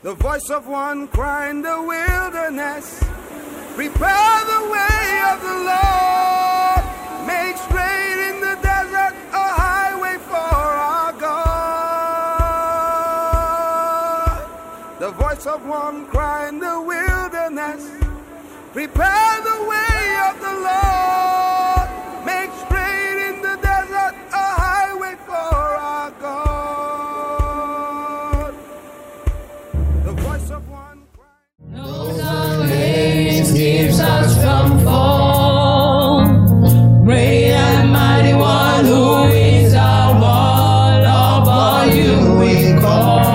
The voice of one crying in the wilderness, prepare the way of the Lord, make straight in the desert a highway for our God. The voice of one crying in the wilderness, prepare the way of the Lord, make straight in the desert a highway for our God. The voice of one crying. Those always keeps us from fall. Great and mighty one who is our wall, upon you we call.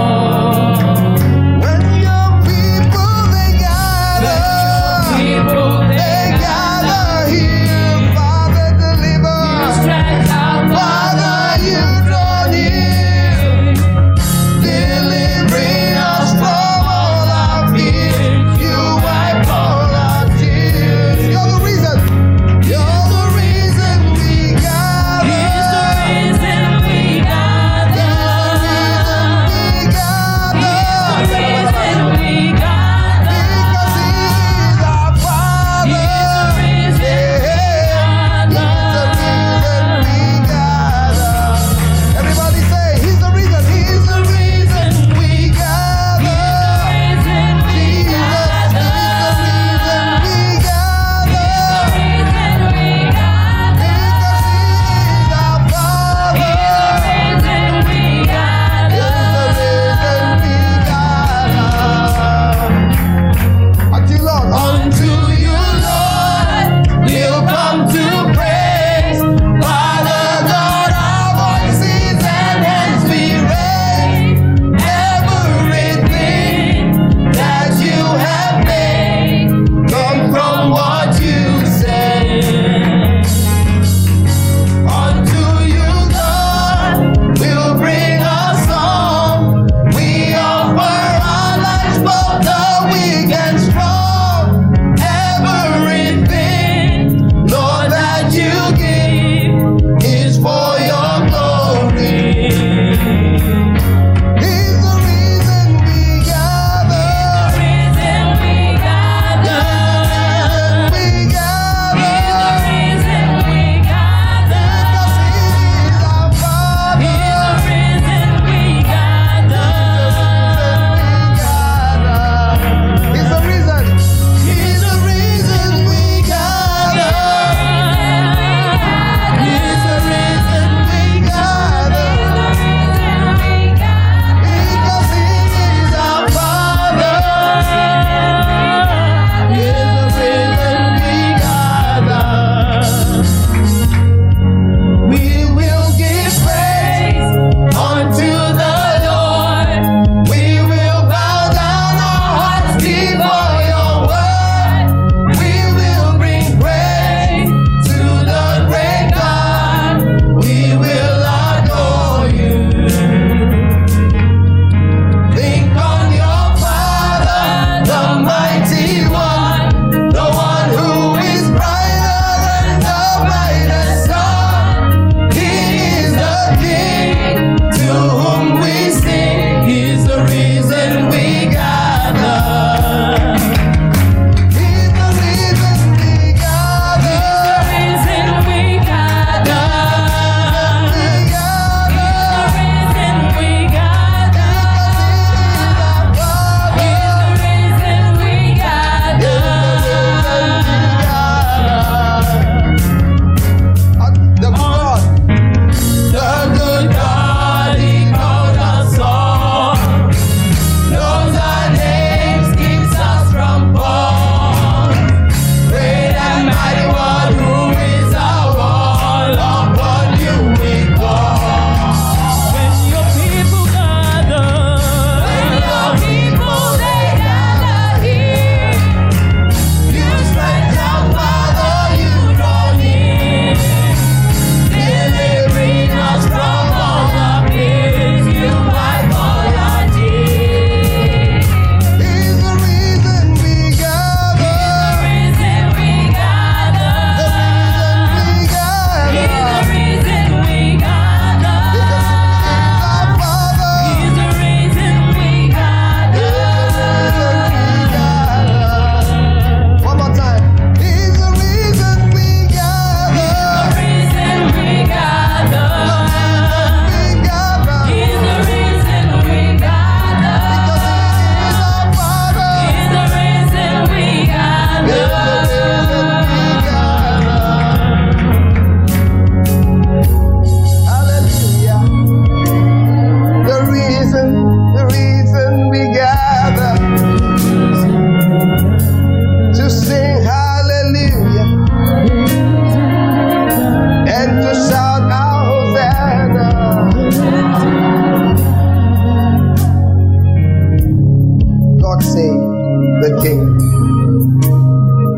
Lord save the King.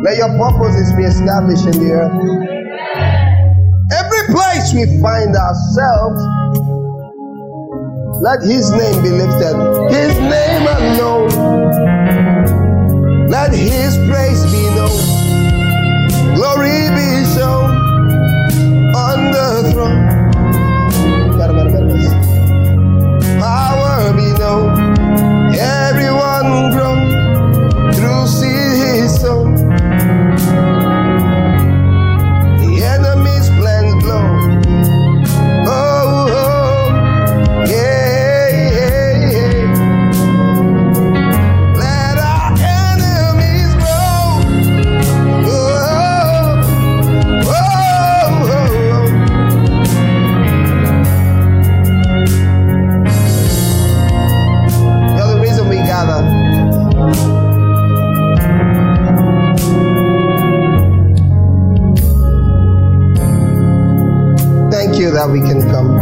May your purposes be established in the earth. Every place we find ourselves, let His name be lifted. His name alone. Let His praise be known. Glory be shown on the throne. Power be known. Everyone grow through see His soul. The enemy's plans blow. Oh, oh, yeah. That we can come.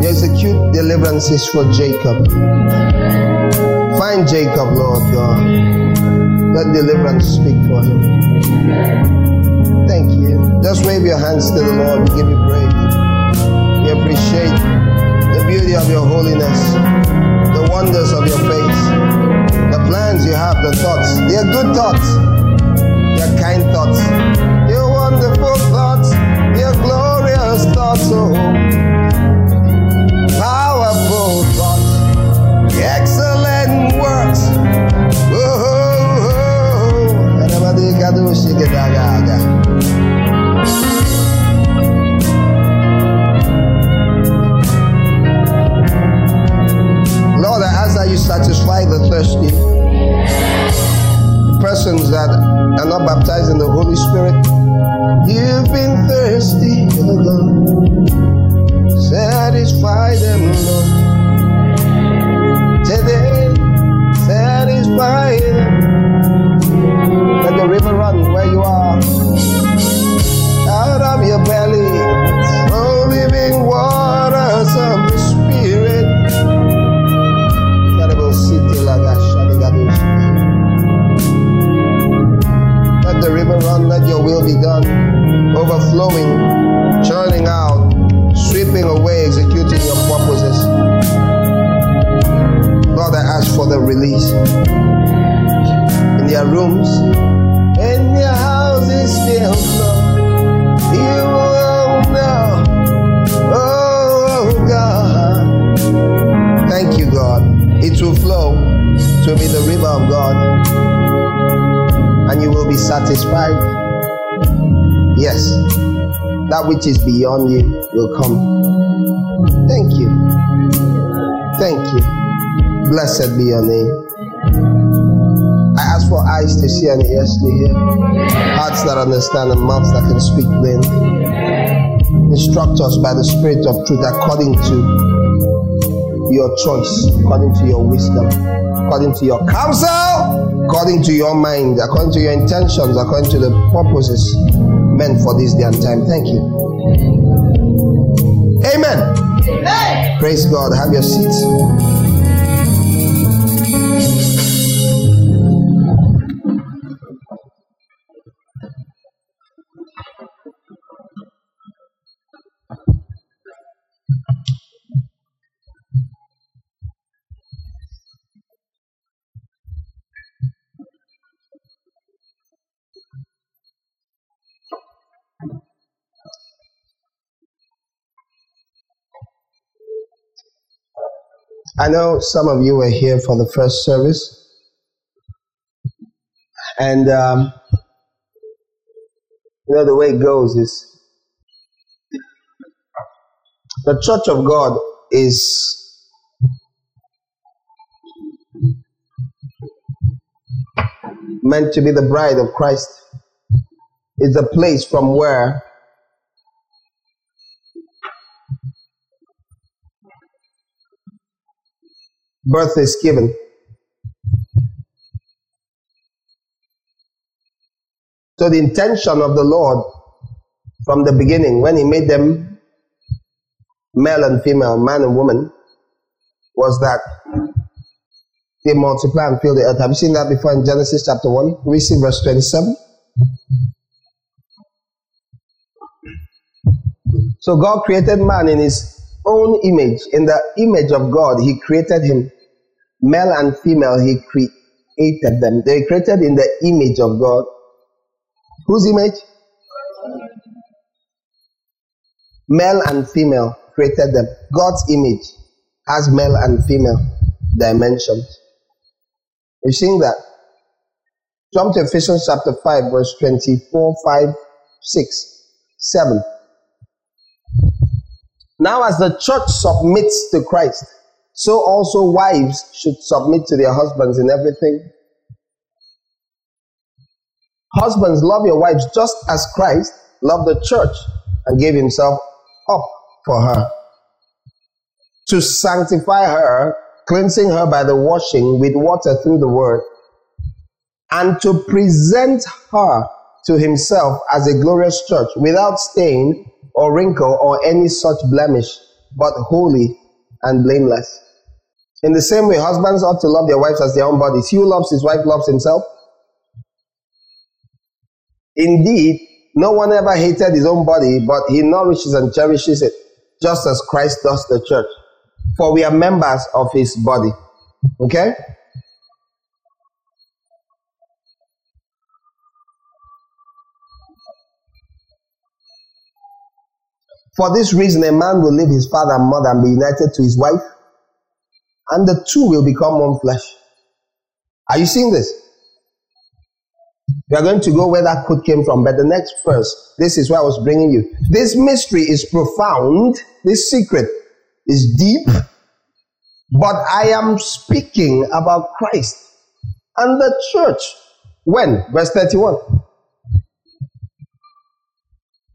You execute deliverances for Jacob. Find Jacob, Lord God. Let deliverance speak for him. Thank you. Just wave your hands to the Lord. We give you praise. We appreciate the beauty of your holiness, the wonders of your face, the plans you have, the thoughts. They are good thoughts. Your kind thoughts, your wonderful thoughts, your glorious thoughts, oh, powerful thoughts, excellent works. Oh, oh, oh. Lord, I ask that you satisfy the thirsty. Persons that are not baptized in the Holy Spirit, you've been thirsty, oh Lord. Satisfy them, Lord. Today, satisfy them. Let the river run where you are. Out of your belly, flow living waters of the Spirit. The river run, let your will be done, overflowing, churning out, sweeping away, executing your purposes. Lord, I ask for the release in their rooms, in their houses, still, Lord, you will know, oh God, thank you, God, it will flow, it will be the river of God. And you will be satisfied. Yes, that which is beyond you will come. Thank you. Thank you. Blessed be your name. I ask for eyes to see and ears to hear, hearts that understand and mouths that can speak plainly. Instruct us by the Spirit of truth according to your choice, according to your wisdom, according to your counsel, according to your mind, according to your intentions, according to the purposes meant for this day and time. Thank you. Amen. Amen. Praise God. Have your seats. I know some of you were here for the first service, and you know the way it goes is the Church of God is meant to be the bride of Christ. It's a place from where birth is given. So the intention of the Lord from the beginning, when He made them male and female, man and woman, was that they multiply and fill the earth. Have you seen that before in Genesis chapter 1? We see verse 27. So God created man in his own image. In the image of God, he created him. Male and female, he created them. They created in the image of God. Whose image? Male and female created them. God's image has male and female dimensions. You're seeing that? Jump to Ephesians chapter 5, verse 24, 5, 6, 7. Now as the church submits to Christ, so also wives should submit to their husbands in everything. Husbands, love your wives just as Christ loved the church and gave himself up for her, to sanctify her, cleansing her by the washing with water through the word, and to present her to himself as a glorious church, without stain or wrinkle or any such blemish, but holy and blameless. In the same way, husbands ought to love their wives as their own bodies. He who loves his wife loves himself. Indeed, no one ever hated his own body, but he nourishes and cherishes it, just as Christ does the church. For we are members of his body. Okay? For this reason, a man will leave his father and mother and be united to his wife, and the two will become one flesh. Are you seeing this? We are going to go where that quote came from, but the next verse, this is where I was bringing you. This mystery is profound. This secret is deep, but I am speaking about Christ and the church. When? Verse 31.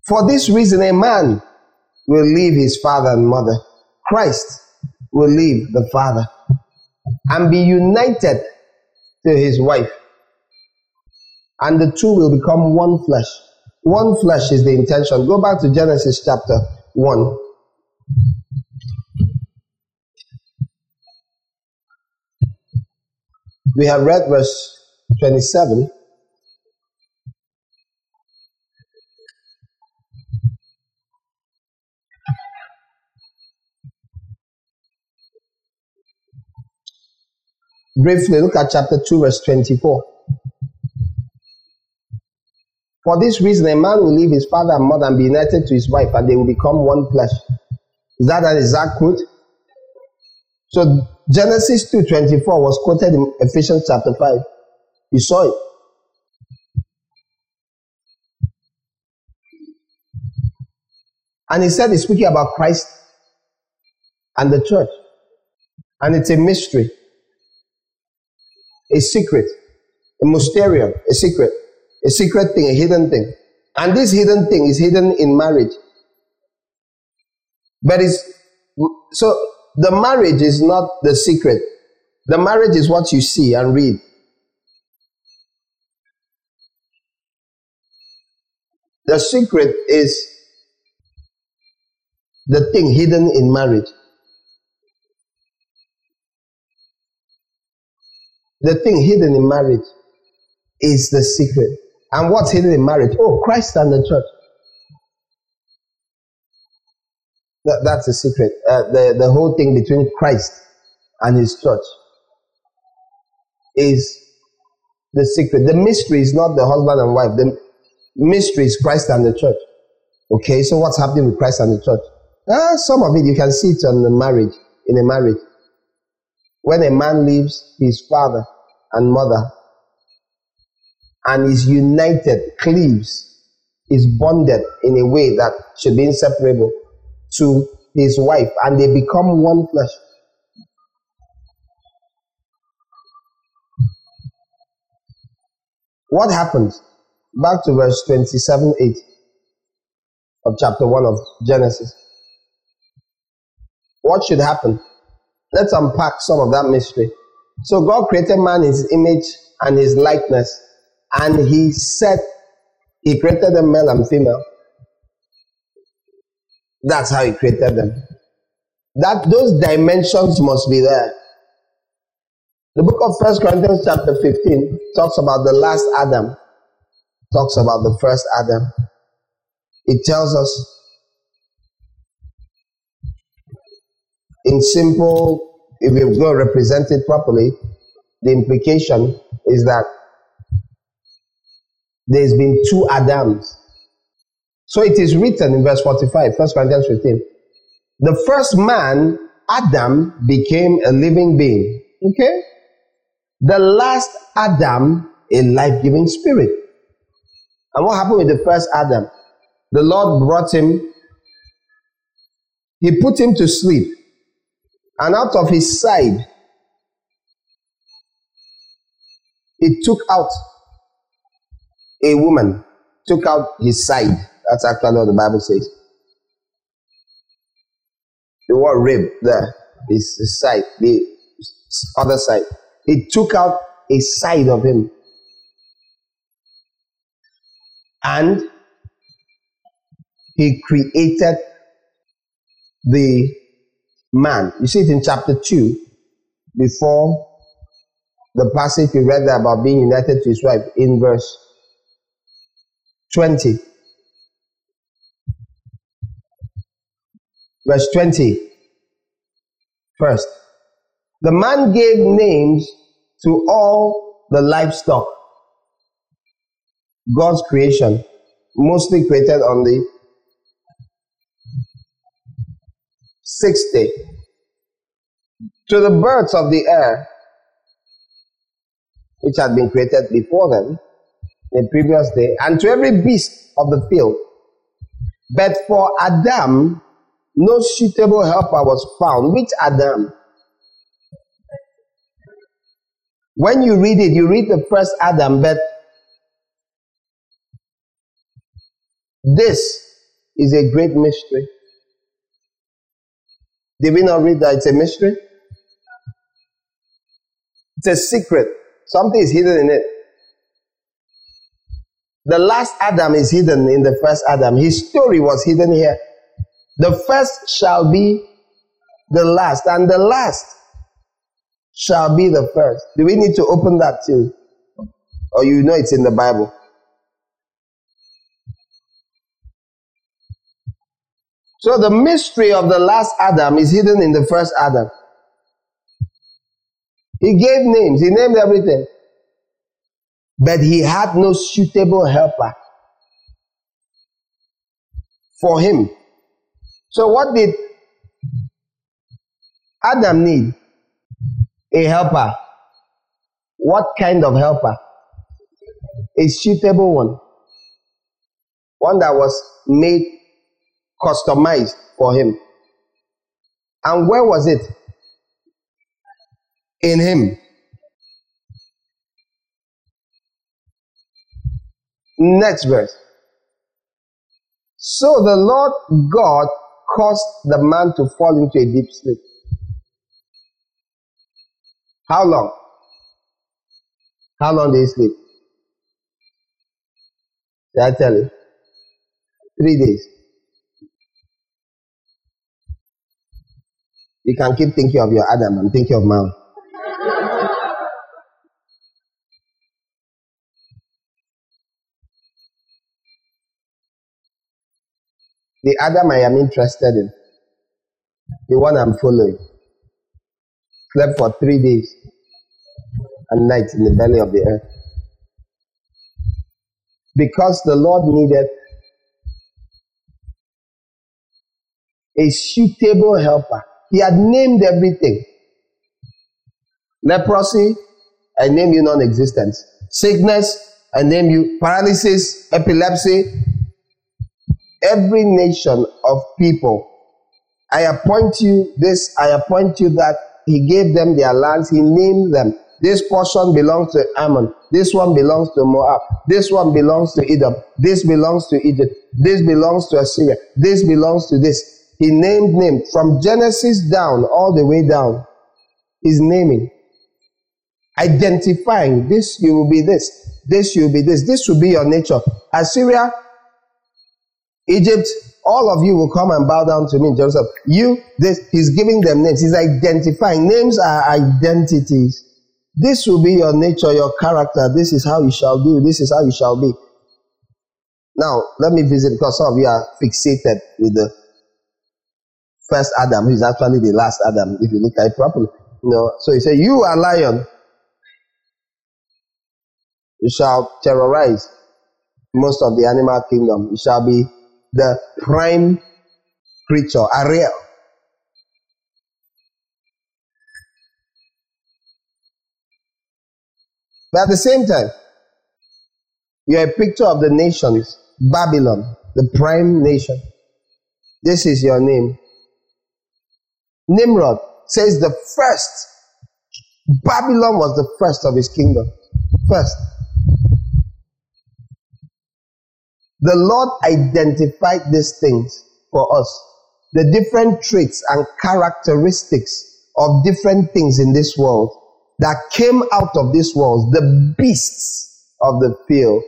For this reason, a man will leave his father and mother. Christ will leave the father and be united to his wife, and the two will become one flesh. One flesh is the intention. Go back to Genesis chapter 1. We have read verse 27. Briefly, look at chapter 2, verse 24. For this reason, a man will leave his father and mother and be united to his wife, and they will become one flesh. Is that an exact quote? So Genesis 2:24 was quoted in Ephesians chapter 5. You saw it. And he said he's speaking about Christ and the church. And it's a mystery, a secret, a mysterium, a secret thing, a hidden thing. And this hidden thing is hidden in marriage. But it's so. The marriage is not the secret. The marriage is what you see and read. The secret is the thing hidden in marriage. The thing hidden in marriage is the secret. And what's hidden in marriage? Oh, Christ and the church. That's the secret. The whole thing between Christ and his church is the secret. The mystery is not the husband and wife. The mystery is Christ and the church. Okay, so what's happening with Christ and the church? Some of it, you can see it on the marriage, in a marriage. When a man leaves his father and mother and is united, cleaves, is bonded in a way that should be inseparable to his wife, and they become one flesh. What happens? Back to verse 27, 8 of chapter 1 of Genesis. What should happen? Let's unpack some of that mystery. So God created man in his image and his likeness, and he said, he created them male and female. That's how he created them. That those dimensions must be there. The book of 1 Corinthians chapter 15 talks about the last Adam. Talks about the first Adam. It tells us in simple, if we're going to represent it properly, the implication is that there's been two Adams. So it is written in verse 45, 1 Corinthians 15. The first man, Adam, became a living being. Okay? The last Adam, a life-giving spirit. And what happened with the first Adam? The Lord brought him, he put him to sleep. And out of his side, he took out a woman, took out his side. That's actually what the Bible says. The word rib there is the side, the other side. He took out a side of him. And he created the man. You see it in chapter 2, before the passage we read there about being united to his wife, in verse 20. Verse 20. First, the man gave names to all the livestock, God's creation, mostly created on the sixth day, to the birds of the air, which had been created before them, the previous day, and to every beast of the field. But for Adam, no suitable helper was found. Which Adam? When you read it, you read the first Adam, but this is a great mystery. Did we not read that it's a mystery? It's a secret. Something is hidden in it. The last Adam is hidden in the first Adam. His story was hidden here. The first shall be the last, and the last shall be the first. Do we need to open that too? Or you know it's in the Bible? So the mystery of the last Adam is hidden in the first Adam. He gave names. He named everything. But he had no suitable helper for him. So what did Adam need? A helper. What kind of helper? A suitable one. One that was made, customized for him. And where was it? In him. Next verse. So the Lord God caused the man to fall into a deep sleep. How long? How long did he sleep? Did I tell you? 3 days. You can keep thinking of your Adam and thinking of mine. The Adam I am interested in, the one I'm following, slept for 3 days and nights in the belly of the earth. Because the Lord needed a suitable helper. He had named everything. Leprosy, I name you non-existence. Sickness, I name you. Paralysis, epilepsy. Every nation of people. I appoint you this, I appoint you that. He gave them their lands. He named them. This portion belongs to Ammon. This one belongs to Moab. This one belongs to Edom. This belongs to Egypt. This belongs to Assyria. This belongs to this. He named names from Genesis down, all the way down. He's naming. Identifying. This, you will be this. This, you will be this. This will be your nature. Assyria, Egypt, all of you will come and bow down to me in Jerusalem. You, this, he's giving them names. He's identifying. Names are identities. This will be your nature, your character. This is how you shall do. This is how you shall be. Now, let me visit, because some of you are fixated with the first Adam, who is actually the last Adam, if you look at it properly. You know, so he said, you are lion. You shall terrorize most of the animal kingdom. You shall be the prime creature, Ariel. But at the same time, you're a picture of the nations, Babylon, the prime nation. This is your name. Nimrod says the first. Babylon was the first of his kingdom. First. The Lord identified these things for us. The different traits and characteristics of different things in this world that came out of this world. The beasts of the field,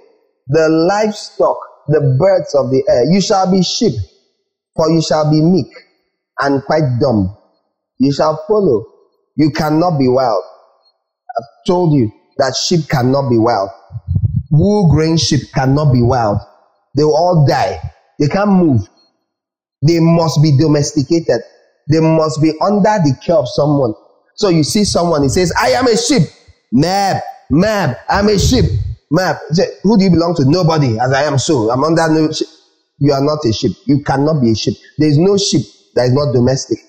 the livestock, the birds of the air. You shall be sheep, for you shall be meek and quite dumb. You shall follow. You cannot be wild. I've told you that sheep cannot be wild. Wool-grain sheep cannot be wild. They will all die. They can't move. They must be domesticated. They must be under the care of someone. So you see someone, he says, I am a sheep. Mab, mab, I'm a sheep. Mab. Who do you belong to? Nobody, as I am so. I'm under no sheep. You are not a sheep. You cannot be a sheep. There is no sheep that is not domestic.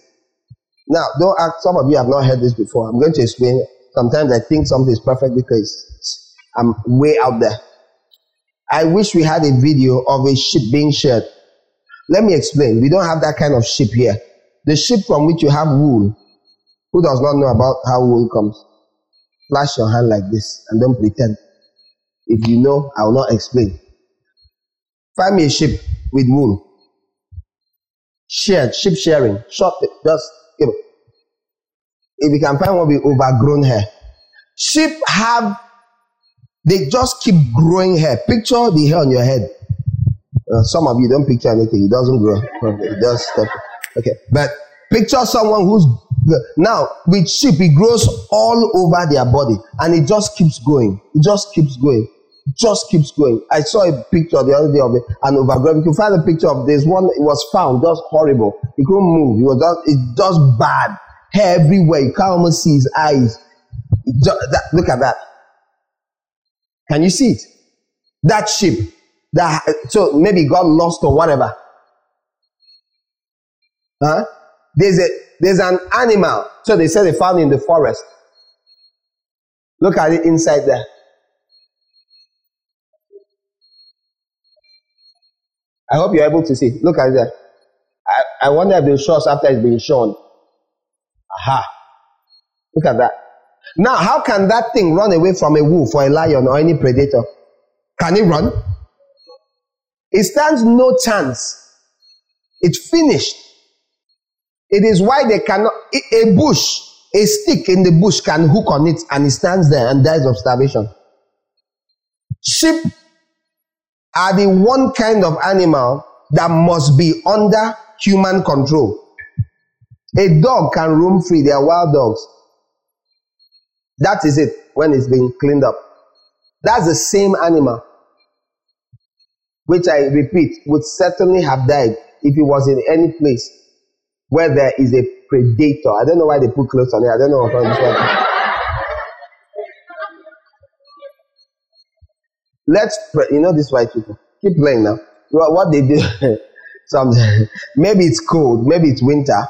Now, don't act. Some of you have not heard this before. I'm going to explain it. Sometimes I think something is perfect because I'm way out there. I wish we had a video of a sheep being sheared. Let me explain. We don't have that kind of sheep here. The sheep from which you have wool. Who does not know about how wool comes? Flash your hand like this and don't pretend. If you know, I will not explain. Find me a sheep with wool. Sheared, sheep shearing. Short it, just give it. If you can find one with overgrown hair. Sheep have, they just keep growing hair. Picture the hair on your head. Some of you don't picture anything. It doesn't grow. It does stop. Okay. But picture someone who's, now with sheep, it grows all over their body and it just keeps going. It just keeps going. It just keeps going. I saw a picture the other day of an overgrown. You can find a picture of this one. It was found just horrible. It couldn't move. It was just, it's just bad. Hair everywhere. You can't almost see his eyes. Just, that, look at that. Can you see it? That sheep. That, so maybe got lost or whatever. Huh? There's an animal. So they said they found it in the forest. Look at it inside there. I hope you're able to see it. Look at it there. I wonder if they'll show us after it's been shown. Aha. Look at that. Now, how can that thing run away from a wolf or a lion or any predator? Can it run? It stands no chance. It's finished. It is why they cannot, a bush, a stick in the bush can hook on it and it stands there and dies of starvation. Sheep are the one kind of animal that must be under human control. A dog can roam free. They are wild dogs. That is it when it's being cleaned up. That's the same animal, which I repeat, would certainly have died if it was in any place where there is a predator. I don't know why they put clothes on it. I don't know what. Let's pray. You know these white people. Keep playing now. What they do, sometimes, maybe it's cold, maybe it's winter.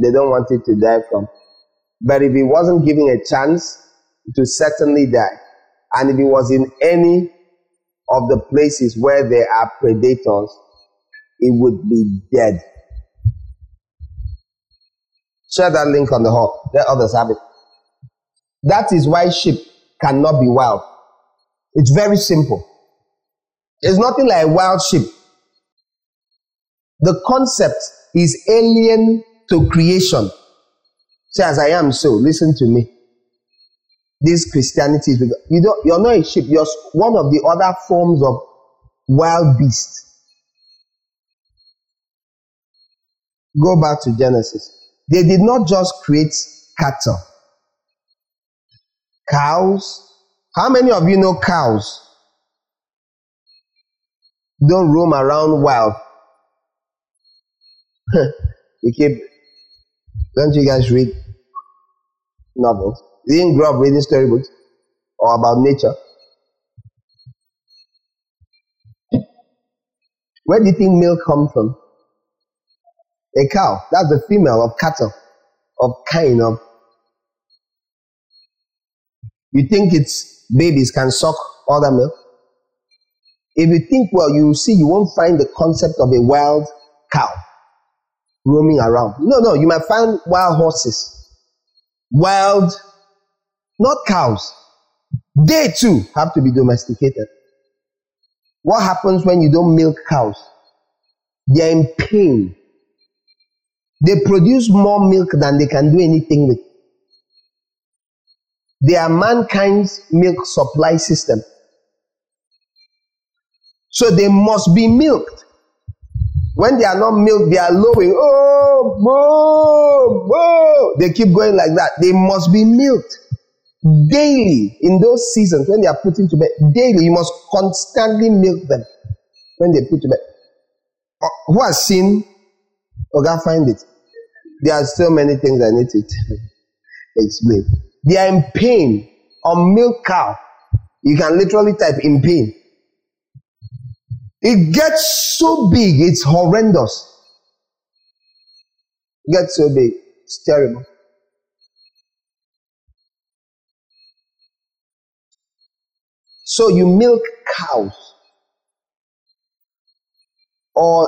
They don't want it to die from. But if it wasn't given a chance, it would certainly die. And if it was in any of the places where there are predators, it would be dead. Share that link on the hall. Let others have it. That is why sheep cannot be wild. It's very simple. There's nothing like wild sheep. The concept is alien to creation. Say, as I am, so listen to me. This Christianity is, you're not a sheep, you're one of the other forms of wild beast. Go back to Genesis. They did not just create cattle. Cows. How many of you know cows? Don't roam around wild. Don't you guys read novels? You didn't grow up reading storybooks or about nature. Where do you think milk comes from? A cow. That's the female of cattle, of kind of. You think its babies can suck other milk? If you think well, you see, you won't find the concept of a wild cow roaming around. No, you might find wild horses. Wild, not cows. They too have to be domesticated. What happens when you don't milk cows? They are in pain. They produce more milk than they can do anything with. They are mankind's milk supply system. So they must be milked. When they are not milked, they are lowing. Oh, whoa, whoa. They keep going like that. They must be milked daily in those seasons when they are put into bed. Daily, you must constantly milk them when they put to bed. Who has seen? Oh, God, find it. There are so many things I need to explain. They are in pain. On milk cow, you can literally type in pain. It gets so big, it's horrendous. It gets so big, it's terrible. So you milk cows. Or,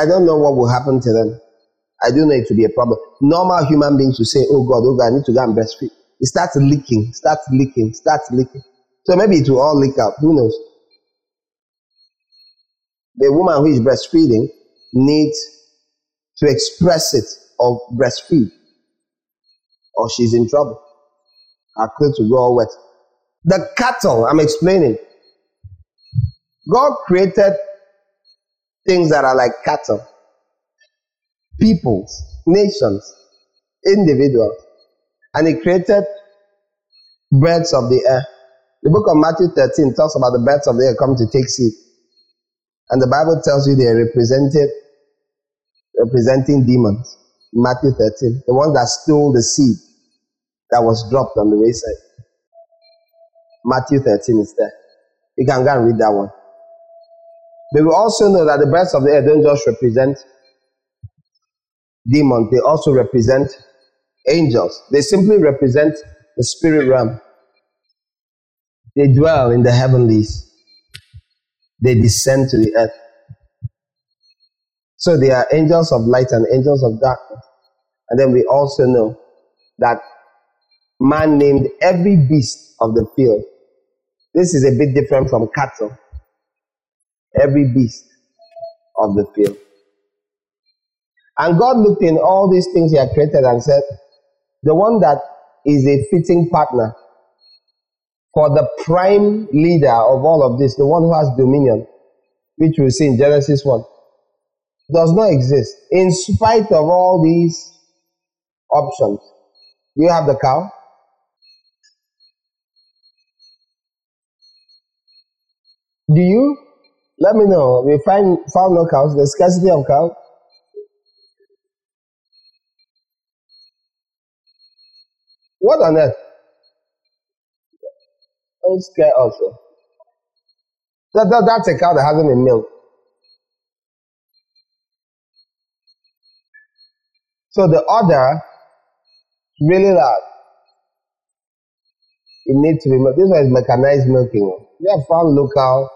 I don't know what will happen to them. I do know it will be a problem. Normal human beings will say, oh God, I need to go and breastfeed. It starts leaking, starts leaking. So maybe it will all leak out, who knows? The woman who is breastfeeding needs to express it or breastfeed, or she's in trouble. Her clothes will go all wet. The cattle, I'm explaining. God created things that are like cattle, peoples, nations, individuals, and He created birds of the air. The book of Matthew 13 talks about the birds of the air come to take seed. And the Bible tells you they are representing demons. Matthew 13. The ones that stole the seed that was dropped on the wayside. Matthew 13 is there. You can go and read that one. But we also know that the birds of the air don't just represent demons. They also represent angels. They simply represent the spirit realm. They dwell in the heavenlies. They descend to the earth. So they are angels of light and angels of darkness. And then we also know that man named every beast of the field. This is a bit different from cattle. Every beast of the field. And God looked in all these things He had created and said, the one that is a fitting partner for the prime leader of all of this, the one who has dominion, which we see in Genesis 1, does not exist. In spite of all these options, you have the cow. Do you? Let me know. We found no cows. The scarcity of cows. What on earth? Don't scare us. That's a cow that hasn't been milked. So the order is really large. It needs to be milked. This one is mechanized milking. We have found local.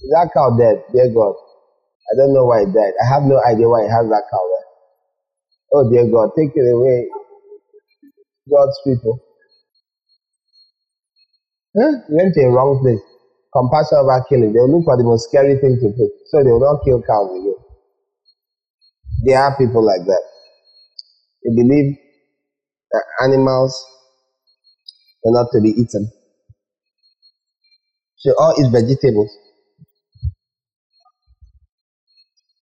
Is that cow dead? Dear God. I don't know why it died. I have no idea why it has that cow there. Oh dear God, take it away. God's people. You went to the wrong place. Compassion over killing. They look for the most scary thing to put. So they will not kill cows again. There are people like that. They believe that animals are not to be eaten. So all is vegetables.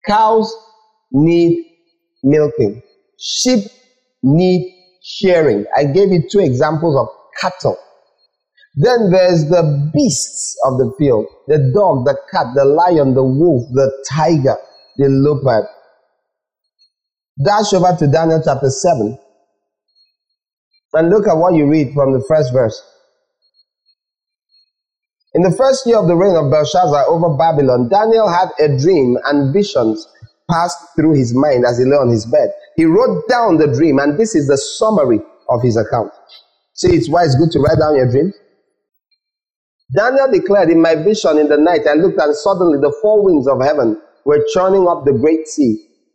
Cows need milking. Sheep need shearing. I gave you two examples of cattle. Then there's the beasts of the field, the dog, the cat, the lion, the wolf, the tiger, the leopard. Dash over to Daniel chapter 7 and look at what you read from the first verse. In the first year of the reign of Belshazzar over Babylon, Daniel had a dream, and visions passed through his mind as he lay on his bed. He wrote down the dream, and this is the summary of his account. See, it's why it's good to write down your dreams. Daniel declared, "In my vision in the night, I looked, and suddenly the four winds of heaven were churning up the great sea."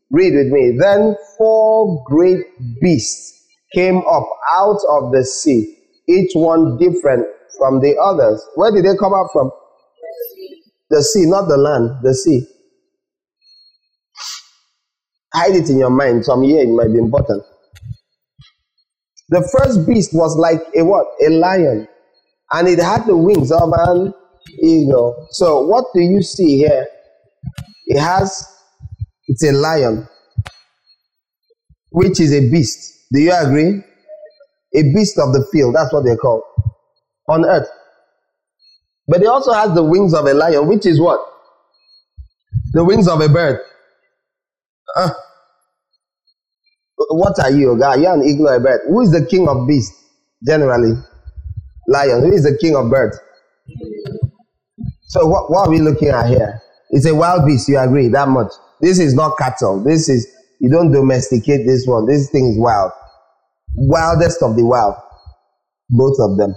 Read with me. "Then four great beasts came up out of the sea, each one different from the others." Where did they come up from? The sea, not the land, the sea. Hide it in your mind. Some year it might be important. The first beast was like a what? A lion. And it had the wings of an eagle. So what do you see here? It's a lion, which is a beast. Do you agree? A beast of the field, that's what they're called, on earth. But it also has the wings of a lion, which is what? The wings of a bird. What are you, guy? You're an eagle or a bird. Who is the king of beasts, generally? Lion. Who is the king of birds? So what are we looking at here? It's a wild beast, you agree, that much. This is not cattle. This is, you don't domesticate this one. This thing is wild. Wildest of the wild. Both of them.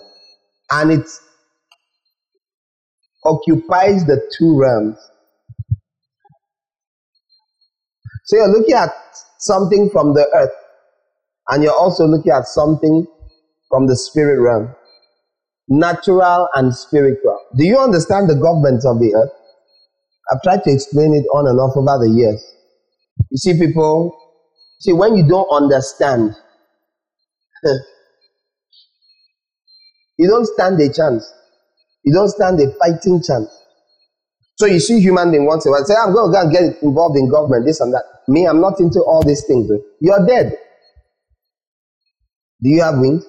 And it occupies the two realms. So you're looking at something from the earth, and you're also looking at something from the spirit realm. Natural and spiritual. Do you understand the governments of the earth? I've tried to explain it on and off over the years. You see, people, when you don't understand, you don't stand a chance. You don't stand a fighting chance. So you see human being once in a while, say, I'm going to go and get involved in government, this and that. Me, I'm not into all these things. You're dead. Do you have wings?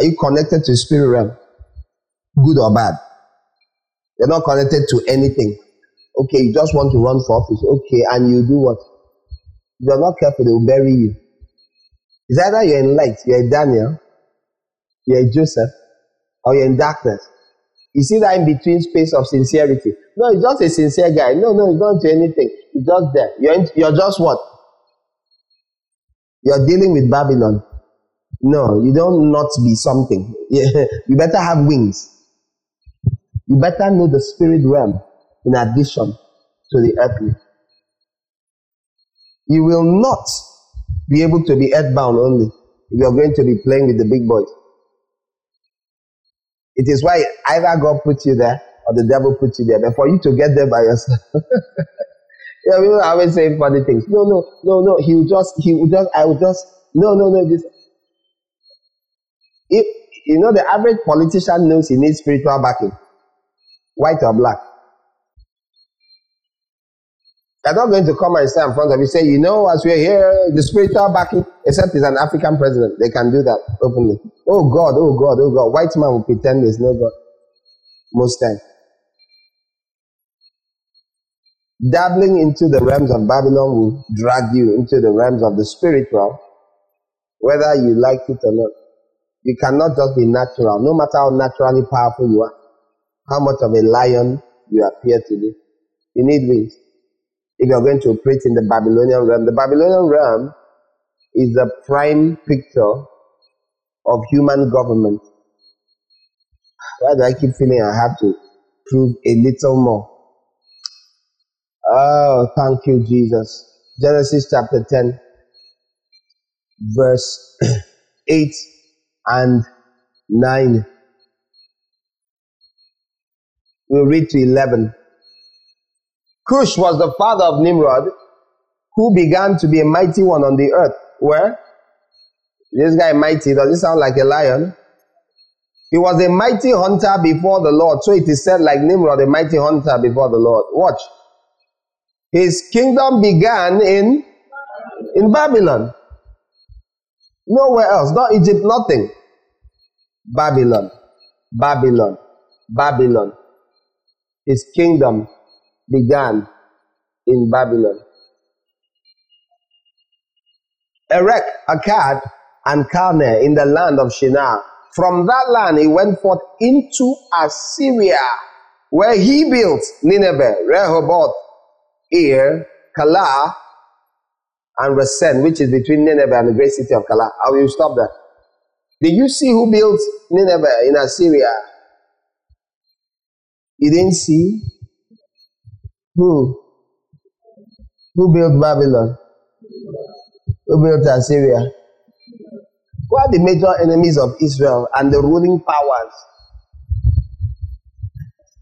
Are you connected to the spirit realm? Good or bad? You're not connected to anything. Okay, you just want to run for office. Okay, and you do what? If you're not careful, they will bury you. It's either you're in light, you're a Daniel, you're a Joseph, or you're in darkness. You see that in between space of sincerity. No, you're just a sincere guy. No, you're not into anything. You're just there. You're just what? You're dealing with Babylon. No, you don't not be something. You better have wings. You better know the spirit realm in addition to the earthly. You will not be able to be earthbound only if you're going to be playing with the big boys. It is why either God put you there or the devil put you there. But for you to get there by yourself, you know, people are always saying funny things. No. This. If you know, the average politician knows he needs spiritual backing, white or black. They're not going to come and stand in front of you and say, as we're here, the spiritual backing, except he's an African president. They can do that openly. Oh God. White man will pretend there's no God. Most times. Dabbling into the realms of Babylon will drag you into the realms of the spiritual, whether you like it or not. You cannot just be natural, no matter how naturally powerful you are. How much of a lion you appear to be. You need wings. If you're going to operate in the Babylonian realm. The Babylonian realm is the prime picture of human government. Why do I keep feeling I have to prove a little more? Oh, thank you, Jesus. Genesis chapter 10, verse 8 and 9. We'll read to 11. Cush was the father of Nimrod, who began to be a mighty one on the earth. Where? This guy mighty, does it sound like a lion? He was a mighty hunter before the Lord. So it is said, like Nimrod, a mighty hunter before the Lord. Watch. His kingdom began in in Babylon. Nowhere else. Not Egypt, nothing. Babylon. Babylon. Babylon. His kingdom began in Babylon. Erech, Akkad, and Calneh in the land of Shinar. From that land he went forth into Assyria, where he built Nineveh, Rehoboth, Ir, Calah, and Resen, which is between Nineveh and the great city of Calah. I will stop there. Did you see who built Nineveh in Assyria? You didn't see? Who? Who built Babylon? Who built Assyria? Who are the major enemies of Israel and the ruling powers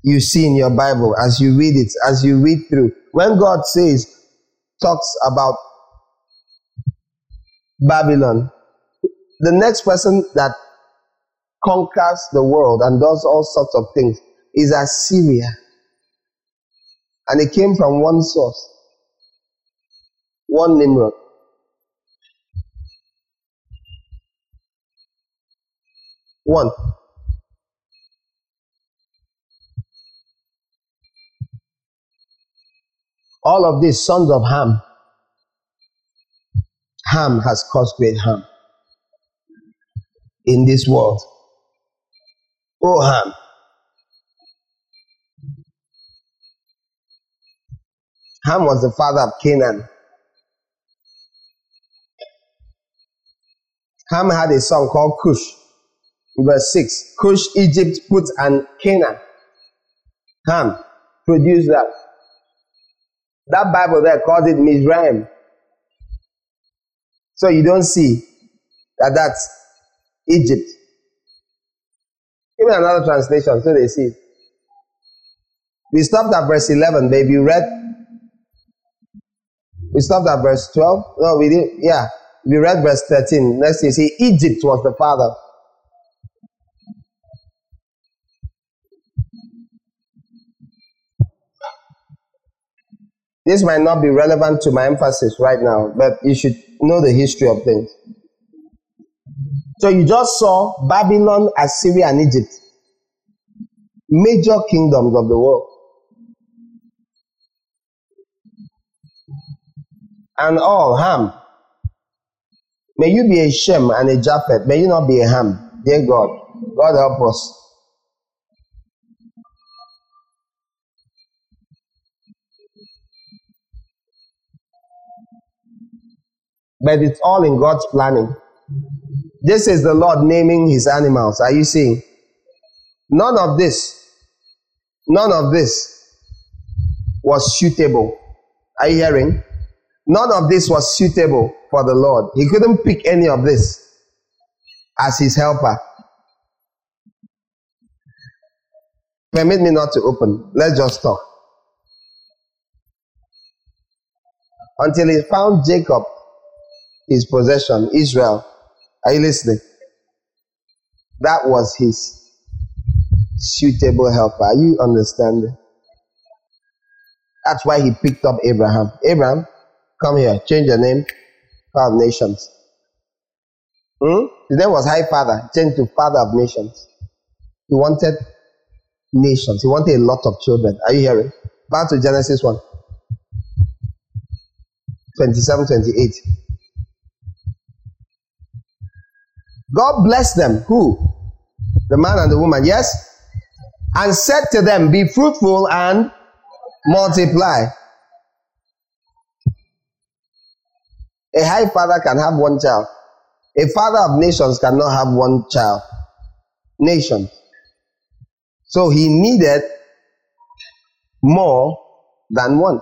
you see in your Bible as you read it, as you read through? When God talks about Babylon, the next person that conquers the world and does all sorts of things is Assyria. And it came from one source, one Nimrod. One. All of these sons of Ham. Ham has caused great harm in this world. Oh, Ham. Ham was the father of Canaan. Ham had a son called Cush. Verse 6, Cush, Egypt, Put, and Canaan. Ham produced that. That Bible there calls it Mizraim. So you don't see that that's Egypt. Give me another translation so they see it. We stopped at verse 11, baby. We stopped at verse 12. No, we didn't. Yeah, we read verse 13. Next you see Egypt was the father. This might not be relevant to my emphasis right now, but you should know the history of things. So you just saw Babylon, Assyria, and Egypt. Major kingdoms of the world. And all Ham. May you be a Shem and a Japheth. May you not be a Ham. Dear God. God help us. But it's all in God's planning. This is the Lord naming his animals. Are you seeing? None of this, none of this was suitable. Are you hearing? None of this was suitable for the Lord. He couldn't pick any of this as his helper. Permit me not to open. Let's just talk. Until he found Jacob, his possession, Israel. Are you listening? That was his suitable helper. Are you understanding? That's why he picked up Abraham. Abraham, come here, change your name, Father of Nations. His name was High Father, changed to Father of Nations. He wanted nations. He wanted a lot of children. Are you hearing? Back to Genesis 1. 27, 28. God blessed them. Who? The man and the woman, yes? And said to them, be fruitful and multiply. A high father can have one child. A father of nations cannot have one child. Nations. So he needed more than one.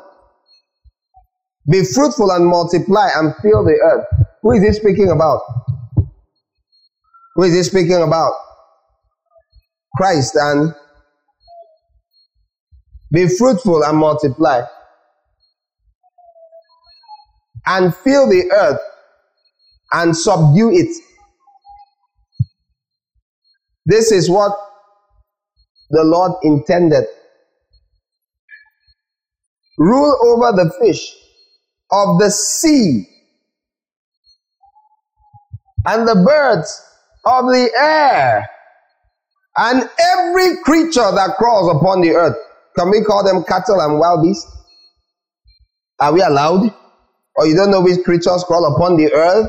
Be fruitful and multiply and fill the earth. Who is he speaking about? Who is he speaking about? Christ. And be fruitful and multiply. And fill the earth and subdue it. This is what the Lord intended. Rule over the fish of the sea and the birds of the air, and every creature that crawls upon the earth. Can we call them cattle and wild beasts? Are we allowed? Or you don't know which creatures crawl upon the earth?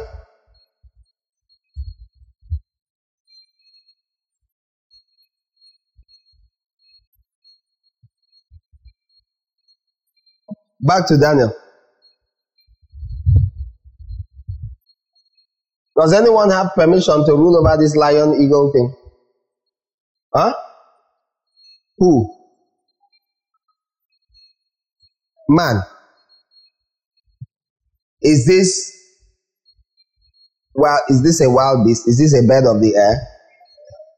Back to Daniel. Does anyone have permission to rule over this lion eagle thing? Huh? Who? Man. Is this a wild beast? Is this a bird of the air?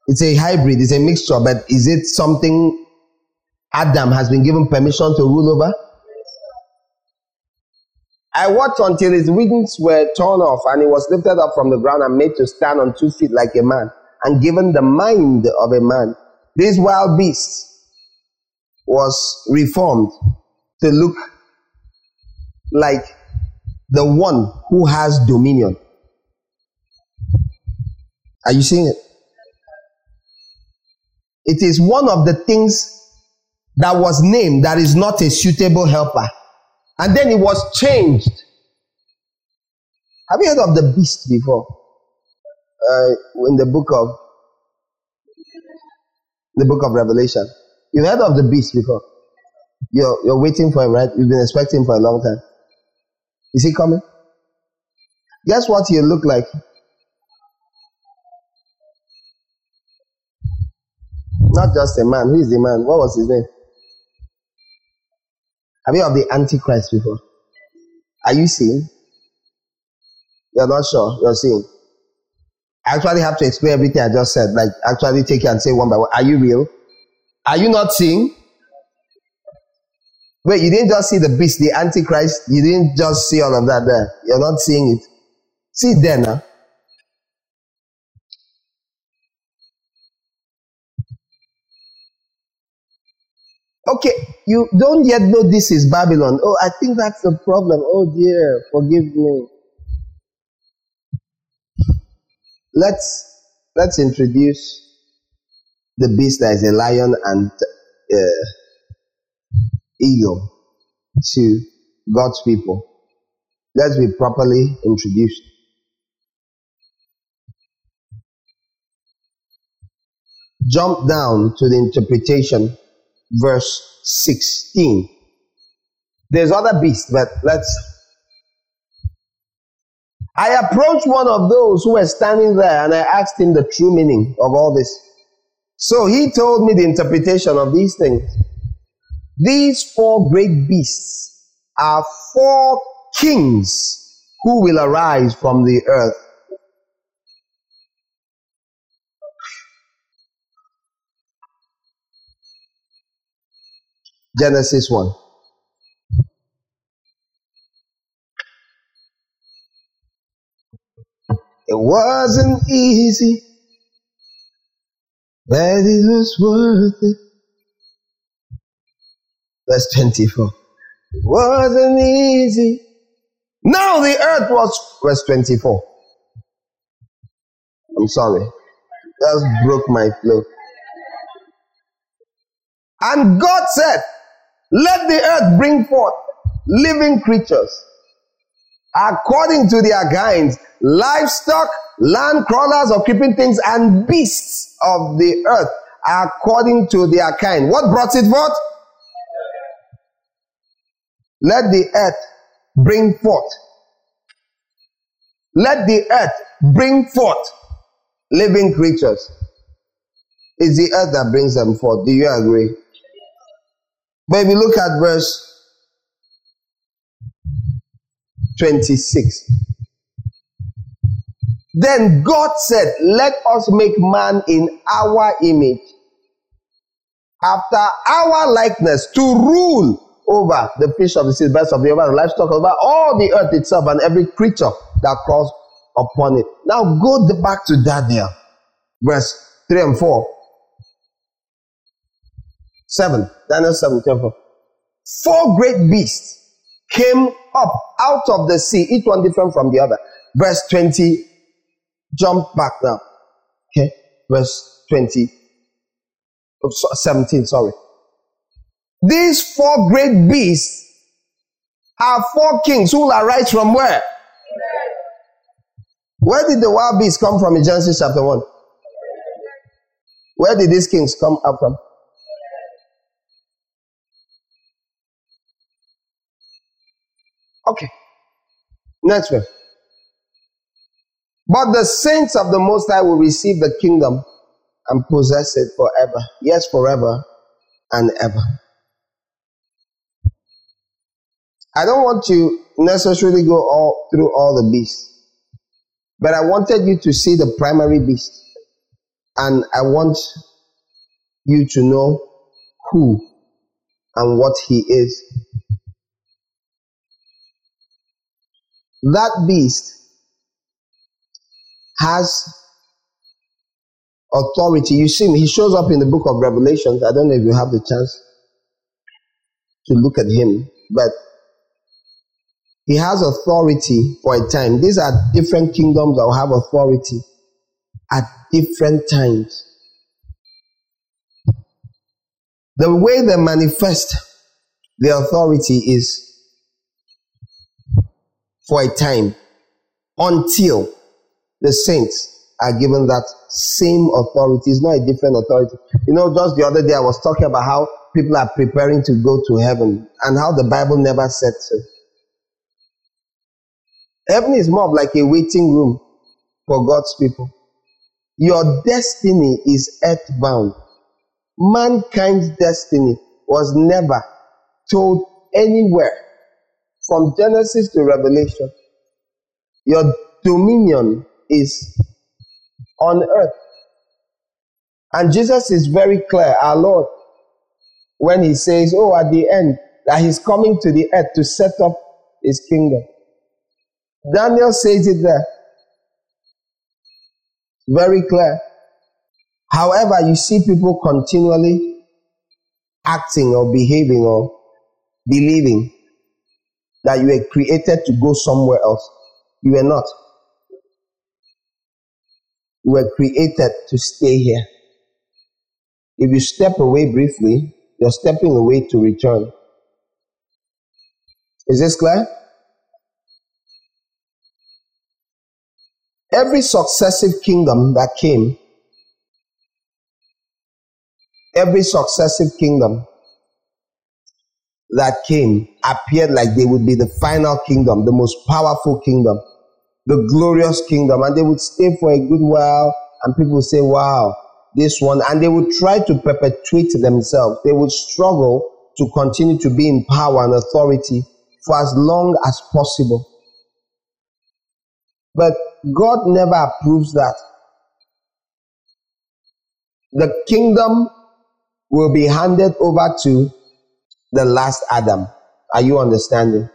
It's a hybrid, it's a mixture, but is it something Adam has been given permission to rule over? I watched until his wings were torn off and he was lifted up from the ground and made to stand on 2 feet like a man and given the mind of a man. This wild beast was reformed to look like the one who has dominion. Are you seeing it? It is one of the things that was named that is not a suitable helper. And then it was changed. Have you heard of the beast before? In the book of Revelation. You've heard of the beast before. You're waiting for him, right? You've been expecting him for a long time. Is he coming? Guess what he'll look like? Not just a man. Who is the man? What was his name? Have you heard of the Antichrist before? Are you seeing? You're not sure. You're seeing. I actually have to explain everything I just said. Like, actually take it and say one by one. Are you real? Are you not seeing? Wait, you didn't just see the beast, the Antichrist. You didn't just see all of that there. You're not seeing it. See it there now. Okay, you don't yet know this is Babylon. Oh, I think that's the problem. Oh dear, forgive me. Let's introduce the beast that is a lion and eagle to God's people. Let's be properly introduced. Jump down to the interpretation. Verse 16. There's other beasts, but I approached one of those who were standing there and I asked him the true meaning of all this. So he told me the interpretation of these things. These four great beasts are four kings who will arise from the earth. Genesis 1. It wasn't easy, but it was worth it. Verse 24. It wasn't easy. Now the earth was... Verse 24. I'm sorry. That broke my flow. And God said, let the earth bring forth living creatures according to their kinds, livestock, land crawlers or creeping things, and beasts of the earth according to their kind. What brought it forth? Let the earth bring forth. Let the earth bring forth living creatures. It's the earth that brings them forth. Do you agree? But if you look at verse 26. Then God said, let us make man in our image, after our likeness, to rule over the fish of the sea, the birds of the air, the livestock, over all the earth itself, and every creature that crawls upon it. Now go back to Daniel, verse 3 and 4. 7, Daniel 7, 24. Four great beasts came up out of the sea, each one different from the other. Verse 20, Jump back down. Okay? Verse 17, sorry. These four great beasts are four kings who will arise from where? Where did the wild beasts come from in Genesis chapter 1? Where did these kings come up from? Okay. Next one. But the saints of the Most High will receive the kingdom and possess it forever. Yes, forever and ever. I don't want to necessarily go all through all the beasts. But I wanted you to see the primary beast. And I want you to know who and what he is. That beast has authority. You see, he shows up in the book of Revelations. I don't know if you have the chance to look at him, but he has authority for a time. These are different kingdoms that will have authority at different times. The way they manifest the authority is for a time until the saints are given that same authority. It's not a different authority. You know, just the other day I was talking about how people are preparing to go to heaven and how the Bible never said so. Heaven is more of like a waiting room for God's people. Your destiny is earthbound. Mankind's destiny was never told anywhere. From Genesis to Revelation, your dominion is on earth. And Jesus is very clear, our Lord, when he says, oh, at the end, that he's coming to the earth to set up his kingdom. Daniel says it there. Very clear. However, you see people continually acting or behaving or believing that you were created to go somewhere else. You were not. You were created to stay here. If you step away briefly, you're stepping away to return. Is this clear? Every successive kingdom that came, appeared like they would be the final kingdom, the most powerful kingdom, the glorious kingdom, and they would stay for a good while, and people would say, wow, this one, and they would try to perpetuate themselves. They would struggle to continue to be in power and authority for as long as possible. But God never approves that. The kingdom will be handed over to the last Adam. Are you understanding?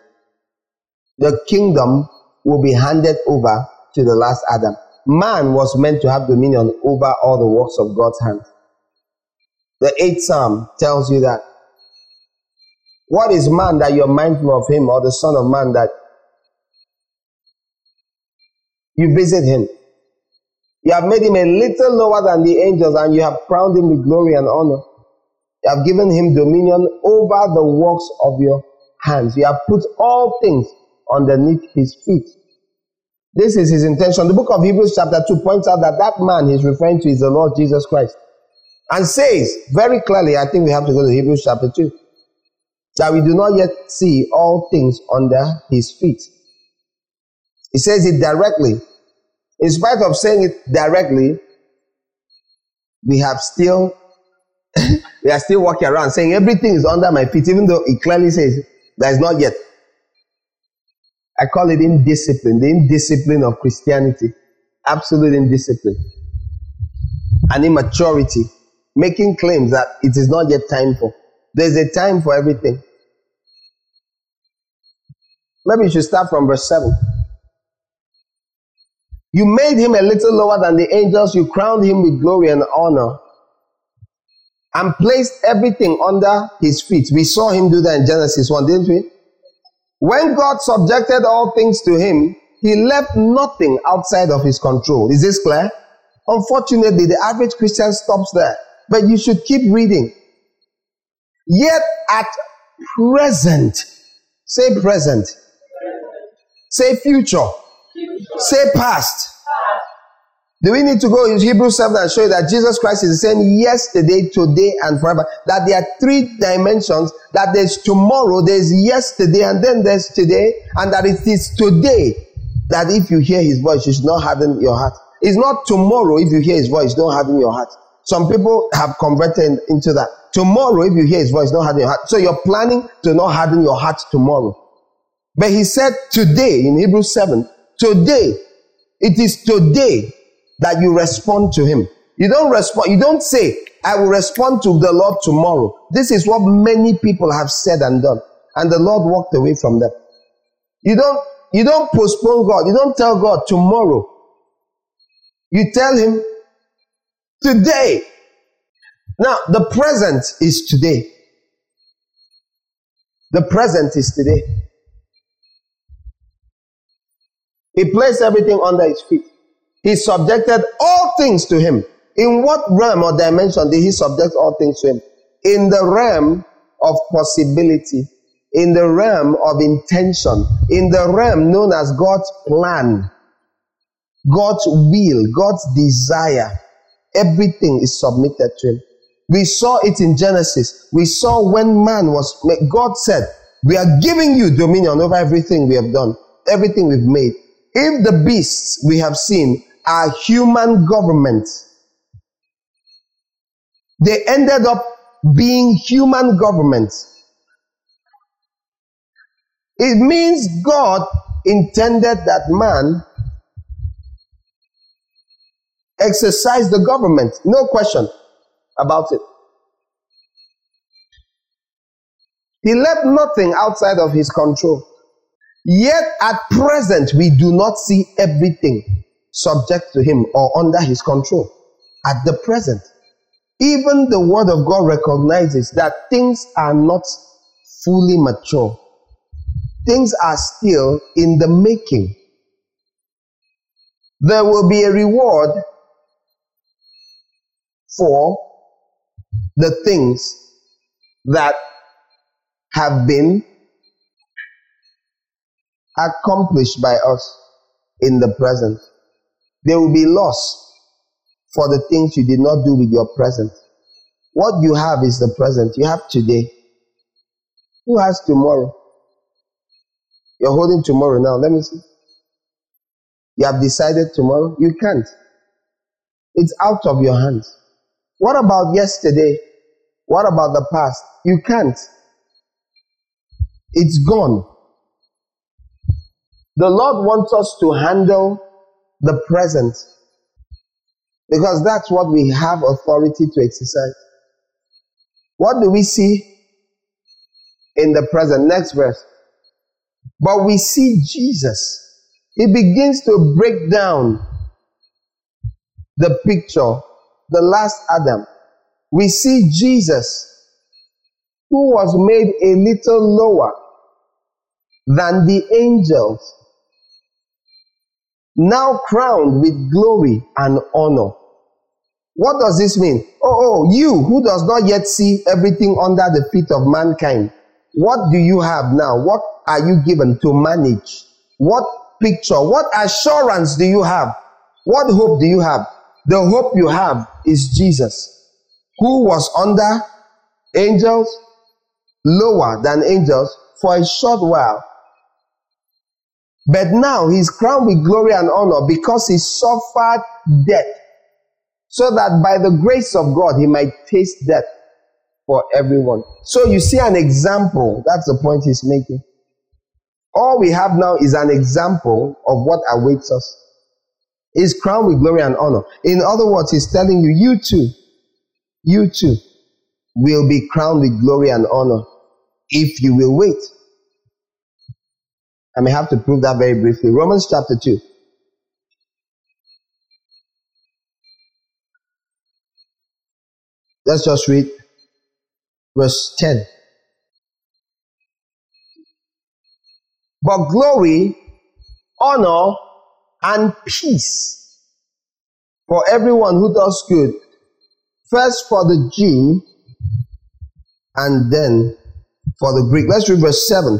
The kingdom will be handed over to the last Adam. Man was meant to have dominion over all the works of God's hand. The 8th Psalm tells you that. What is man that you're mindful of him, or the son of man that you visit him? You have made him a little lower than the angels, and you have crowned him with glory and honor. You have given him dominion over the works of your hands. You have put all things underneath his feet. This is his intention. The book of Hebrews chapter 2 points out that that man he's referring to is the Lord Jesus Christ. And says very clearly, I think we have to go to Hebrews chapter 2, that we do not yet see all things under his feet. He says it directly. In spite of saying it directly, we are still walking around saying everything is under my feet, even though it clearly says that is not yet. I call it indiscipline, the indiscipline of Christianity, absolute indiscipline and immaturity, making claims that it is not yet time for. There is a time for everything. Maybe you should start from verse 7. You made him a little lower than the angels. You crowned him with glory and honor and placed everything under his feet. We saw him do that in Genesis 1, didn't we? When God subjected all things to him, He left nothing outside of his control. Is this clear? Unfortunately, the average Christian stops there. But you should keep reading. Yet at present, say present, say future, say past. Do we need to go in Hebrews 7 and show you that Jesus Christ is the same yesterday, today, and forever? That there are three dimensions, that there's tomorrow, there's yesterday, and then there's today, and that it is today that if you hear his voice, you should not harden your heart. It's not tomorrow if you hear his voice, don't harden your heart. Some people have converted into that. Tomorrow, if you hear his voice, don't harden your heart. So you're planning to not harden your heart tomorrow. But he said today, in Hebrews 7, today, it is today that you respond to him. You don't respond. You don't say, I will respond to the Lord tomorrow. This is what many people have said and done. And the Lord walked away from them. You don't postpone God. You don't tell God tomorrow. You tell him today. Now, the present is today. The present is today. He placed everything under his feet. He subjected all things to him. In what realm or dimension did he subject all things to him? In the realm of possibility, in the realm of intention, in the realm known as God's plan, God's will, God's desire. Everything is submitted to him. We saw it in Genesis. We saw when man was made. God said, we are giving you dominion over everything we have done, everything we've made. If the beasts we have seen are human governments. They ended up being human governments. It means God intended that man exercise the government. No question about it. He left nothing outside of his control. Yet at present, we do not see everything subject to him or under his control. At the present, even the word of God recognizes that things are not fully mature. Things are still in the making. There will be a reward for the things that have been accomplished by us in the present. There will be loss for the things you did not do with your present. What you have is the present. You have today. Who has tomorrow? You're holding tomorrow now. Let me see. You have decided tomorrow? You can't. It's out of your hands. What about yesterday? What about the past? You can't. It's gone. The Lord wants us to handle the present because that's what we have authority to exercise. What do we see in the present? Next verse. But we see Jesus. He begins to break down the picture, the last Adam. We see Jesus, who was made a little lower than the angels, now crowned with glory and honor. What does this mean? Oh, you who does not yet see everything under the feet of mankind, what do you have now? What are you given to manage? What picture, what assurance do you have? What hope do you have? The hope you have is Jesus, who was under angels, lower than angels, for a short while. But now he's crowned with glory and honor because he suffered death, so that by the grace of God he might taste death for everyone. So you see an example. That's the point he's making. All we have now is an example of what awaits us. He's crowned with glory and honor. In other words, he's telling you, you too will be crowned with glory and honor if you will wait. I may have to prove that very briefly. Romans chapter 2. Let's just read verse 10. But glory honor, and peace for everyone who does good, first for the Jew and then for the Greek. Let's read verse 7.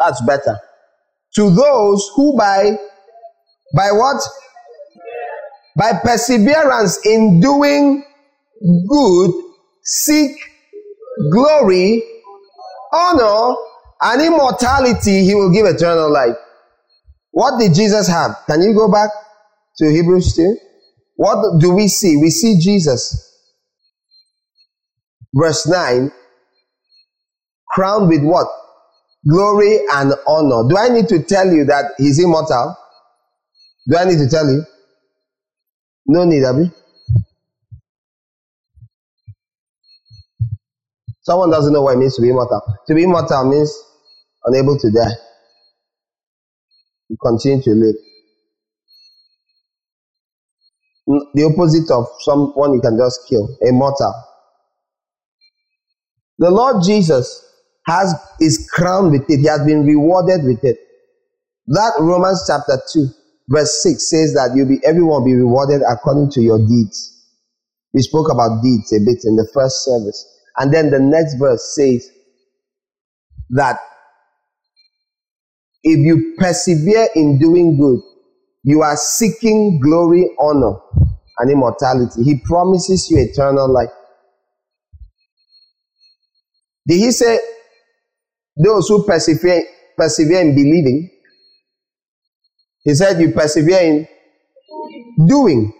That's better. To those who by what? By perseverance in doing good, seek glory, honor, and immortality, he will give eternal life. What did Jesus have? Can you go back to Hebrews 2? What do we see? We see Jesus. Verse 9. Crowned with what? Glory and honor. Do I need to tell you that he's immortal? Do I need to tell you? No need, Abby. Someone doesn't know what it means to be immortal. To be immortal means unable to die. You continue to live. The opposite of someone you can just kill, immortal. The Lord Jesus is crowned with it. He has been rewarded with it. That Romans chapter 2, verse 6 says that everyone will be rewarded according to your deeds. We spoke about deeds a bit in the first service. And then the next verse says that if you persevere in doing good, you are seeking glory, honor, and immortality. He promises you eternal life. Did he say those who persevere in believing? He said you persevere in doing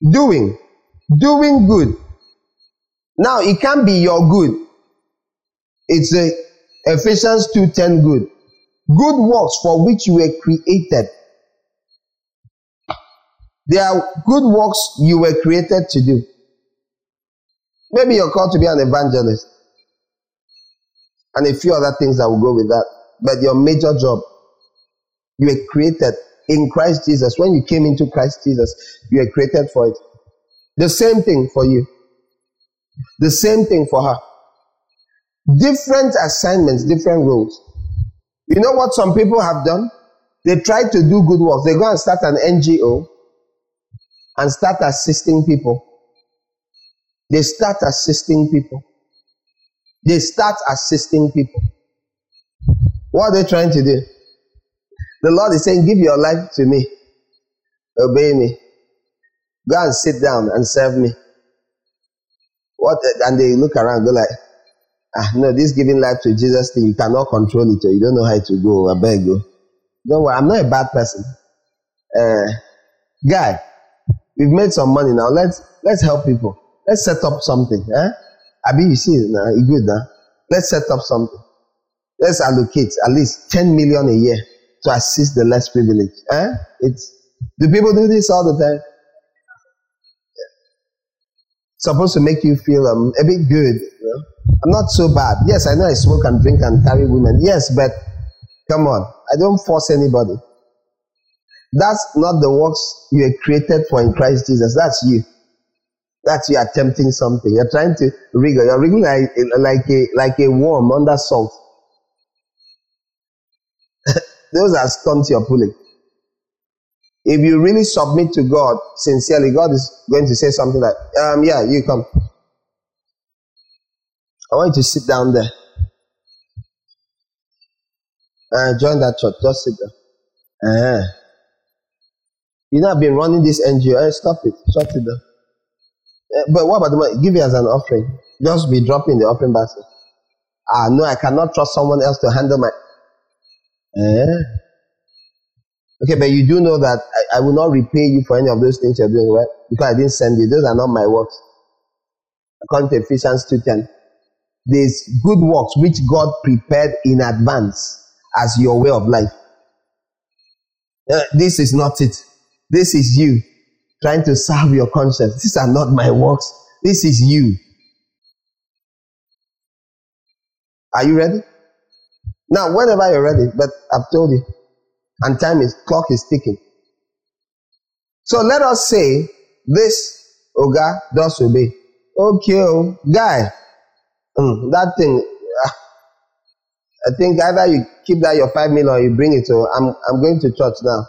good. Now, it can be your good. It's Ephesians 2:10 good. Good works for which you were created. There are good works you were created to do. Maybe you're called to be an evangelist. And a few other things that will go with that. But your major job, you were created in Christ Jesus. When you came into Christ Jesus, you were created for it. The same thing for you. The same thing for her. Different assignments, different roles. You know what some people have done? They try to do good works. They go and start an NGO and start assisting people. They start assisting people. They start assisting people. What are they trying to do? The Lord is saying, give your life to me. Obey me. Go and sit down and serve me. What? And they look around, go like, no, this giving life to Jesus thing, you cannot control it, or you don't know how to go, I beg you. Don't worry, I'm not a bad person. Guy, we've made some money now, let's help people. Let's set up something. I mean, you see, you good now. Let's set up something. Let's allocate at least 10 million a year to assist the less privileged. Do people do this all the time? Supposed to make you feel a bit good. You know? I'm not so bad. Yes, I know I smoke and drink and carry women. Yes, but come on. I don't force anybody. That's not the works you are created for in Christ Jesus. That's you. That's you attempting something. You're trying to wriggle. You're wriggling like a worm under salt. Those are stunts you're pulling. If you really submit to God sincerely, God is going to say something like, yeah, you come. I want you to sit down there. Join that church. Just sit there. You know, I've been running this NGO. Stop it. Shut it down. But what about the money? Give it as an offering. Just be dropping the offering basket. No, I cannot trust someone else to handle my... Okay, but you do know that I will not repay you for any of those things you're doing, right? Because I didn't send you. Those are not my works. According to Ephesians 2:10, there's good works which God prepared in advance as your way of life. This is not it. This is you trying to serve your conscience. These are not my works. This is you. Are you ready? Now, whenever you're ready, but I've told you. And clock is ticking. So let us say this, Oga, does obey. Okay, guy, that thing, I think either you keep that your 5 million or you bring it to, I'm going to church now.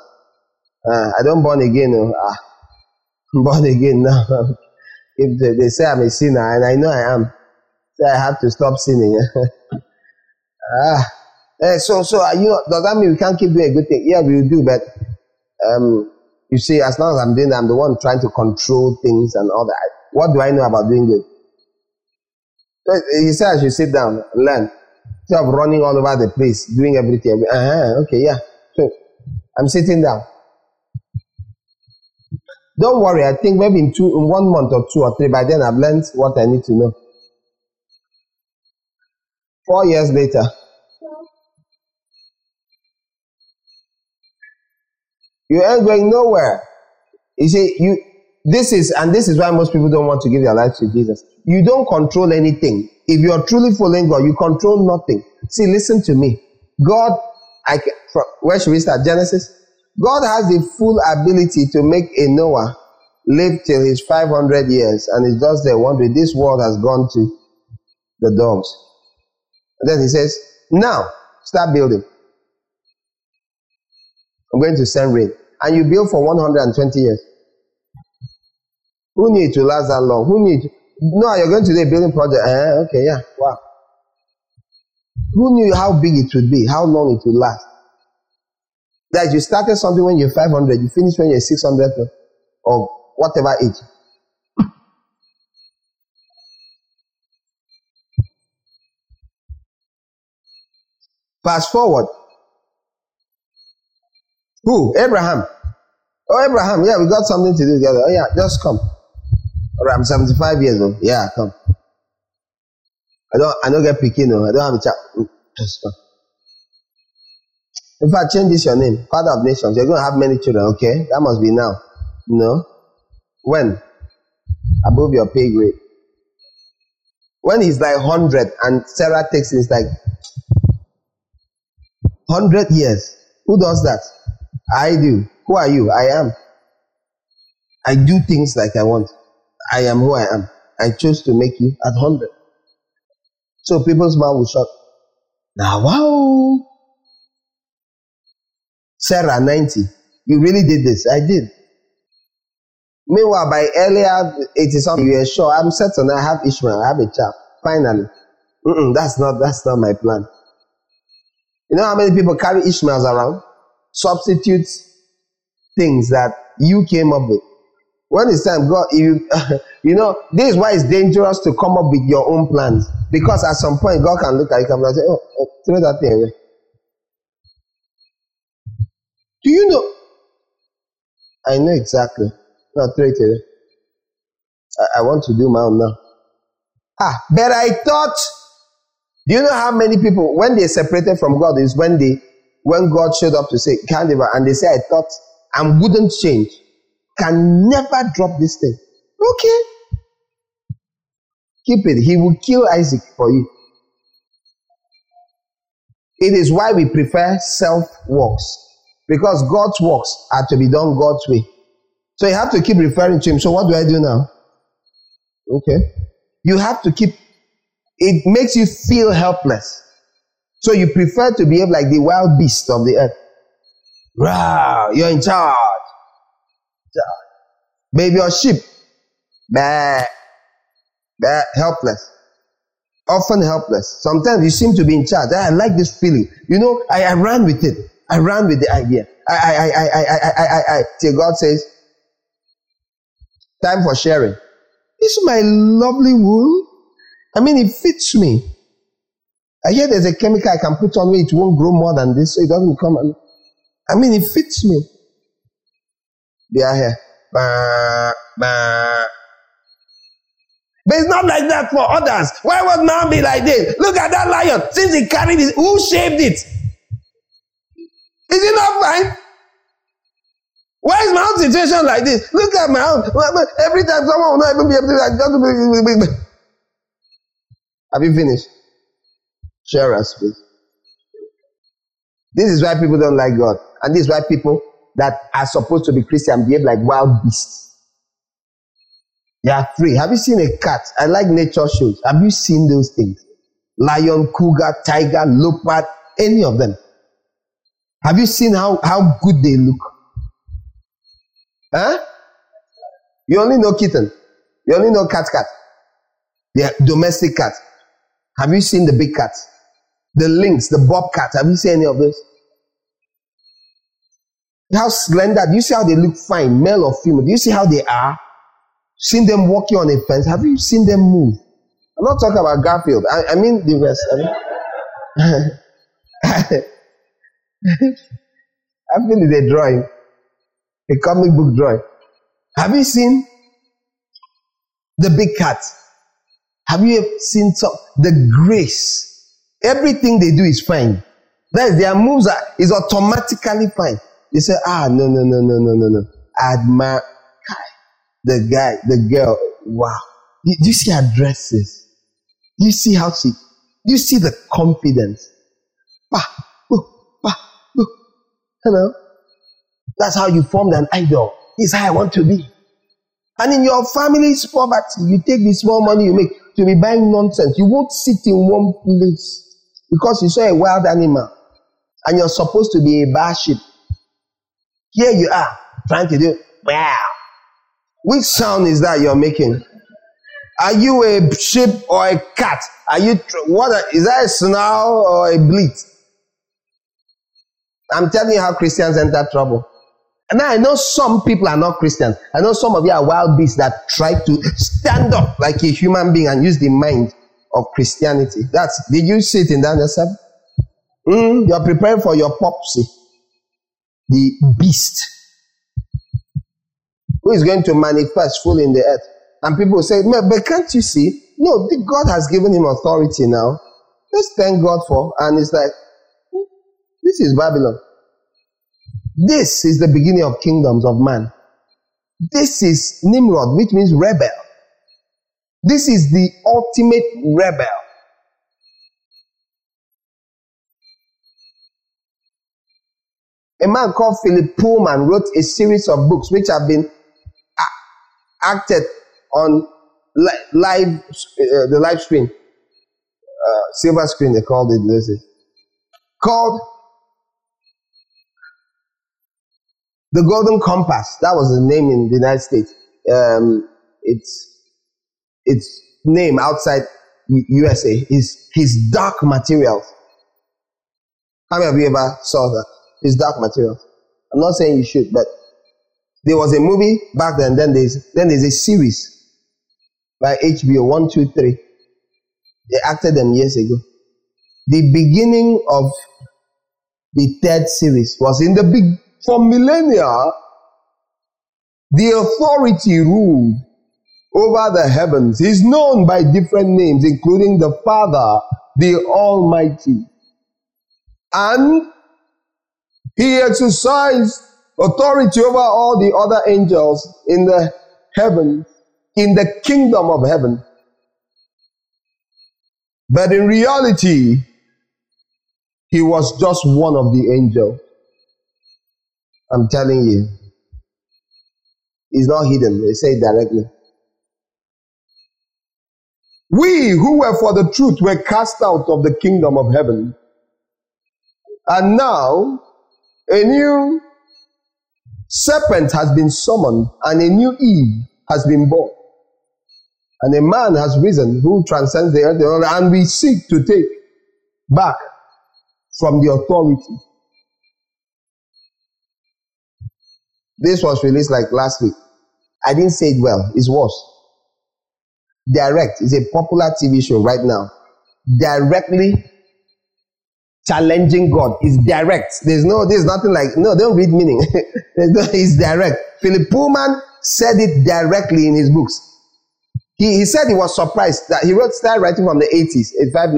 I don't born again. I'm born again now. If they say I'm a sinner, and I know I am, so I have to stop sinning. So are you, does that mean we can't keep doing a good thing? Yeah, we do, but you see, as long as I'm doing that, I'm the one trying to control things and all that. What do I know about doing good? He said I should sit down and learn. Instead of running all over the place, doing everything. Okay, yeah. So I'm sitting down. Don't worry, I think maybe in 1 month or two or three, by then I've learned what I need to know. 4 years later. You ain't going nowhere. You see, this is why most people don't want to give their lives to Jesus. You don't control anything. If you are truly following God, you control nothing. See, listen to me. God, where should we start? Genesis? God has the full ability to make a Noah live till his 500 years, and he's just there wondering, this world has gone to the dogs. And then he says, now, start building. I'm going to send rain. And you build for 120 years. Who knew it will last that long? Who knew it? No, you're going to do a building project. Okay, yeah, wow. Who knew how big it would be? How long it would last? That you started something when you're 500, you finish when you're 600 or whatever age. Fast forward. Who? Abraham. Oh, Abraham, yeah, we got something to do together. Oh, yeah, just come. All right, I'm 75 years old. Yeah, come. I don't get picky, no. I don't have a child. Just come. In fact, change this your name. Father of Nations. You're going to have many children, okay? That must be now. No. When? Above your pay grade. When he's like 100 and Sarah takes it, it's like 100 years. Who does that? I do. Who are you? I am. I do things like I want. I am who I am. I chose to make you at 100. So people's mouth will shut. Now, wow. Sarah, 90. You really did this. I did. Meanwhile, by earlier 80-something, you were sure. I'm certain I have Ishmael. I have a child. Finally. That's not my plan. You know how many people carry Ishmaels around? Substitute things that you came up with. When it's time, God, this is why it's dangerous to come up with your own plans. Because at some point, God can look at you and say, oh, throw that thing away. Do you know? I know exactly. No, throw it away. I want to do my own now. But I thought, do you know how many people, when they separated from God, is when God showed up to say, can't ever, and they say, I thought, I wouldn't change. Can never drop this thing. Okay. Keep it. He will kill Isaac for you. It is why we prefer self-works. Because God's works are to be done God's way. So you have to keep referring to him. So what do I do now? Okay. You have to keep, it makes you feel helpless. So you prefer to behave like the wild beast of the earth. Wow, you're in charge. Baby or sheep. Bah. Helpless. Often helpless. Sometimes you seem to be in charge. I like this feeling. You know, I ran with it. I ran with the idea. I till God says, time for sharing. This is my lovely wool. I mean, it fits me. I hear there's a chemical I can put on me, it won't grow more than this, so it doesn't come. I mean, it fits me. They are here. But it's not like that for others. Why would man be like this? Look at that lion. Since he carried it, who shaved it? Is it not fine? Why is my own situation like this? Look at my own. Every time someone will not even be able to like. Have you finished? Share us, please. This is why people don't like God. And this is why people that are supposed to be Christian behave like wild beasts. They are free. Have you seen a cat? I like nature shows. Have you seen those things? lion, cougar, tiger, leopard, any of them. Have you seen how good they look? Huh? You only know kitten. You only know cat. They are domestic cats. Have you seen the big cats? The lynx, the bobcat. Have you seen any of those? How slender. Do you see how they look fine, male or female? Do you see how they are? Seen them walking on a fence? Have you seen them move? I'm not talking about Garfield. I mean the rest. I feel it's a drawing. A comic book drawing. Have you seen the big cat? Have you seen the grace? Everything they do is fine. That is, their moves is automatically fine. They say, no. Admire the guy, the girl. Wow. Do you see her dresses? Do you see how she? Do you see the confidence? Pa, boom. Hello. That's how you formed an idol. This is how I want to be. And in your family's poverty, you take the small money you make to be buying nonsense. You won't sit in one place because you saw a wild animal and you're supposed to be a baship. Here you are trying to do, wow. Which sound is that you're making? Are you a sheep or a cat? Is that a snarl or a bleat? I'm telling you how Christians enter trouble. And I know some people are not Christians. I know some of you are wild beasts that try to stand up like a human being and use the mind of Christianity. Did you see it in Daniel 7? You're preparing for your popsy. The beast. Who is going to manifest fully in the earth. And people say, but can't you see? No, God has given him authority now. Let's thank God for. And it's like, this is Babylon. This is the beginning of kingdoms of man. This is Nimrod, which means rebel. This is the ultimate rebel. A man called Philip Pullman wrote a series of books which have been acted on live, the live screen. Silver screen, they called it. Called The Golden Compass. That was the name in the United States. Its name outside USA is His Dark Materials. How many of you ever saw that? His Dark Materials. I'm not saying you should, but there was a movie back then there's a series by HBO, 1, 2, 3. They acted them years ago. The beginning of the third series was in the big. For millennia, the authority ruled over the heavens. He's known by different names, including the Father, the Almighty. And he exercised authority over all the other angels in the heavens, in the kingdom of heaven. But in reality, he was just one of the angels. I'm telling you, it's not hidden. They say it directly. We who were for the truth were cast out of the kingdom of heaven. And now, a new serpent has been summoned, and a new Eve has been born. And a man has risen who transcends the earth, and we seek to take back from the authority. This was released like last week. I didn't say it well. It's worse. Direct is a popular TV show right now. Directly challenging God is direct. There's nothing like, don't read meaning. It's direct. Philip Pullman said it directly in his books. He said he was surprised that he started writing from the 80s, 85,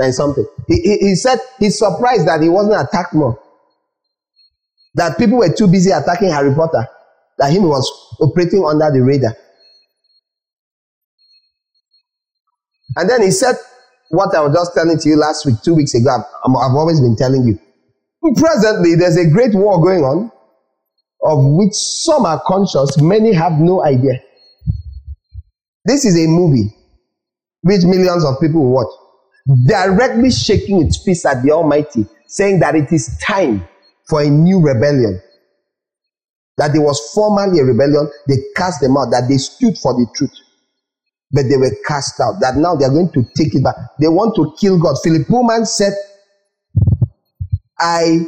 1990, something. He said he's surprised that he wasn't attacked more. That people were too busy attacking Harry Potter, that he was operating under the radar. And then he said what I was just telling to you last week, 2 weeks ago, I've always been telling you. Presently, there's a great war going on, of which some are conscious, many have no idea. This is a movie which millions of people watch. directly shaking its fist at the Almighty, saying that it is time for a new rebellion. That there was formerly a rebellion, they cast them out, that they stood for the truth, but they were cast out, that now they are going to take it back. They want to kill God. Philip Pullman said, I,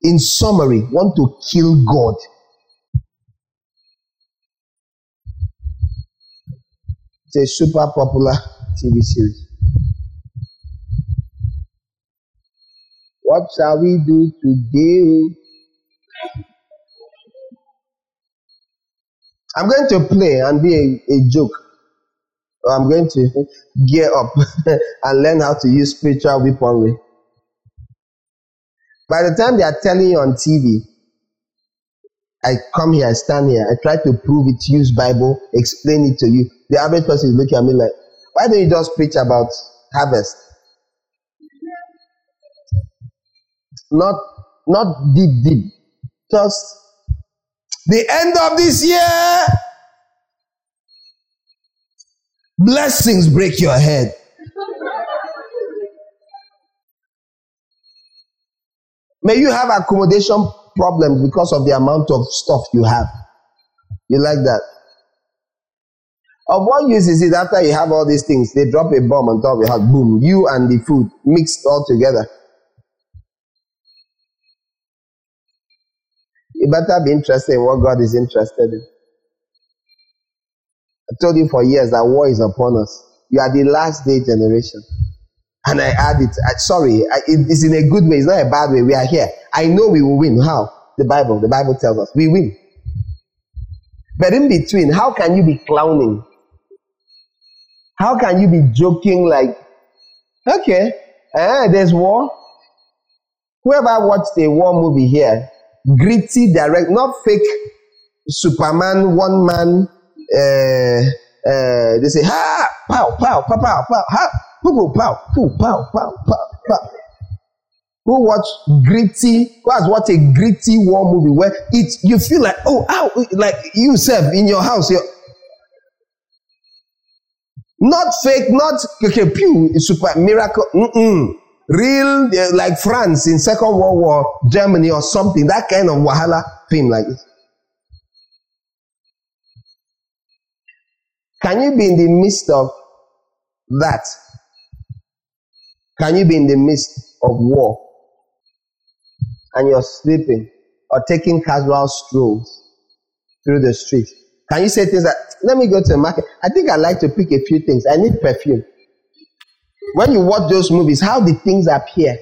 in summary, want to kill God. It's a super popular TV series. What shall we do today? I'm going to play and be a joke. I'm going to gear up and learn how to use spiritual weaponry. By the time they are telling you on TV, I come here, I stand here, I try to prove it, use Bible, explain it to you. The average person is looking at me like, why don't you just preach about harvest? Not deep. Just the end of this year. Blessings break your head. May you have accommodation problems because of the amount of stuff you have. You like that? Of what use is it after you have all these things? They drop a bomb on top of your house. Boom. You and the food mixed all together. You better be interested in what God is interested in. I told you for years that war is upon us. You are the last day generation. And I add it. It's in a good way. It's not a bad way. We are here. I know we will win. How? The Bible tells us. We win. But in between, how can you be clowning? How can you be joking like, okay, there's war? Whoever watched a war movie here, gritty, direct, not fake Superman, one man, they say, ha, pow, pow, pow, pow, pow, ha, poo, pow, poo, pow, pow, pow, pow. Who has watched a gritty war movie where you feel like, oh, ow, like yourself in your house. Not fake, not, okay, pew, super miracle, real, like France in Second World War, Germany or something, that kind of wahala film like this. Can you be in the midst of that? Can you be in the midst of war? And you're sleeping or taking casual strolls through the street. Can you say things like, let me go to the market? I think I'd like to pick a few things. I need perfume. When you watch those movies, how the things appear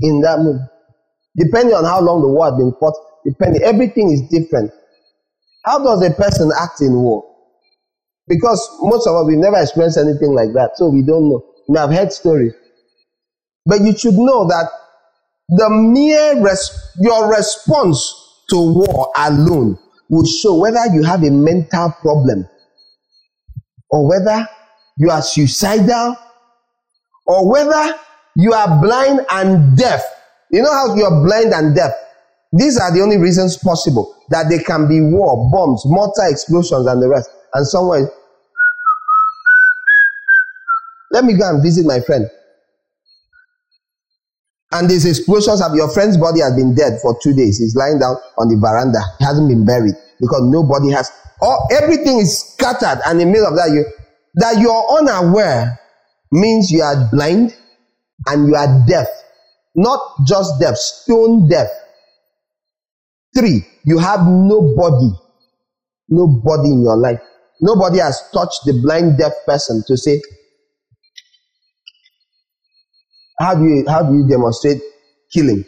in that movie. Depending on how long the war has been fought, everything is different. How does a person act in war? Because most of us, we've never experienced anything like that, so we don't know. We have heard stories. But you should know that your response to war alone will show whether you have a mental problem or whether you are suicidal or whether you are blind and deaf. You know how you're blind and deaf? These are the only reasons possible that there can be war, bombs, mortar explosions, and the rest. And someone, let me go and visit my friend. And these explosions have your friend's body has been dead for 2 days. He's lying down on the veranda. He hasn't been buried because nobody has. Everything is scattered, and in the middle of that, you are unaware means you are blind and you are deaf. Not just deaf, stone deaf. 3, you have nobody in your life. Nobody has touched the blind, deaf person to say, how do you demonstrate killing?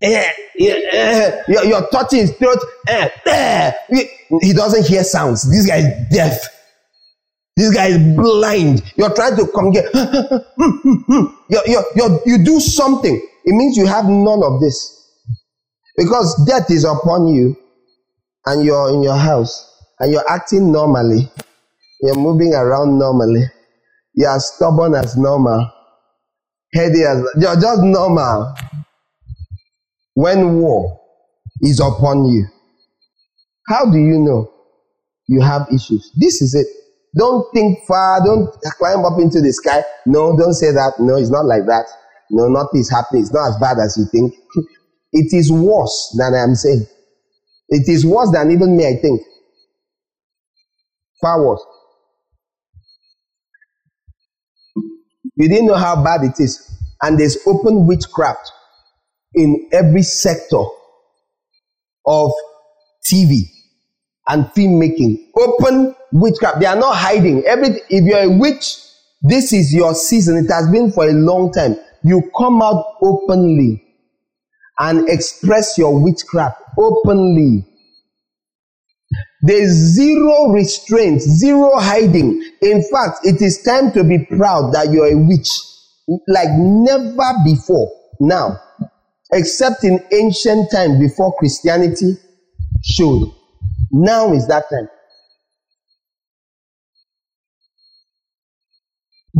You're touching his throat. He doesn't hear sounds. This guy is deaf. This guy is blind. You're trying to communicate. You do something. It means you have none of this. Because death is upon you, and you're in your house, and you're acting normally. You're moving around normally. You're as stubborn as normal. You're just normal. When war is upon you, how do you know you have issues? This is it. Don't think far. Don't climb up into the sky. No, don't say that. No, it's not like that. No, nothing is happening. It's not as bad as you think. It is worse than I'm saying. It is worse than even me, I think. Far worse. You didn't know how bad it is. And there's open witchcraft in every sector of TV and filmmaking. Open witchcraft. They are not hiding. If you're a witch, this is your season. It has been for a long time. You come out openly and express your witchcraft openly. There's zero restraint, zero hiding. In fact, it is time to be proud that you're a witch, like never before now, except in ancient time before Christianity showed. Now is that time.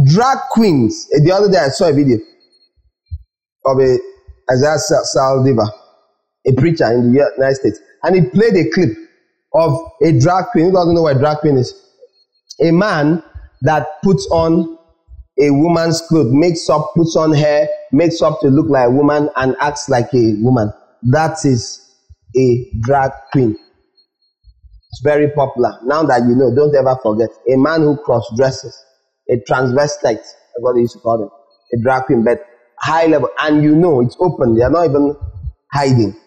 Drag queens. The other day I saw a video of Isaiah Saldiva, a preacher in the United States, and he played a clip of a drag queen. Who doesn't know what a drag queen is? A man that puts on a woman's clothes, makes up, puts on hair, makes up to look like a woman and acts like a woman. That is a drag queen. It's very popular. Now that you know, don't ever forget. A man who cross-dresses, a transvestite, that's what they used to call them, a drag queen, but high level. And you know, it's open. They are not even hiding.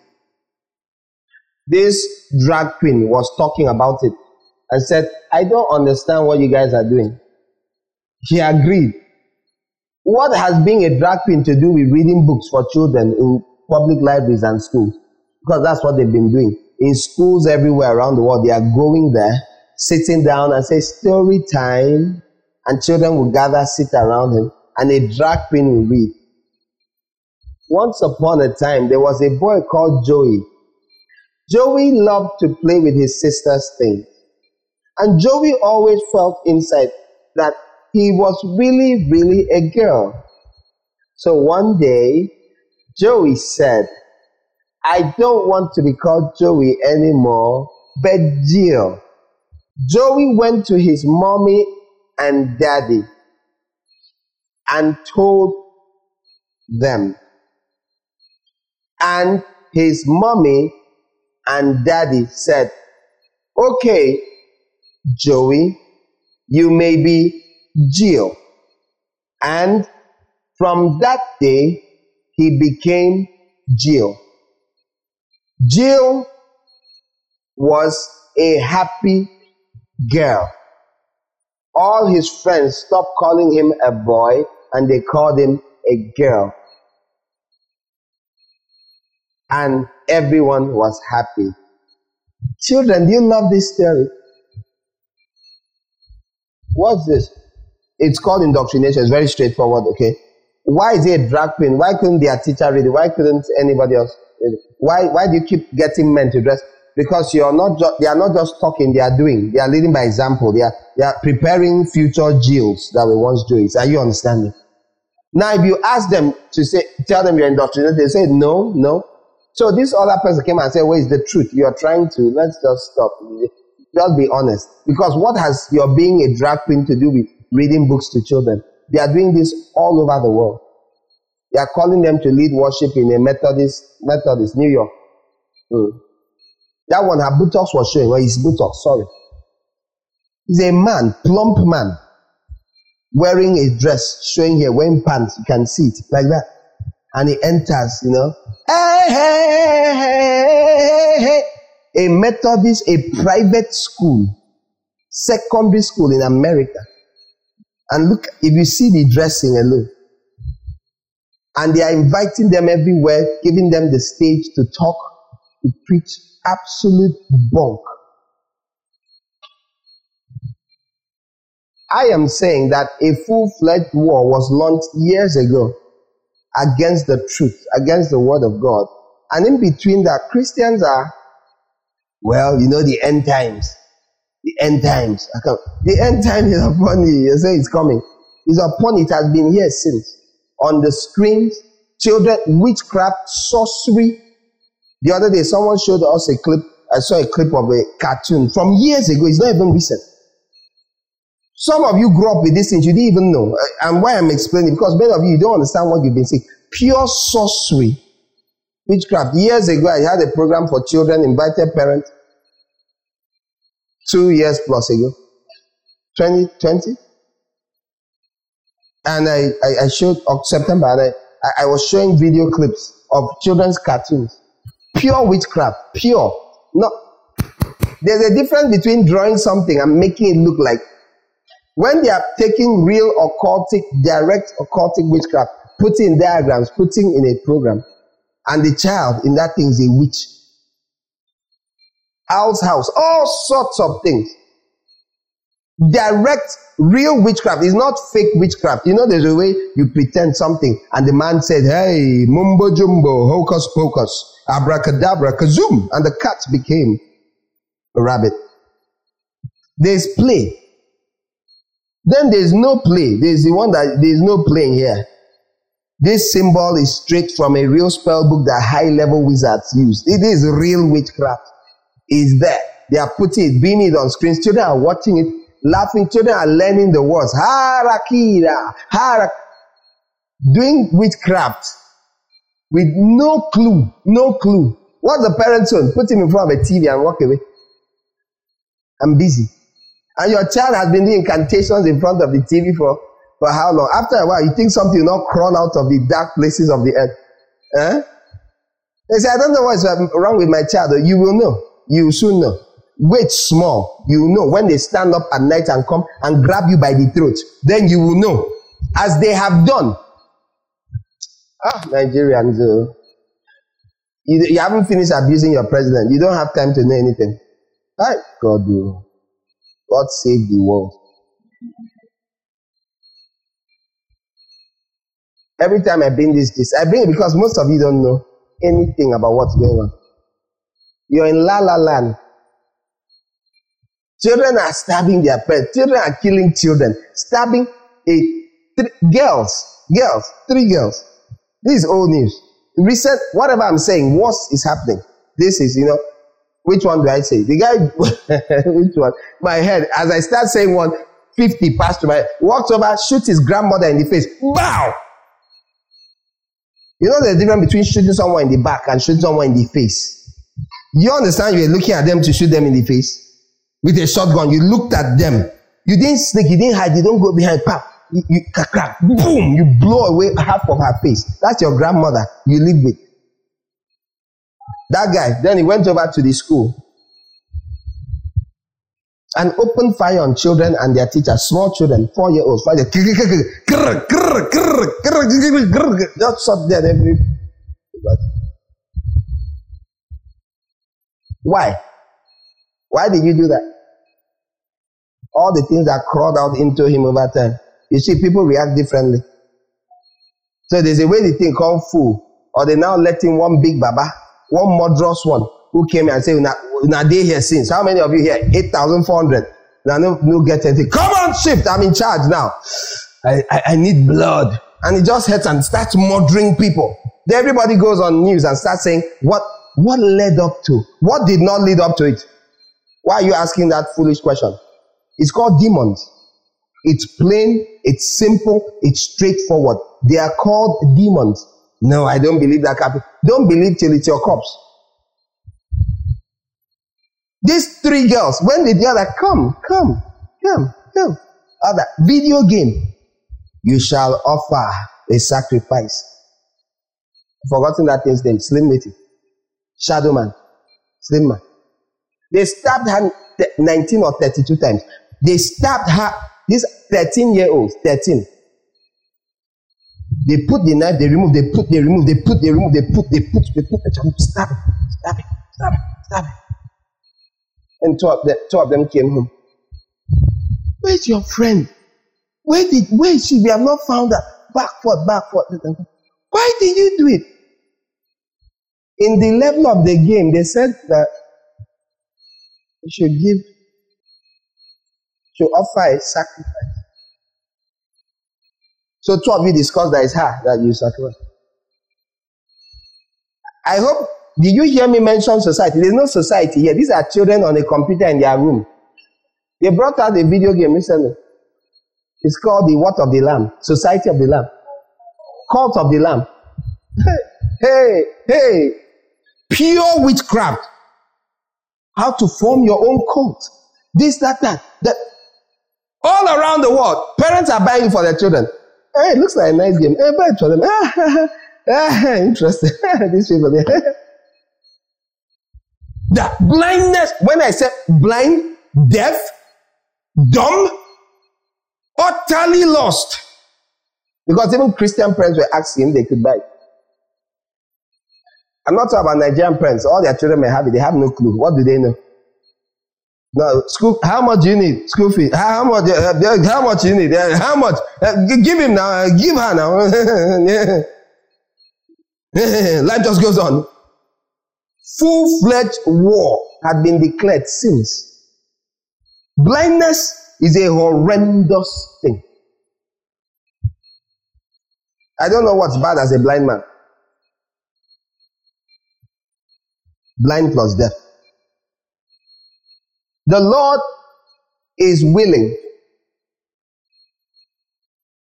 This drag queen was talking about it and said, I don't understand what you guys are doing. She agreed. What has being a drag queen to do with reading books for children in public libraries and schools? Because that's what they've been doing. In schools everywhere around the world, they are going there, sitting down and say, story time. And children will gather, sit around him, and a drag queen will read. Once upon a time, there was a boy called Joey. Joey loved to play with his sister's things. And Joey always felt inside that he was really, really a girl. So one day, Joey said, I don't want to be called Joey anymore, but Jill. Joey went to his mommy and daddy and told them. And his mommy and daddy said, okay, Joey, you may be Jill. And from that day, he became Jill. Jill was a happy girl. All his friends stopped calling him a boy and they called him a girl. And everyone was happy. Children, do you love this story? What's this? It's called indoctrination. It's very straightforward, okay? Why is it a drag queen? Why couldn't their teacher read it? Why couldn't anybody else read it? Why do you keep getting men to dress? Because they are not just talking, they are doing. They are leading by example. They are preparing future Jills that were once Joys. Are you understanding? Now, if you ask them to say, tell them you're indoctrinated, they say, no. So this other person came and said, where is the truth? You're trying to, let's just stop. Just be honest. Because what has your being a drag queen to do with reading books to children? They are doing this all over the world. They are calling them to lead worship in a Methodist, New York. That one, her buttocks was showing, or his buttocks, sorry. He's a man, plump man, wearing a dress, showing here, wearing pants, you can see it, like that. And he enters, you know. Hey, hey, hey, hey, hey. A Methodist, a private school, secondary school in America. And look, if you see the dressing alone, and they are inviting them everywhere, giving them the stage to talk, to preach absolute bunk. I am saying that a full-fledged war was launched years ago against the truth, against the word of God. And in between that, Christians are, well, you know, the end times. The end times. The end time is upon you. You say it's coming. It's upon you. It has been here since. On the screens, children, witchcraft, sorcery. The other day, someone showed us a clip. I saw a clip of a cartoon from years ago. It's not even recent. Some of you grew up with these things, you didn't even know. And why I'm explaining, because many of you don't understand what you've been saying. Pure sorcery, witchcraft. Years ago, I had a program for children, invited parents, 2 years plus ago, 2020. And I showed September, and I was showing video clips of children's cartoons. Pure witchcraft, pure. No, there's a difference between drawing something and making it look like. When they are taking real occultic, direct occultic witchcraft, putting in diagrams, putting in a program, and the child in that thing is a witch. Owl's house, all sorts of things. Direct, real witchcraft is not fake witchcraft. You know, there's a way you pretend something, and the man said, "Hey, mumbo jumbo, hocus pocus, abracadabra, kazoom," and the cat became a rabbit. There's play. Then there's no play. There's the one that there's no playing here. This symbol is straight from a real spell book that high-level wizards use. It is real witchcraft. It's there. They are putting it, being it on screens. Children are watching it, laughing. Children are learning the words. Harakira. Doing witchcraft with no clue. No clue. What's the parent's own? Put him in front of a TV and walk away. I'm busy. And your child has been doing incantations in front of the TV for how long? After a while, you think something will not crawl out of the dark places of the earth. Eh? They say, "I don't know what's wrong with my child." You will know. You will soon know. Wait small. You will know. When they stand up at night and come and grab you by the throat, then you will know. As they have done. Nigerians, you haven't finished abusing your president. You don't have time to know anything. Right? God will. God save the world. Every time I bring this gist, I bring it because most of you don't know anything about what's going on. You're in La La Land. Children are stabbing their parents. Children are killing children. Stabbing three girls. This is old news. Recent, whatever I'm saying, worse is happening. This is, you know, which one do I say? The guy, which one? My head, as I start saying one, 50 passed to my head, walks over, shoots his grandmother in the face. Wow! You know the difference between shooting someone in the back and shooting someone in the face. You understand you were looking at them to shoot them in the face. With a shotgun, you looked at them. You didn't sneak, you didn't hide, you don't go behind, pop. You crack, boom, you blow away half of her face. That's your grandmother you live with. That guy, then he went over to the school and opened fire on children and their teachers, small children, 4-year-olds, 5 years. That's up there. Why? Why did you do that? All the things that crawled out into him over time. You see, people react differently. So there's a way they think kung fu, or they now letting one big baba, one murderous one who came and said, "Now they here since." How many of you here? 8,400. Now no get anything. Come on, shift. I'm in charge now. I need blood. And he just hurts and starts murdering people. Then everybody goes on news and starts saying, what led up to? What did not lead up to it? Why are you asking that foolish question? It's called demons. It's plain, it's simple, it's straightforward. They are called demons. No, I don't believe that. Don't believe till it's your corpse. These three girls, when did the other come? Other video game. You shall offer a sacrifice. I've forgotten that thing's name. Slim Lady. Shadow Man. Slim Man. They stabbed her 19 or 32 times. They stabbed her, this 13-year-old, 13. They put the knife, they remove, they put, they remove, they put, they remove, they put, stab it. And two of them came home. Where's your friend? Where is she? We have not found her. Back forth. Why did you do it? In the level of the game, they said that you should offer a sacrifice. So two of you discussed that it's her that you sacrifice. I hope, did you hear me mention society? There's no society here. These are children on a computer in their room. They brought out a video game recently. It's called the What of the Lamb, Society of the Lamb, Cult of the Lamb. Hey, pure witchcraft. How to form your own cult. This, that. All around the world, parents are buying for their children. Hey, it looks like a nice game. Hey, buy it for them. Interesting. These people there. That blindness, when I said blind, deaf, dumb, utterly lost. Because even Christian parents were asking if they could buy it. I'm not talking about Nigerian parents. All their children may have it. They have no clue. What do they know? No, school, how much do you need? School fee. How much you need? How much? Give him now. Give her now. Life just goes on. Full-fledged war had been declared since. Blindness is a horrendous thing. I don't know what's bad as a blind man. Blind plus deaf. The Lord is willing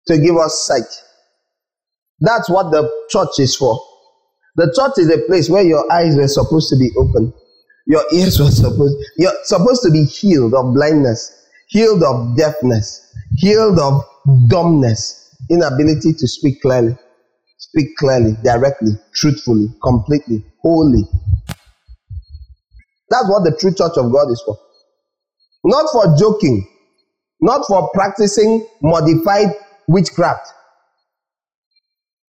to give us sight. That's what the church is for. The church is a place where your eyes were supposed to be open. Your ears were you're supposed to be healed of blindness, healed of deafness, healed of dumbness, inability to speak clearly, directly, truthfully, completely, wholly. That's what the true church of God is for. Not for joking. Not for practicing modified witchcraft.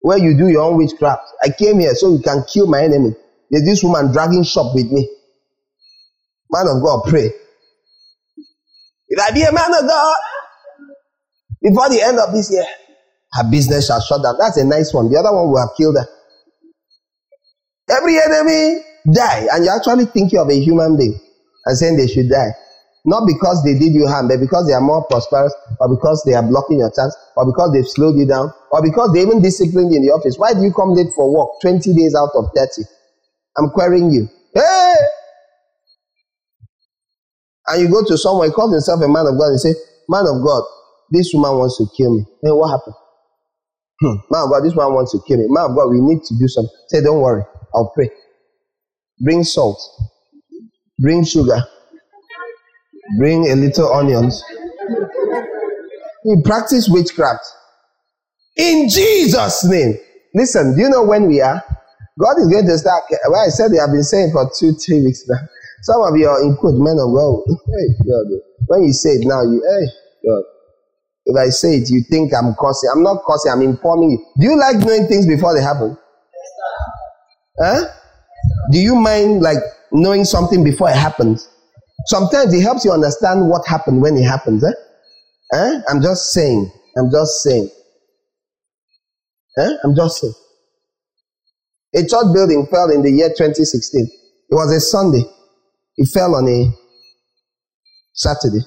Where you do your own witchcraft. I came here so you can kill my enemy. There's this woman dragging shop with me. Man of God, pray. If I be a man of God, before the end of this year, her business shall shut down. That's a nice one. The other one will have killed her. Every enemy die, and you're actually thinking of a human being and saying they should die. Not because they did you harm, but because they are more prosperous, or because they are blocking your chance, or because they've slowed you down, or because they even disciplined you in the office. Why do you come late for work 20 days out of 30? I'm querying you. Hey! And you go to someone, he calls himself a man of God, and say, man of God, this woman wants to kill me. Hey, what happened? Man of God, this woman wants to kill me. Man of God, we need to do something. Say, don't worry, I'll pray. Bring salt, bring sugar, bring a little onions. You practice witchcraft. In Jesus' name. Listen, do you know when we are? God is going to start, well, I said they have been saying for 2-3 weeks now. Some of you are in quote, men of God. Hey, God. When you say it now, hey, God. If I say it, you think I'm cursing. I'm not cursing, I'm informing you. Do you like knowing things before they happen? Huh? Do you mind like knowing something before it happens? Sometimes it helps you understand what happened when it happens. I'm just saying. A church building fell in the year 2016. It was a Sunday. It fell on a Saturday.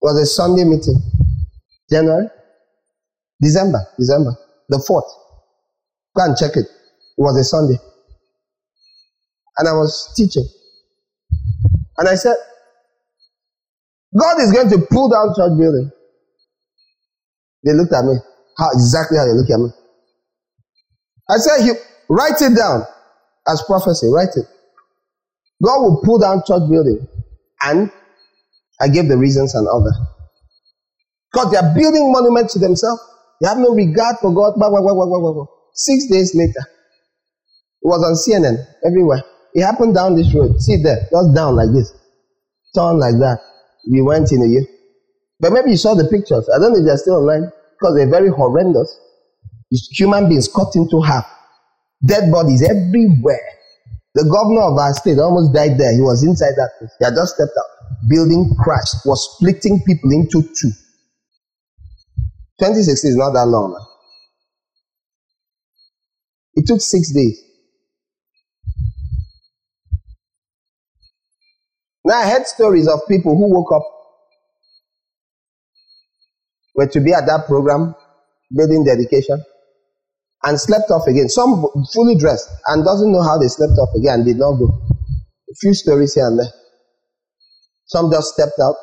It was a Sunday meeting. December the 4th. Go and check it. It was a Sunday. And I was teaching. And I said, God is going to pull down church building. They looked at me. Exactly how they look at me. I said, write it down as prophecy. Write it. God will pull down church building. And I gave the reasons and all that. Because they are building monuments to themselves. They have no regard for God. 6 days later. It was on CNN, everywhere. It happened down this road. See there, just down like this. Turn like that. We went in a year. But maybe you saw the pictures. I don't know if they're still online. Because they're very horrendous. It's human beings cut into half. Dead bodies everywhere. The governor of our state almost died there. He was inside that place. He had just stepped out. Building crashed. Was splitting people into two. 2016 is not that long, man. It took 6 days. Now I heard stories of people who woke up, were to be at that program, building dedication, and slept off again. Some fully dressed and doesn't know how they slept off again and did not go. A few stories here and there. Some just stepped out.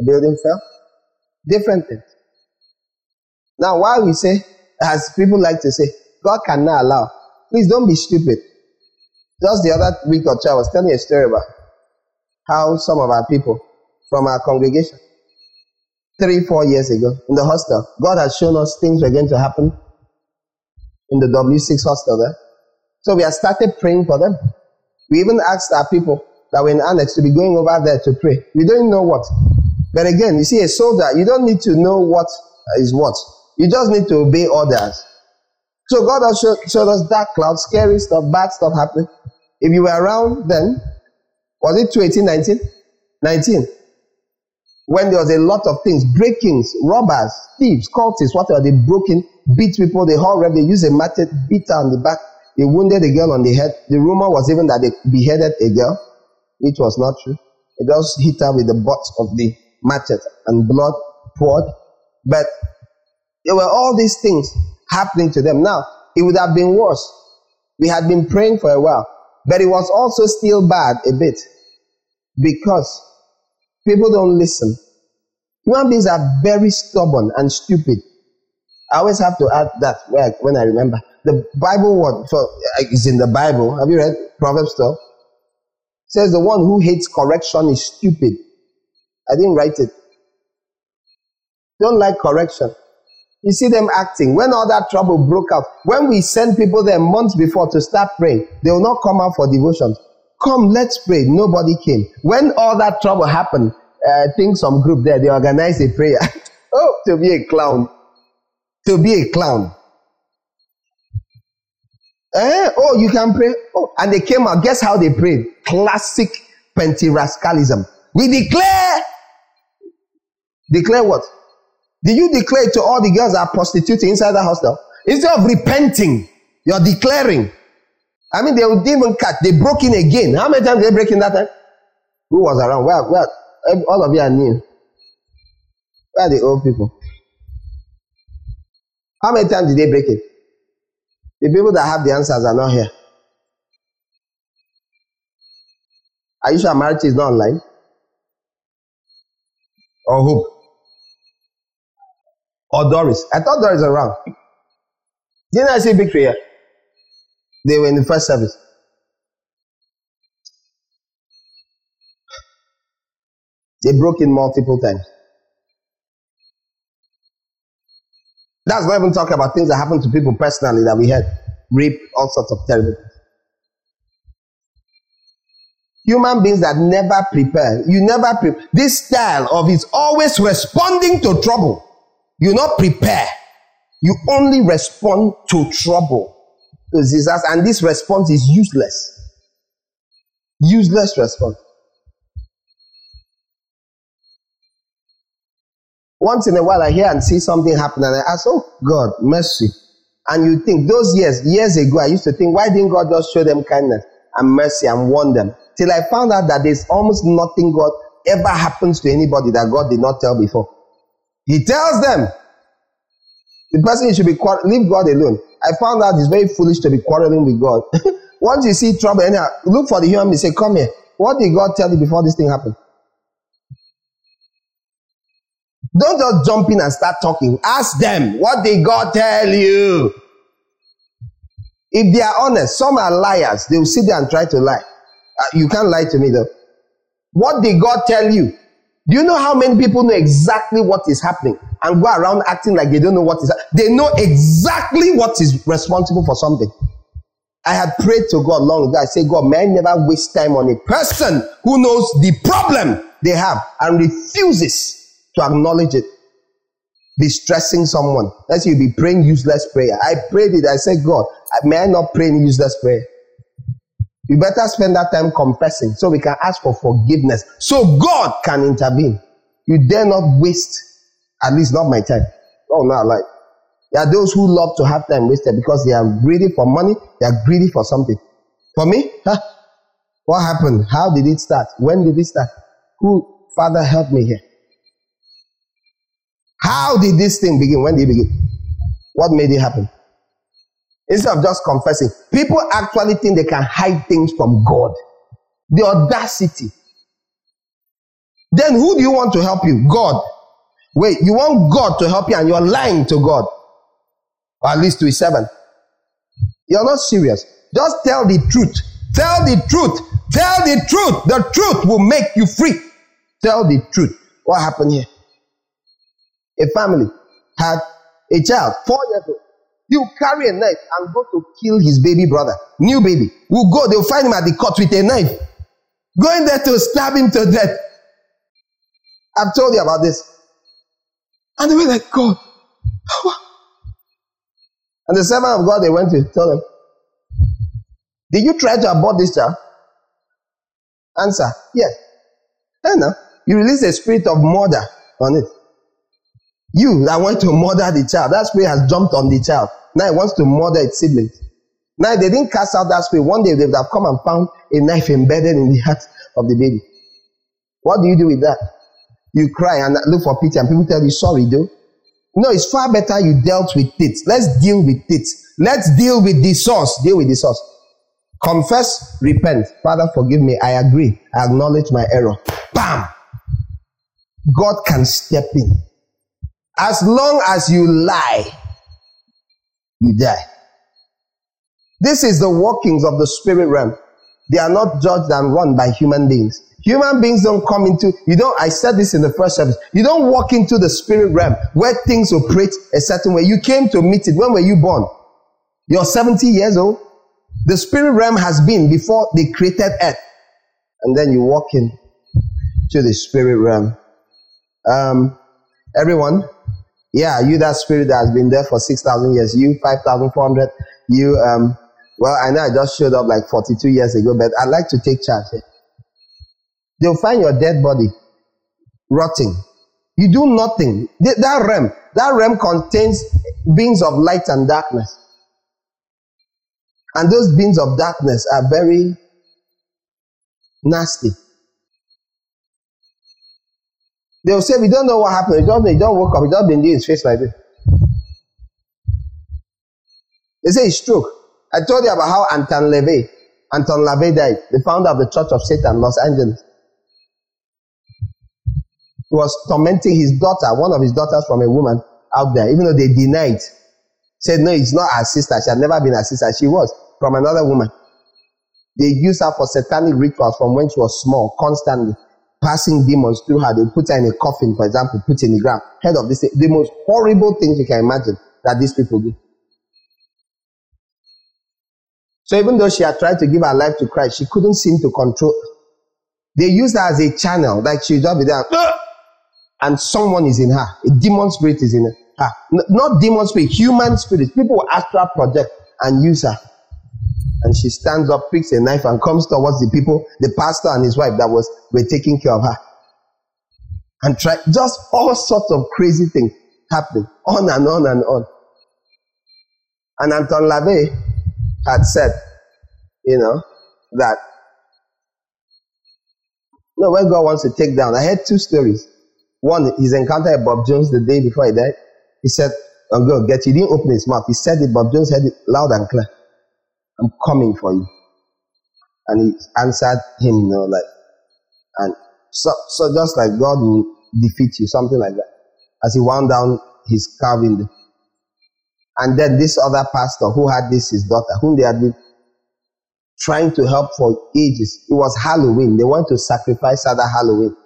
the building fell. Different things. Now, why we say, as people like to say, God cannot allow. Please don't be stupid. Just the other week or two, I was telling a story about how some of our people from our congregation, 3-4 years ago, in the hostel, God has shown us things were going to happen in the W6 hostel there. So we have started praying for them. We even asked our people that were in annex to be going over there to pray. We don't know what. But again, you see, a soldier, you don't need to know what is what. You just need to obey orders. So God has showed us dark clouds, scary stuff, bad stuff happening. If you were around then, was it 2018, 19? When there was a lot of things, breakings, robbers, thieves, cultists, whatever, they broke in, beat people, they hauled up, they used a machete, beat her on the back, they wounded a girl on the head. The rumor was even that they beheaded a girl, which was not true. They just hit her with the butt of the machete and blood poured. But there were all these things happening to them. Now, it would have been worse. We had been praying for a while, but it was also still bad a bit because people don't listen. Human beings are very stubborn and stupid. I always have to add that when I remember. The Bible word is in the Bible. Have you read Proverbs 12? It says the one who hates correction is stupid. I didn't write it. Don't like correction. You see them acting. When all that trouble broke out, when we send people there months before to start praying, they will not come out for devotions. Come, let's pray. Nobody came. When all that trouble happened, I think some group there, they organized a prayer. Oh, to be a clown. To be a clown. Oh, you can pray. Oh, and they came out. Guess how they prayed? Classic pentirascalism. We declare. Declare what? Did you declare to all the girls that are prostituting inside the hostel? Instead of repenting, you're declaring. I mean, they would even catch. They broke in again. How many times did they break in that time? Who was around? Where? All of you are new. Where are the old people? How many times did they break in? The people that have the answers are not here. Are you sure marriage is not online? Or Hope? Or Doris? I thought Doris was around. Didn't I see Victory here? They were in the first service. They broke in multiple times. That's not even talking about things that happen to people personally that we had. Rape, all sorts of terrible things. Human beings that never prepare. You never prepare. This style of it's always responding to trouble. You not prepare. You only respond to trouble. To disaster. And this response is useless. Useless response. Once in a while, I hear and see something happen, and I ask, oh, God, mercy. And you think, those years ago, I used to think, why didn't God just show them kindness and mercy and warn them? Till I found out that there's almost nothing God ever happens to anybody that God did not tell before. He tells them. The person you should be leave God alone. I found out it's very foolish to be quarreling with God. Once you see trouble, anyhow, look for the human being, say, come here. What did God tell you before this thing happened? Don't just jump in and start talking. Ask them, what did God tell you? If they are honest, some are liars. They will sit there and try to lie. You can't lie to me though. What did God tell you? Do you know how many people know exactly what is happening and go around acting like they don't know what is happening? They know exactly what is responsible for something. I had prayed to God long ago. I said, God, may I never waste time on a person who knows the problem they have and refuses to acknowledge it, distressing someone. That's you'll be praying useless prayer. I prayed it. I said, God, may I not pray in useless prayer? You better spend that time confessing so we can ask for forgiveness, so God can intervene. You dare not waste, at least not my time. Oh, no, like there are those who love to have time wasted because they are greedy for money. They are greedy for something. For me, what happened? How did it start? When did it start? Who? Father, help me here. How did this thing begin? When did it begin? What made it happen? Instead of just confessing, people actually think they can hide things from God. The audacity. Then who do you want to help you? God. Wait, you want God to help you and you're lying to God. Or at least to his servant. You're not serious. Just tell the truth. Tell the truth. Tell the truth. The truth will make you free. Tell the truth. What happened here? A family had a child, 4 years old. You carry a knife and go to kill his baby brother. New baby. We'll go. They'll find him at the court with a knife. Going there to stab him to death. I've told you about this. And they were like, God. And the servant of God, they went to tell him, did you try to abort this child? Answer, yes. I know. You release the spirit of murder on it. You that went to murder the child, that spirit has jumped on the child. Now it wants to murder its siblings. Now they didn't cast out that spirit. One day they would have come and found a knife embedded in the heart of the baby. What do you do with that? You cry and look for pity and people tell you, sorry, though. No, it's far better you dealt with it. Let's deal with it. Let's deal with the source. Deal with the source. Confess, repent. Father, forgive me. I agree. I acknowledge my error. Bam! God can step in. As long as you lie, you die. This is the workings of the spirit realm. They are not judged and run by human beings. Human beings don't come into, I said this in the first service, you don't walk into the spirit realm where things operate a certain way. You came to meet it. When were you born? You're 70 years old. The spirit realm has been before they created earth. And then you walk in to the spirit realm. Everyone, yeah, you that spirit that has been there for 6,000 years, you 5,400, you, well, I know I just showed up like 42 years ago, but I'd like to take charge here. They'll find your dead body rotting. You do nothing. That realm contains beings of light and darkness. And those beings of darkness are very nasty. They'll say, we don't know what happened. He just woke up. He just been doing his face like this. They say he stroke. I told you about how Anton LaVey died, the founder of the Church of Satan, Los Angeles. He was tormenting his daughter, one of his daughters from a woman out there, even though they denied. Said, no, it's not her sister. She had never been her sister. She was from another woman. They used her for satanic rituals from when she was small, constantly passing demons through her. They put her in a coffin, for example, put in the ground. Head of this, the most horrible things you can imagine that these people do. So even though she had tried to give her life to Christ, she couldn't seem to control her. They used her as a channel, like she would just be there. And someone is in her. A demon spirit is in her. Not demon spirit, human spirit. People will astral project and use her. And she stands up, picks a knife and comes towards the people, the pastor and his wife that were taking care of her. And just all sorts of crazy things happening. On and on and on. And Anton LaVey had said, that when God wants to take down, I heard two stories. One, his encounter with Bob Jones the day before he died. He said, I'm going to get you. He didn't open his mouth. He said it, Bob Jones heard it loud and clear. I'm coming for you. And he answered him, so just like God will defeat you, something like that. As he wound down his calf in the. And then this other pastor who had his daughter, whom they had been trying to help for ages. It was Halloween. They want to sacrifice her that Halloween.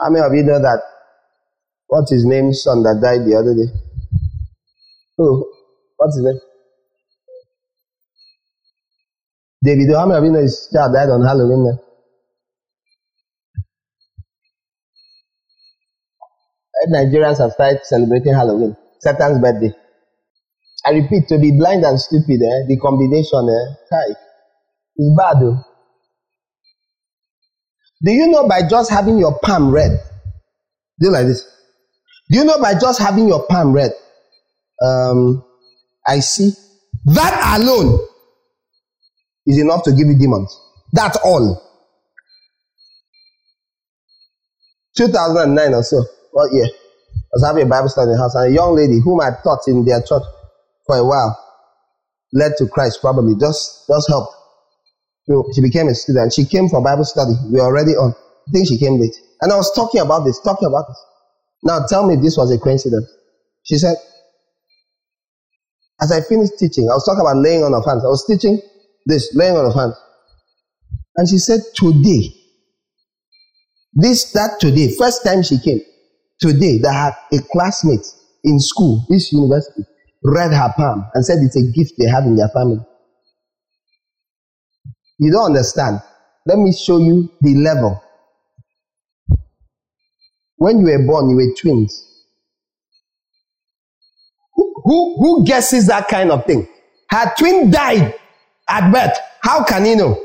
How many of you know that? What's his name? Son that died the other day. Who? What's his name? David. How many of you know his child died on Halloween night? Nigerians have started celebrating Halloween. Satan's birthday. I repeat, to be blind and stupid, the combination, is bad though. Do you know by just having your palm red? Do like this. Do you know by just having your palm red? I see. That alone is enough to give you demons. That's all. 2009 or so. What year? I was having a Bible study in the house, and a young lady whom I taught in their church for a while led to Christ, probably, just helped. So she became a student. She came for Bible study. We're already on. I think she came late. And I was talking about this. Now tell me this was a coincidence. She said, as I finished teaching, I was talking about laying on of hands. I was teaching this, laying on of hands. And she said, today, today, first time she came, today, that had a classmate in school, this university, read her palm and said it's a gift they have in their family. You don't understand. Let me show you the level. When you were born, you were twins. Who guesses that kind of thing? Her twin died at birth. How can he know?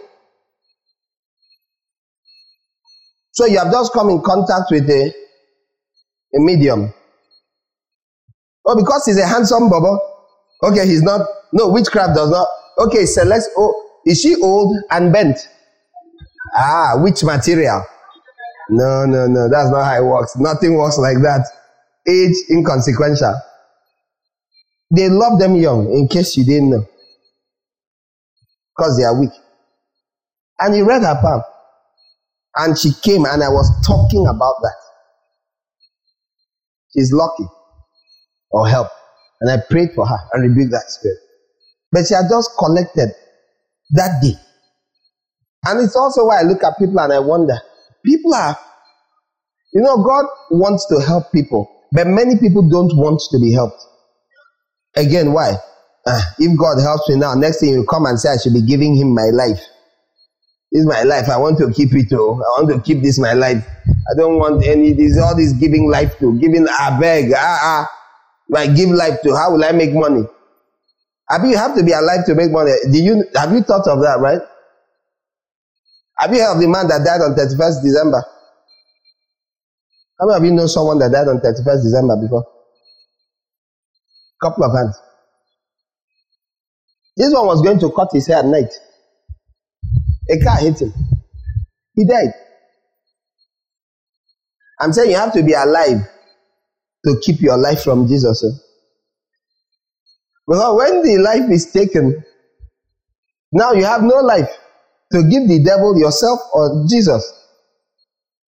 So you have just come in contact with a medium. Oh, because he's a handsome bubble. Okay, he's not. No, witchcraft does not. Okay, select. Oh, is she old and bent? Ah, which material? No. That's not how it works. Nothing works like that. Age inconsequential. They love them young, in case you didn't know. Because they are weak. And he read her palm. And she came and I was talking about that. She's lucky. Or help. And I prayed for her and rebuked that spirit. But she had just collected that day. And it's also why I look at people and I wonder. People are, you know, God wants to help people. But many people don't want to be helped. Again, why? If God helps me now, next thing you come and say, I should be giving him my life. This is my life. I want to keep it. Oh, I want to keep this my life. I don't want any. This all this giving life to giving. I beg. If I give life to, how will I make money? I mean, you have to be alive to make money. Have you thought of that, right? Have you heard of the man that died on 31st December? How many of you know someone that died on 31st December before? Couple of hands. This one was going to cut his hair at night. A car hit him. He died. I'm saying you have to be alive to keep your life from Jesus. Because when the life is taken, now you have no life to give the devil yourself or Jesus.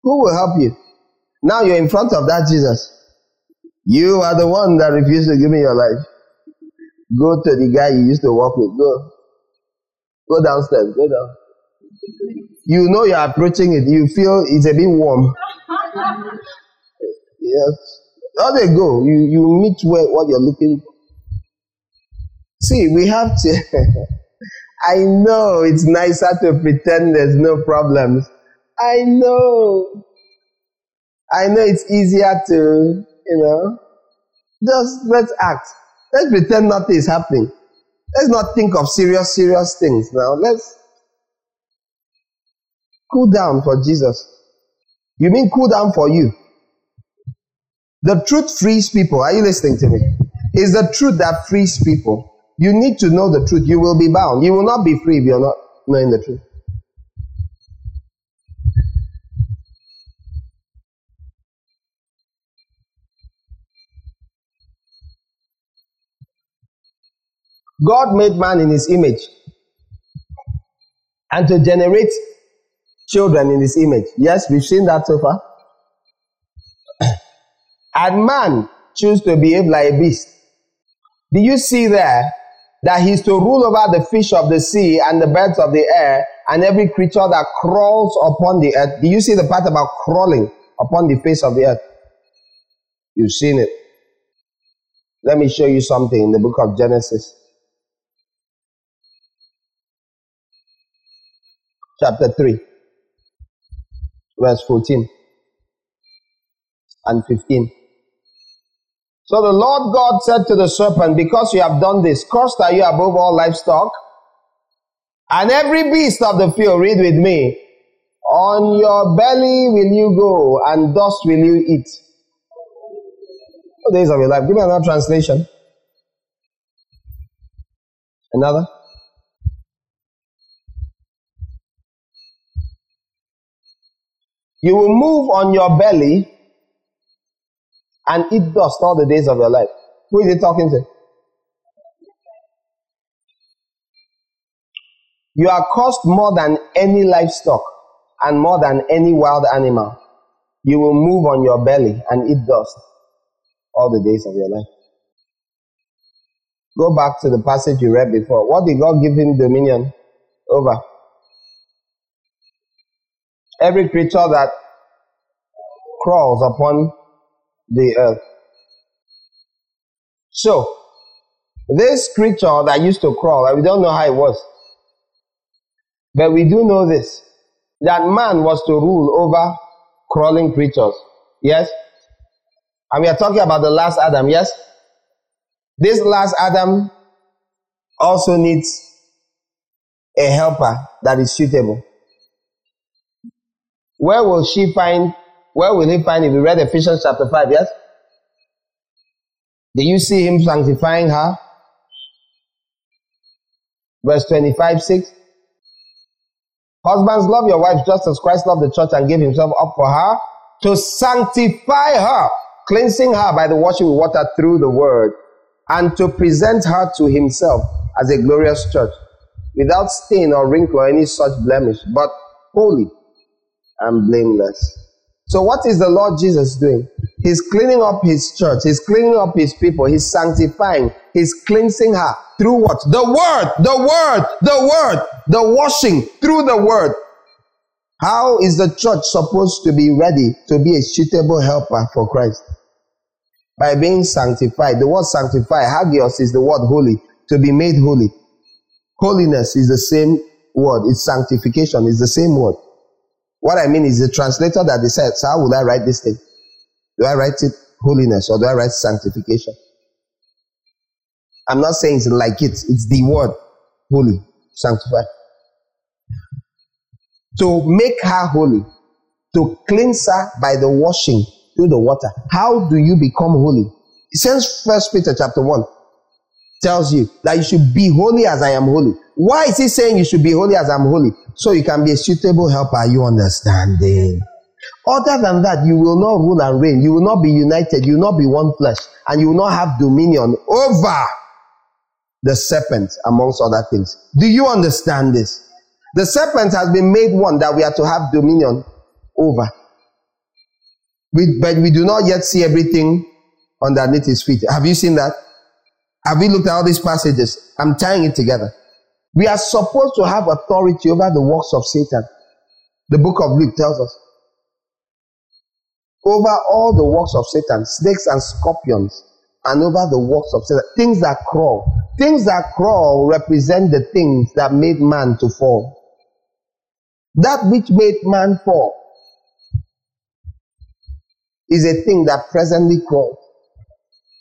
Who will help you? Now you're in front of that Jesus. You are the one that refused to give me your life. Go to the guy you used to walk with. Go downstairs. Go down. You know you're approaching it. You feel it's a bit warm. Yes. How they go? You meet what you're looking for. See, we have to. I know it's nicer to pretend there's no problems. I know it's easier to. Just let's act. Let's pretend nothing is happening. Let's not think of serious things now. Let's cool down for Jesus. You mean cool down for you? The truth frees people. Are you listening to me? It's the truth that frees people. You need to know the truth. You will be bound. You will not be free if you're not knowing the truth. God made man in his image. And to generate children in his image. Yes, we've seen that so far. And man chose to behave like a beast. Do you see there that he's to rule over the fish of the sea and the birds of the air and every creature that crawls upon the earth? Do you see the part about crawling upon the face of the earth? You've seen it. Let me show you something in the book of Genesis. Chapter 3, verse 14 and 15. So the Lord God said to the serpent, because you have done this, cursed are you above all livestock, and every beast of the field. Read with me. On your belly will you go, and dust will you eat. All days of your life. Give me another translation. Another. You will move on your belly and eat dust all the days of your life. Who is he talking to? You are cursed more than any livestock and more than any wild animal. You will move on your belly and eat dust all the days of your life. Go back to the passage you read before. What did God give him dominion over? Every creature that crawls upon the earth. So, this creature that used to crawl, we don't know how it was. But we do know this, that man was to rule over crawling creatures. Yes? And we are talking about the last Adam, yes? This last Adam also needs a helper that is suitable. Where will he find, if we read Ephesians chapter 5, yes? Do you see him sanctifying her? Verse 25, 6. Husbands, love your wives just as Christ loved the church and gave himself up for her, to sanctify her, cleansing her by the washing with water through the word, and to present her to himself as a glorious church, without stain or wrinkle or any such blemish, but holy and blameless. So what is the Lord Jesus doing? He's cleaning up his church. He's cleaning up his people. He's sanctifying. He's cleansing her. Through what? The word, the word, the word, the washing through the word. How is the church supposed to be ready to be a suitable helper for Christ? By being sanctified. The word sanctify, hagios, is the word holy, to be made holy. Holiness is the same word. It's sanctification. It's the same word. What I mean is the translator that decides, how would I write this thing? Do I write it holiness or do I write sanctification? I'm not saying it's like it. It's the word holy, sanctified. To make her holy, to cleanse her by the washing through the water. How do you become holy? Since 1 Peter chapter 1 tells you that you should be holy as I am holy. Why is he saying you should be holy as I'm holy? So you can be a suitable helper. Are you understanding? Other than that, you will not rule and reign. You will not be united. You will not be one flesh. And you will not have dominion over the serpent, amongst other things. Do you understand this? The serpent has been made one that we are to have dominion over. But we do not yet see everything underneath his feet. Have you seen that? Have we looked at all these passages? I'm tying it together. We are supposed to have authority over the works of Satan. The book of Luke tells us. Over all the works of Satan, snakes and scorpions, and over the works of Satan, things that crawl. Things that crawl represent the things that made man to fall. That which made man fall is a thing that presently crawls.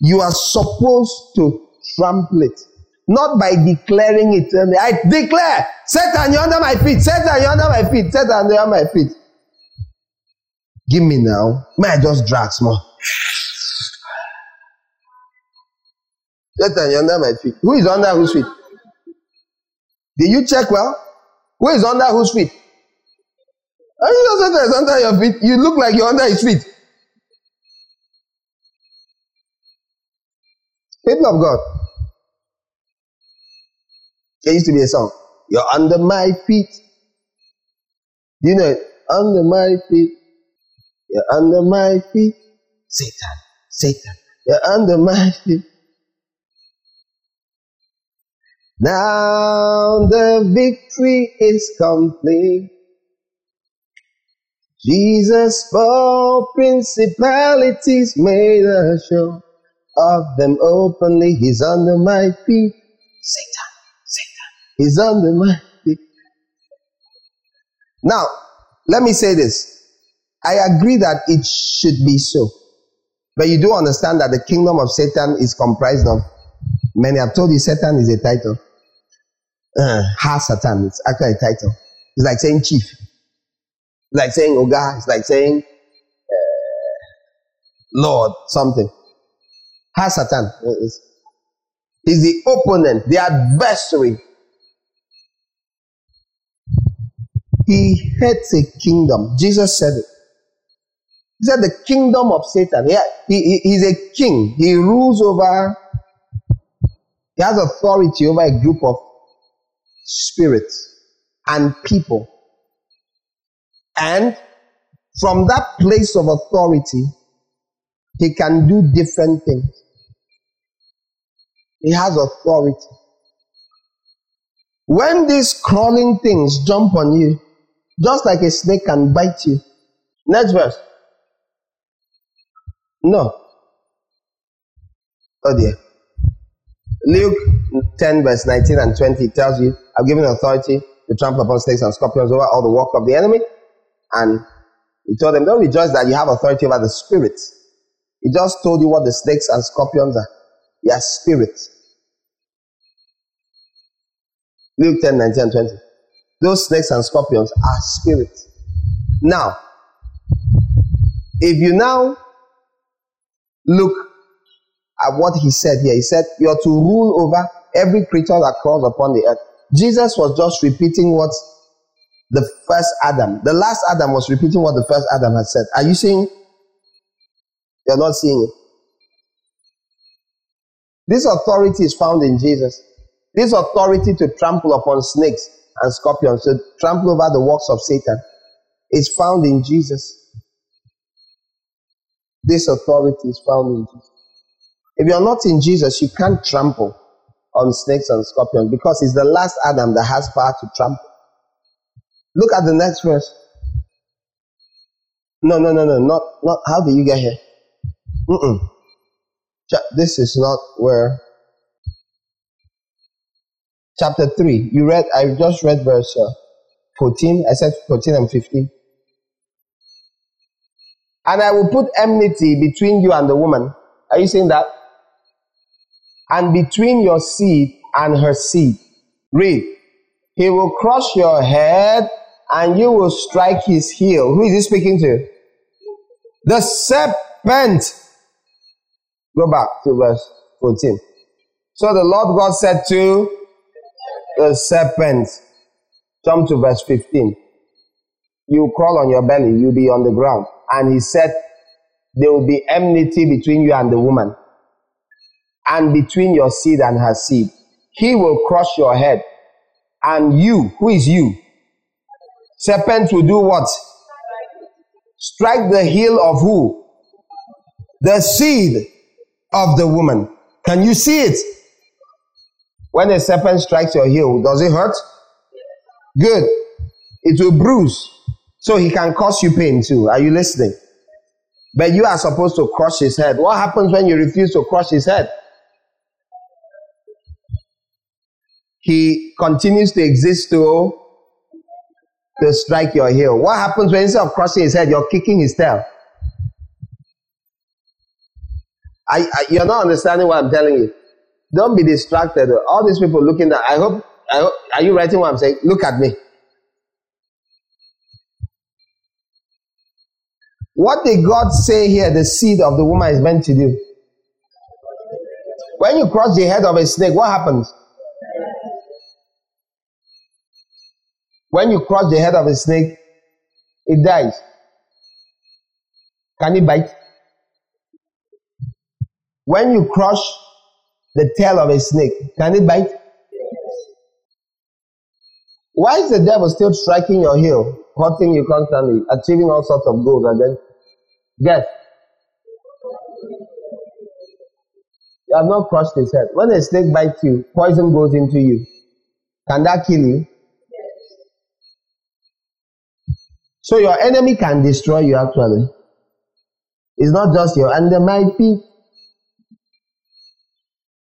You are supposed to trample it. Not by declaring it. I declare, Satan, you're under my feet. Satan, you're under my feet. Satan, you're under my feet. Give me now. May I just drag small? Satan, you're under my feet. Who is under whose feet? Did you check well? Who is under whose feet? Are you not Satan is under your feet? You look like you're under his feet. People of God. There used to be a song. You're under my feet. You know it. Under my feet. You're under my feet. Satan. Satan. You're under my feet. Now the victory is complete. Jesus for principalities made a show of them openly. He's under my feet. Satan. He's under my feet. Now, let me say this. I agree that it should be so. But you do understand that the kingdom of Satan is comprised of many. I've told you Satan is a title. Ha Satan, it's actually a title. It's like saying chief. It's like saying Oga. It's like saying Lord, something. Ha Satan is the opponent, the adversary. He hates a kingdom. Jesus said it. He said the kingdom of Satan. Yeah, he's a king. He rules over, he has authority over a group of spirits. and people. And from that place of authority, he can do different things. He has authority. When these crawling things jump on you, just like a snake can bite you. Next verse. No. Oh dear. Luke 10 verse 19 and 20 tells you, I've given authority to trample upon snakes and scorpions over all the work of the enemy. And he told them, don't rejoice that you have authority over the spirits. He just told you what the snakes and scorpions are. They are spirits. Luke 10, 19 and 20. Those snakes and scorpions are spirits. Now, if you now look at what he said here, he said, you are to rule over every creature that crawls upon the earth. Jesus was just repeating what the first Adam, the last Adam was repeating what the first Adam had said. Are you seeing? You're not seeing it. This authority is found in Jesus. This authority to trample upon snakes and scorpions, to trample over the works of Satan, is found in Jesus. This authority is found in Jesus. If you're not in Jesus, you can't trample on snakes and scorpions because it's the last Adam that has power to trample. Look at the next verse. No, how did you get here? This is not where. Chapter 3. You read, I just read verse 14. I said 14 and 15. And I will put enmity between you and the woman. Are you seeing that? And between your seed and her seed. Read. He will crush your head and you will strike his heel. Who is he speaking to? The serpent. Go back to verse 14. So the Lord God said to the serpent, jump to verse 15. You crawl on your belly, you'll be on the ground. And he said, there will be enmity between you and the woman, and between your seed and her seed. He will crush your head. And you, who is you? Serpent will do what? Strike the heel of who? The seed of the woman. Can you see it? When a serpent strikes your heel, does it hurt? Good. It will bruise. So he can cause you pain too. Are you listening? But you are supposed to crush his head. What happens when you refuse to crush his head? He continues to exist to strike your heel. What happens when instead of crushing his head, you're kicking his tail? You're not understanding what I'm telling you. Don't be distracted. All these people looking at, I hope, are you writing what I'm saying? Look at me. What did God say here the seed of the woman is meant to do? When you crush the head of a snake, what happens? When you crush the head of a snake, it dies. Can it bite? When you crush the tail of a snake, can it bite? Why is the devil still striking your heel, hurting you constantly, achieving all sorts of goals again? Guess. You have not crushed his head. When a snake bites you, poison goes into you. Can that kill you? So your enemy can destroy you actually. It's not just your under my feet.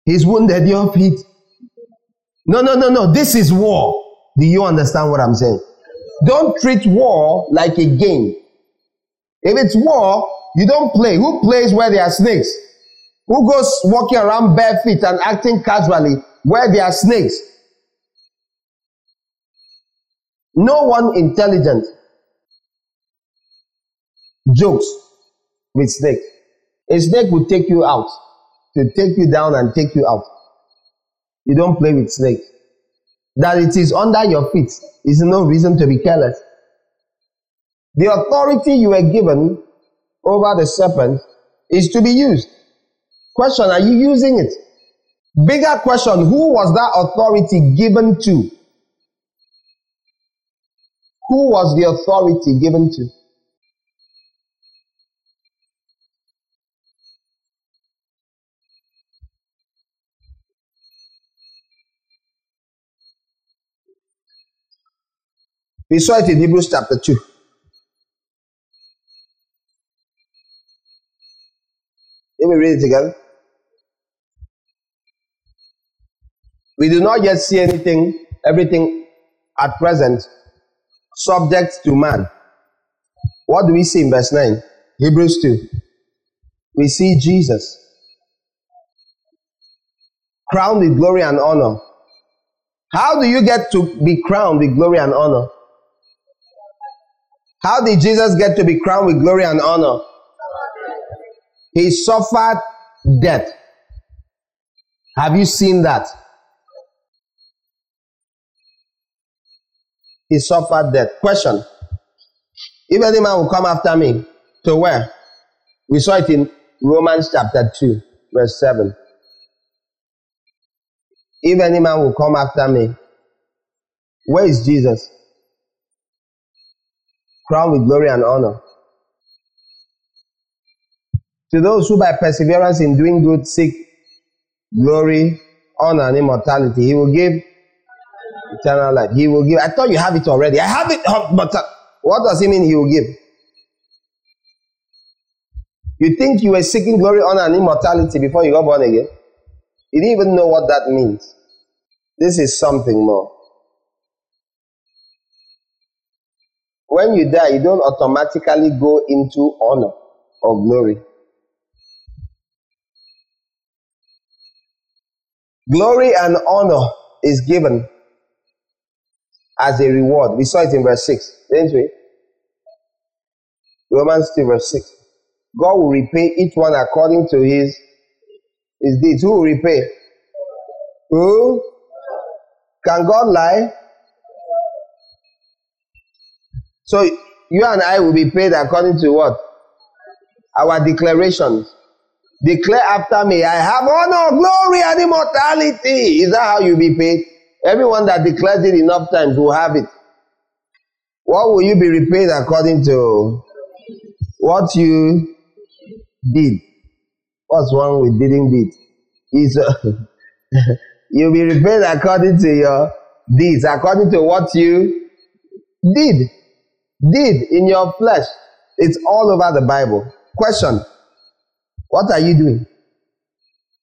He's wounded your feet. No. This is war. Do you understand what I'm saying? Don't treat war like a game. If it's war, you don't play. Who plays where there are snakes? Who goes walking around barefoot and acting casually where there are snakes? No one intelligent jokes with snakes. A snake will take you out, to take you down and take you out. You don't play with snakes. That it is under your feet is no reason to be careless. The authority you were given over the serpent is to be used. Question, are you using it? Bigger question, who was that authority given to? Who was the authority given to? We saw it in Hebrews chapter 2. Let me read it again. We do not yet see everything at present subject to man. What do we see in verse 9? Hebrews 2. We see Jesus crowned with glory and honor. How do you get to be crowned with glory and honor? How did Jesus get to be crowned with glory and honor? He suffered death. Have you seen that? He suffered death. Question. If any man will come after me, to where? We saw it in Romans chapter 2, verse 7. If any man will come after me, where is Jesus? Crowned with glory and honor. To those who by perseverance in doing good seek glory, honor, and immortality, he will give eternal life. He will give. I thought you have it already. I have it, but what does he mean he will give? You think you were seeking glory, honor, and immortality before you got born again? You didn't even know what that means. This is something more. When you die, you don't automatically go into honor or glory. Glory and honor is given as a reward. We saw it in verse 6, didn't we? Romans 2, verse 6. God will repay each one according to his deeds. Who will repay? Who? Can God lie? So you and I will be paid according to what? Our declarations. Declare after me, I have honor, glory, and immortality. Is that how you'll be paid? Everyone that declares it enough times will have it. What will you be repaid according to? What you did. What's wrong with didn't did? You'll be repaid according to your deeds, according to what you did in your flesh. It's all over the Bible. Question. What are you doing?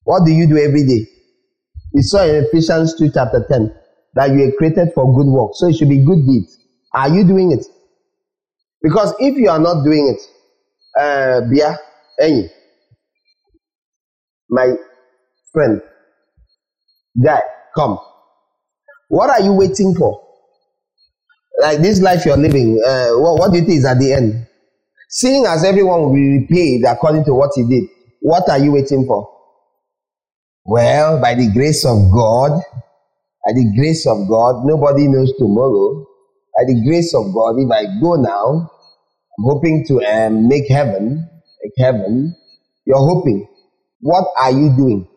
What do you do every day? We saw in Ephesians 2 chapter 10 that you are created for good work. So it should be good deeds. Are you doing it? Because if you are not doing it, Bia, Enyi, my friend, guy, come. What are you waiting for? Like this life you're living, what do you think is at the end? Seeing as everyone will be repaid according to what he did, what are you waiting for? Well, by the grace of God, nobody knows tomorrow. By the grace of God, if I go now, I'm hoping to make heaven. You're hoping. What are you doing?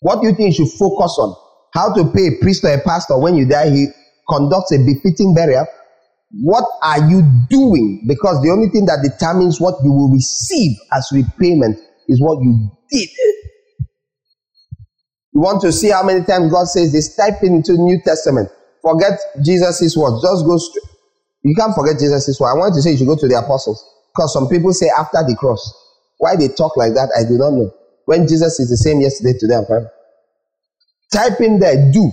What do you think you should focus on? How to pay a priest or a pastor when you die? He conducts a befitting burial. What are you doing? Because the only thing that determines what you will receive as repayment is what you did. You want to see how many times God says this? Type into New Testament. Forget Jesus' words. Just go straight. You can't forget Jesus' words. I want to say you should go to the apostles. Because some people say after the cross. Why they talk like that, I do not know. When Jesus is the same yesterday, today, and forever. Type in there, do,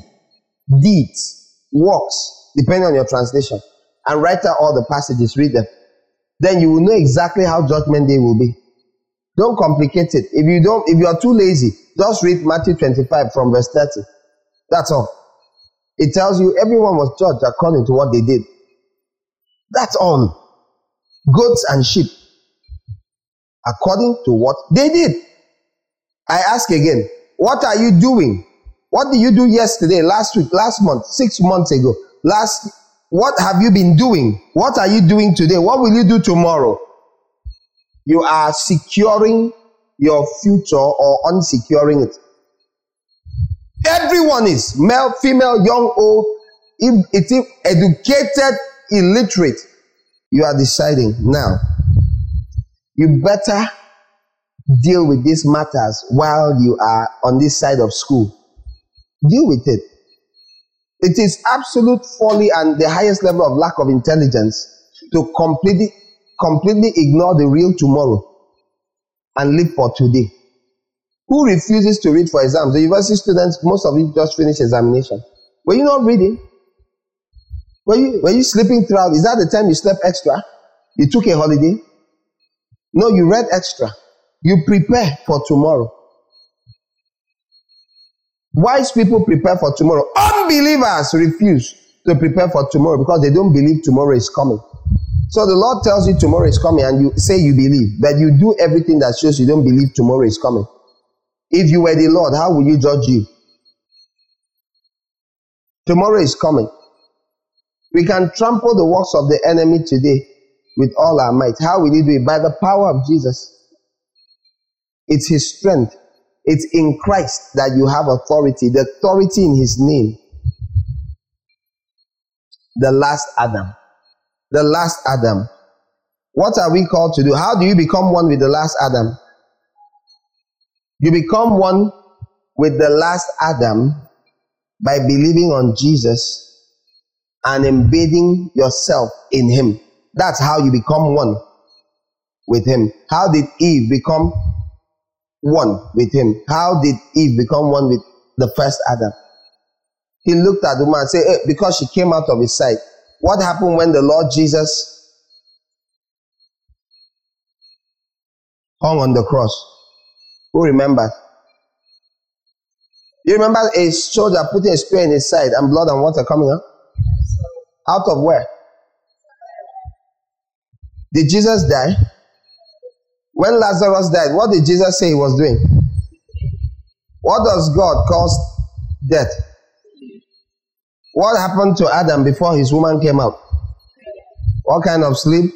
deeds, works, depending on your translation. And write out all the passages, read them. Then you will know exactly how judgment day will be. Don't complicate it. If you are too lazy, just read Matthew 25 from verse 30. That's all. It tells you everyone was judged according to what they did. That's all. Goats and sheep. According to what they did. I ask again, what are you doing? What did you do yesterday, last week, last month, 6 months ago? What have you been doing? What are you doing today? What will you do tomorrow? You are securing your future or unsecuring it. Everyone is, male, female, young, old, If educated, illiterate, you are deciding now. You better deal with these matters while you are on this side of school. Deal with it. It is absolute folly and the highest level of lack of intelligence to completely ignore the real tomorrow and live for today. Who refuses to read for exams? The university students, most of you just finished examination. Were you not reading? Were you sleeping throughout? Is that the time you slept extra? You took a holiday? No, you read extra. You prepare for tomorrow. Wise people prepare for tomorrow. Unbelievers refuse to prepare for tomorrow because they don't believe tomorrow is coming. So the Lord tells you tomorrow is coming and you say you believe, but you do everything that shows you don't believe tomorrow is coming. If you were the Lord, how would you judge you? Tomorrow is coming. We can trample the works of the enemy today with all our might. How will you do it? By the power of Jesus. It's His strength. It's in Christ that you have authority, the authority in His name. The last Adam. The last Adam. What are we called to do? How do you become one with the last Adam? You become one with the last Adam by believing on Jesus and embedding yourself in Him. That's how you become one with Him. How did Eve become one with Him? How did Eve become one with the first Adam? He looked at the woman and said, hey, because she came out of His sight. What happened when the Lord Jesus hung on the cross? Who remembers? You remember a soldier putting a spear in his side and blood and water coming out? Out of where? Did Jesus die? When Lazarus died, what did Jesus say He was doing? What does God cause death? What happened to Adam before his woman came out? What kind of sleep?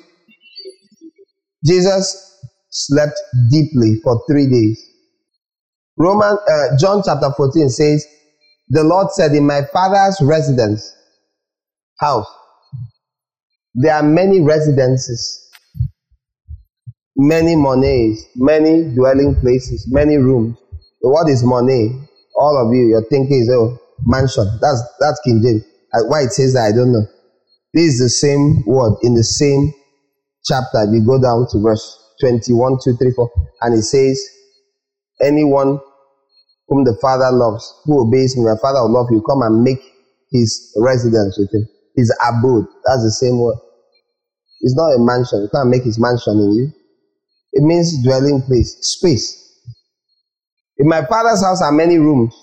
Jesus slept deeply for 3 days. John chapter 14 says, the Lord said, in my Father's residence, house, there are many residences. Many monies, many dwelling places, many rooms. So what is money? All of you, your thinking is, oh, mansion. That's King James. Why it says that, I don't know. This is the same word in the same chapter. You go down to verse 21, 2, 3, 4. And it says, anyone whom the Father loves, who obeys me, my Father will love you. Come and make His residence with Him. His abode. That's the same word. It's not a mansion. You can't make His mansion in you. It means dwelling place, space. In my Father's house are many rooms.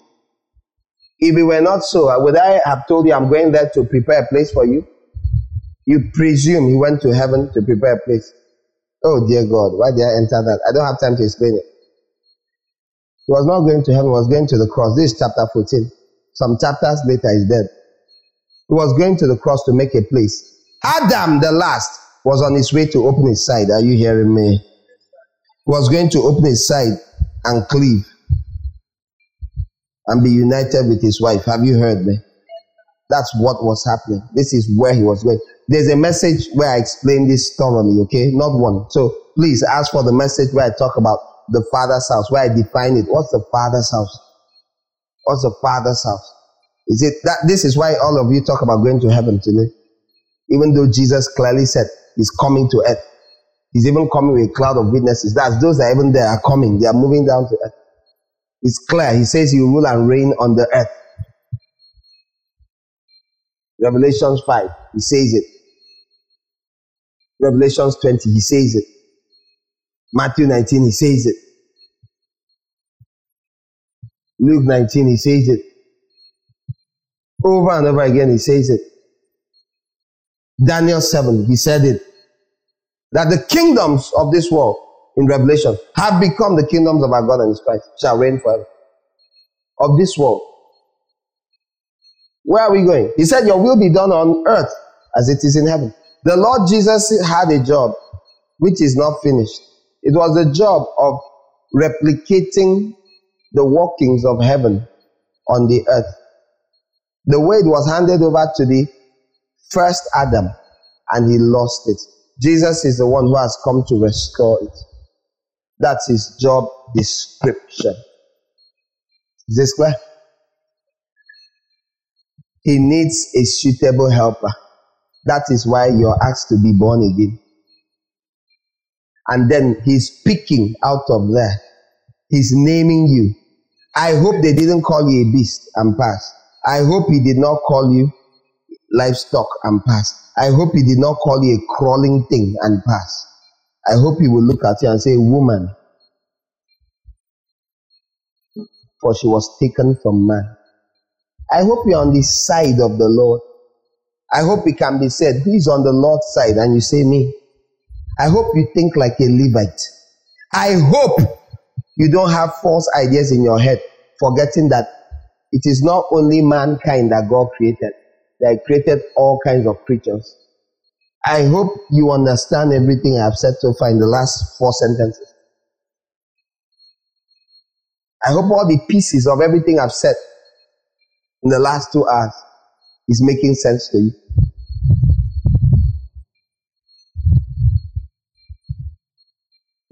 If it were not so, would I have told you I'm going there to prepare a place for you? You presume He went to heaven to prepare a place. Oh dear God, why did I enter that? I don't have time to explain it. He was not going to heaven, He was going to the cross. This is chapter 14. Some chapters later He's dead. He was going to the cross to make a place. Adam, the last, was on his way to open his side. Are you hearing me? Was going to open his side and cleave and be united with his wife. Have you heard me? That's what was happening. This is where he was going. There's a message where I explain this thoroughly, okay? Not one. So please ask for the message where I talk about the Father's house, where I define it. What's the Father's house? What's the Father's house? Is it that this is why all of you talk about going to heaven today? Even though Jesus clearly said He's coming to earth. He's even coming with a cloud of witnesses. That's those that even there are coming. They are moving down to earth. It's clear. He says He will rule and reign on the earth. Revelations 5, He says it. Revelations 20, He says it. Matthew 19, He says it. Luke 19, He says it. Over and over again, He says it. Daniel 7, He said it. That the kingdoms of this world, in Revelation, have become the kingdoms of our God and His Christ, shall reign forever. Of this world. Where are we going? He said, your will be done on earth as it is in heaven. The Lord Jesus had a job which is not finished. It was the job of replicating the workings of heaven on the earth. The word was handed over to the first Adam, and he lost it. Jesus is the one who has come to restore it. That's his job description. Is this clear? He needs a suitable helper. That is why you're asked to be born again. And then he's picking out of there. He's naming you. I hope they didn't call you a beast and pass. I hope he did not call you livestock and pass. I hope he did not call you a crawling thing and pass. I hope he will look at you and say, woman, for she was taken from man. I hope you're on the side of the Lord. I hope it can be said, who is on the Lord's side? And you say, me. I hope you think like a Levite. I hope you don't have false ideas in your head, forgetting that it is not only mankind that God created. They created all kinds of creatures. I hope you understand everything I've said so far in the last 4 sentences. I hope all the pieces of everything I've said in the last 2 hours is making sense to you.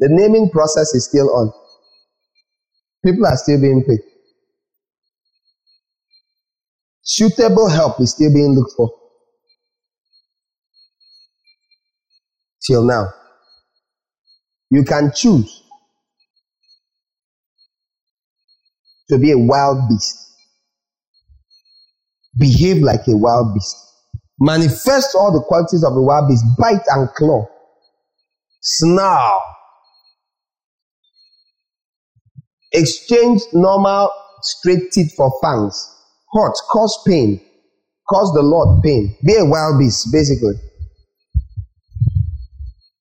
The naming process is still on. People are still being picked. Suitable help is still being looked for. Till now. You can choose to be a wild beast. Behave like a wild beast. Manifest all the qualities of a wild beast. Bite and claw. Snarl. Exchange normal straight teeth for fangs. Hurt, cause pain. Cause the Lord pain. Be a wild beast, basically.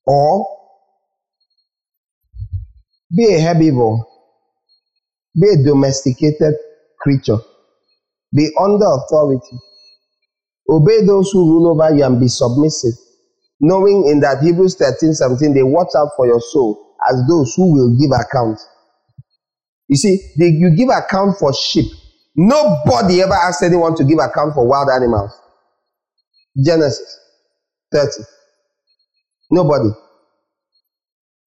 Or be a herbivore. Be a domesticated creature. Be under authority. Obey those who rule over you and be submissive, knowing in that Hebrews 13:17, they watch out for your soul as those who will give account. You see, you give account for sheep. Nobody ever asked anyone to give account for wild animals. Genesis 30. Nobody.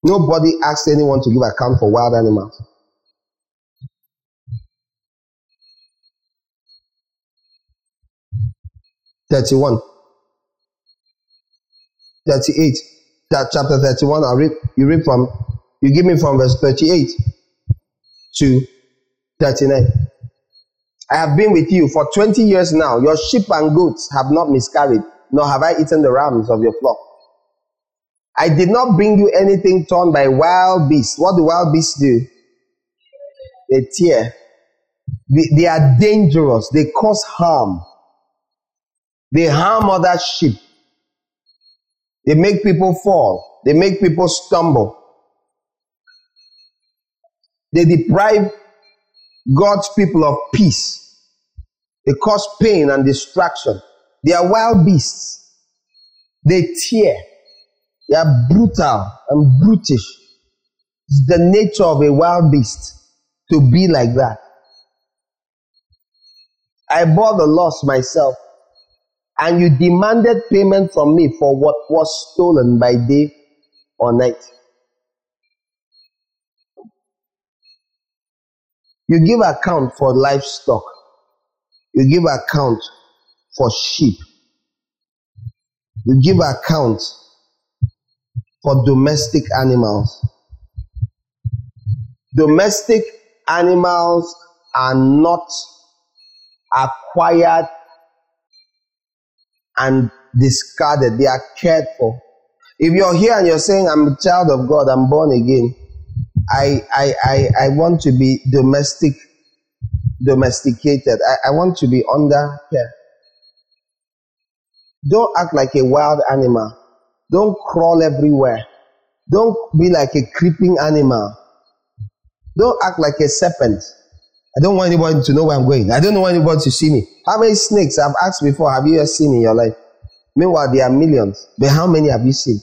Nobody asked anyone to give account for wild animals. Chapter 31, you give me from verse 38 to 39. I have been with you for 20 years now. Your sheep and goats have not miscarried, nor have I eaten the rams of your flock. I did not bring you anything torn by wild beasts. What do wild beasts do? They tear. They are dangerous. They cause harm. They harm other sheep. They make people fall. They make people stumble. They deprive God's people of peace. They cause pain and distraction. They are wild beasts. They tear. They are brutal and brutish. It's the nature of a wild beast to be like that. I bore the loss myself. And you demanded payment from me for what was stolen by day or night. You give account for livestock. You give account for sheep. You give account for domestic animals. Domestic animals are not acquired and discarded. They are cared for. If you're here and you're saying, I'm a child of God, I'm born again, I want to be domesticated. I want to be under care. Don't act like a wild animal. Don't crawl everywhere. Don't be like a creeping animal. Don't act like a serpent. I don't want anybody to know where I'm going. I don't want anybody to see me. How many snakes, I've asked before, have you ever seen in your life? Meanwhile, there are millions. But how many have you seen?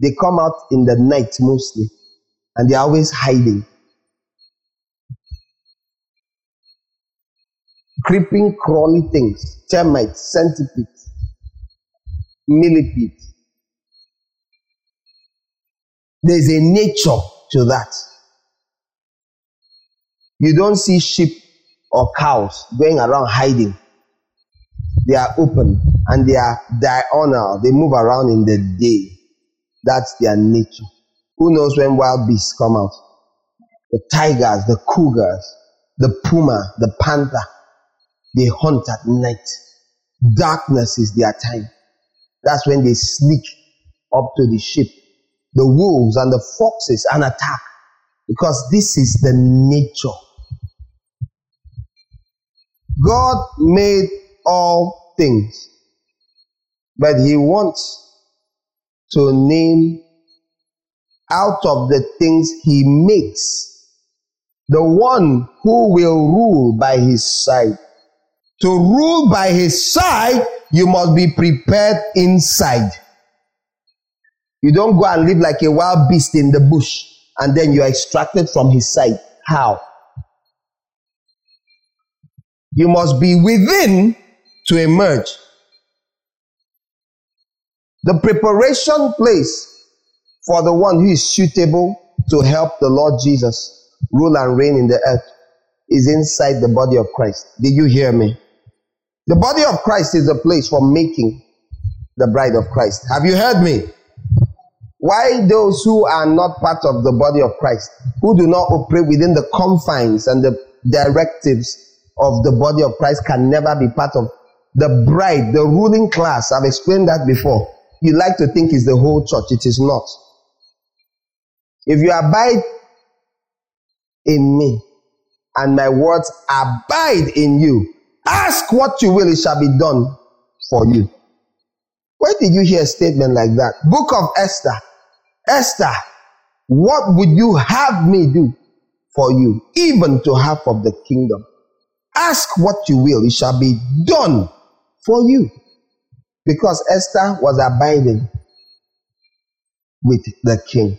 They come out in the night mostly. And they're always hiding. creeping, crawly things, termites, centipedes, millipedes. There's a nature to that. You don't see sheep or cows going around hiding. They are open and they are diurnal. They move around in the day. That's their nature. Who knows when wild beasts come out? The tigers, the cougars, the puma, the panther. They hunt at night. Darkness is their time. That's when they sneak up to the sheep. The wolves and the foxes and attack. Because this is the nature. God made all things, but He wants to name out of the things He makes the one who will rule by His side. To rule by His side, you must be prepared inside. You don't go and live like a wild beast in the bush and then you are extracted from His side. How? You must be within to emerge. The preparation place for the one who is suitable to help the Lord Jesus rule and reign in the earth is inside the body of Christ. Did you hear me? The body of Christ is the place for making the bride of Christ. Have you heard me? Why those who are not part of the body of Christ, who do not operate within the confines and the directives of the body of Christ, can never be part of the bride, the ruling class. I've explained that before. You like to think it's the whole church. It is not. If you abide in me and my words abide in you, ask what you will, it shall be done for you. Where did you hear a statement like that? Book of Esther. Esther, what would you have me do for you, even to half of the kingdom? Ask what you will, it shall be done for you. Because Esther was abiding with the king.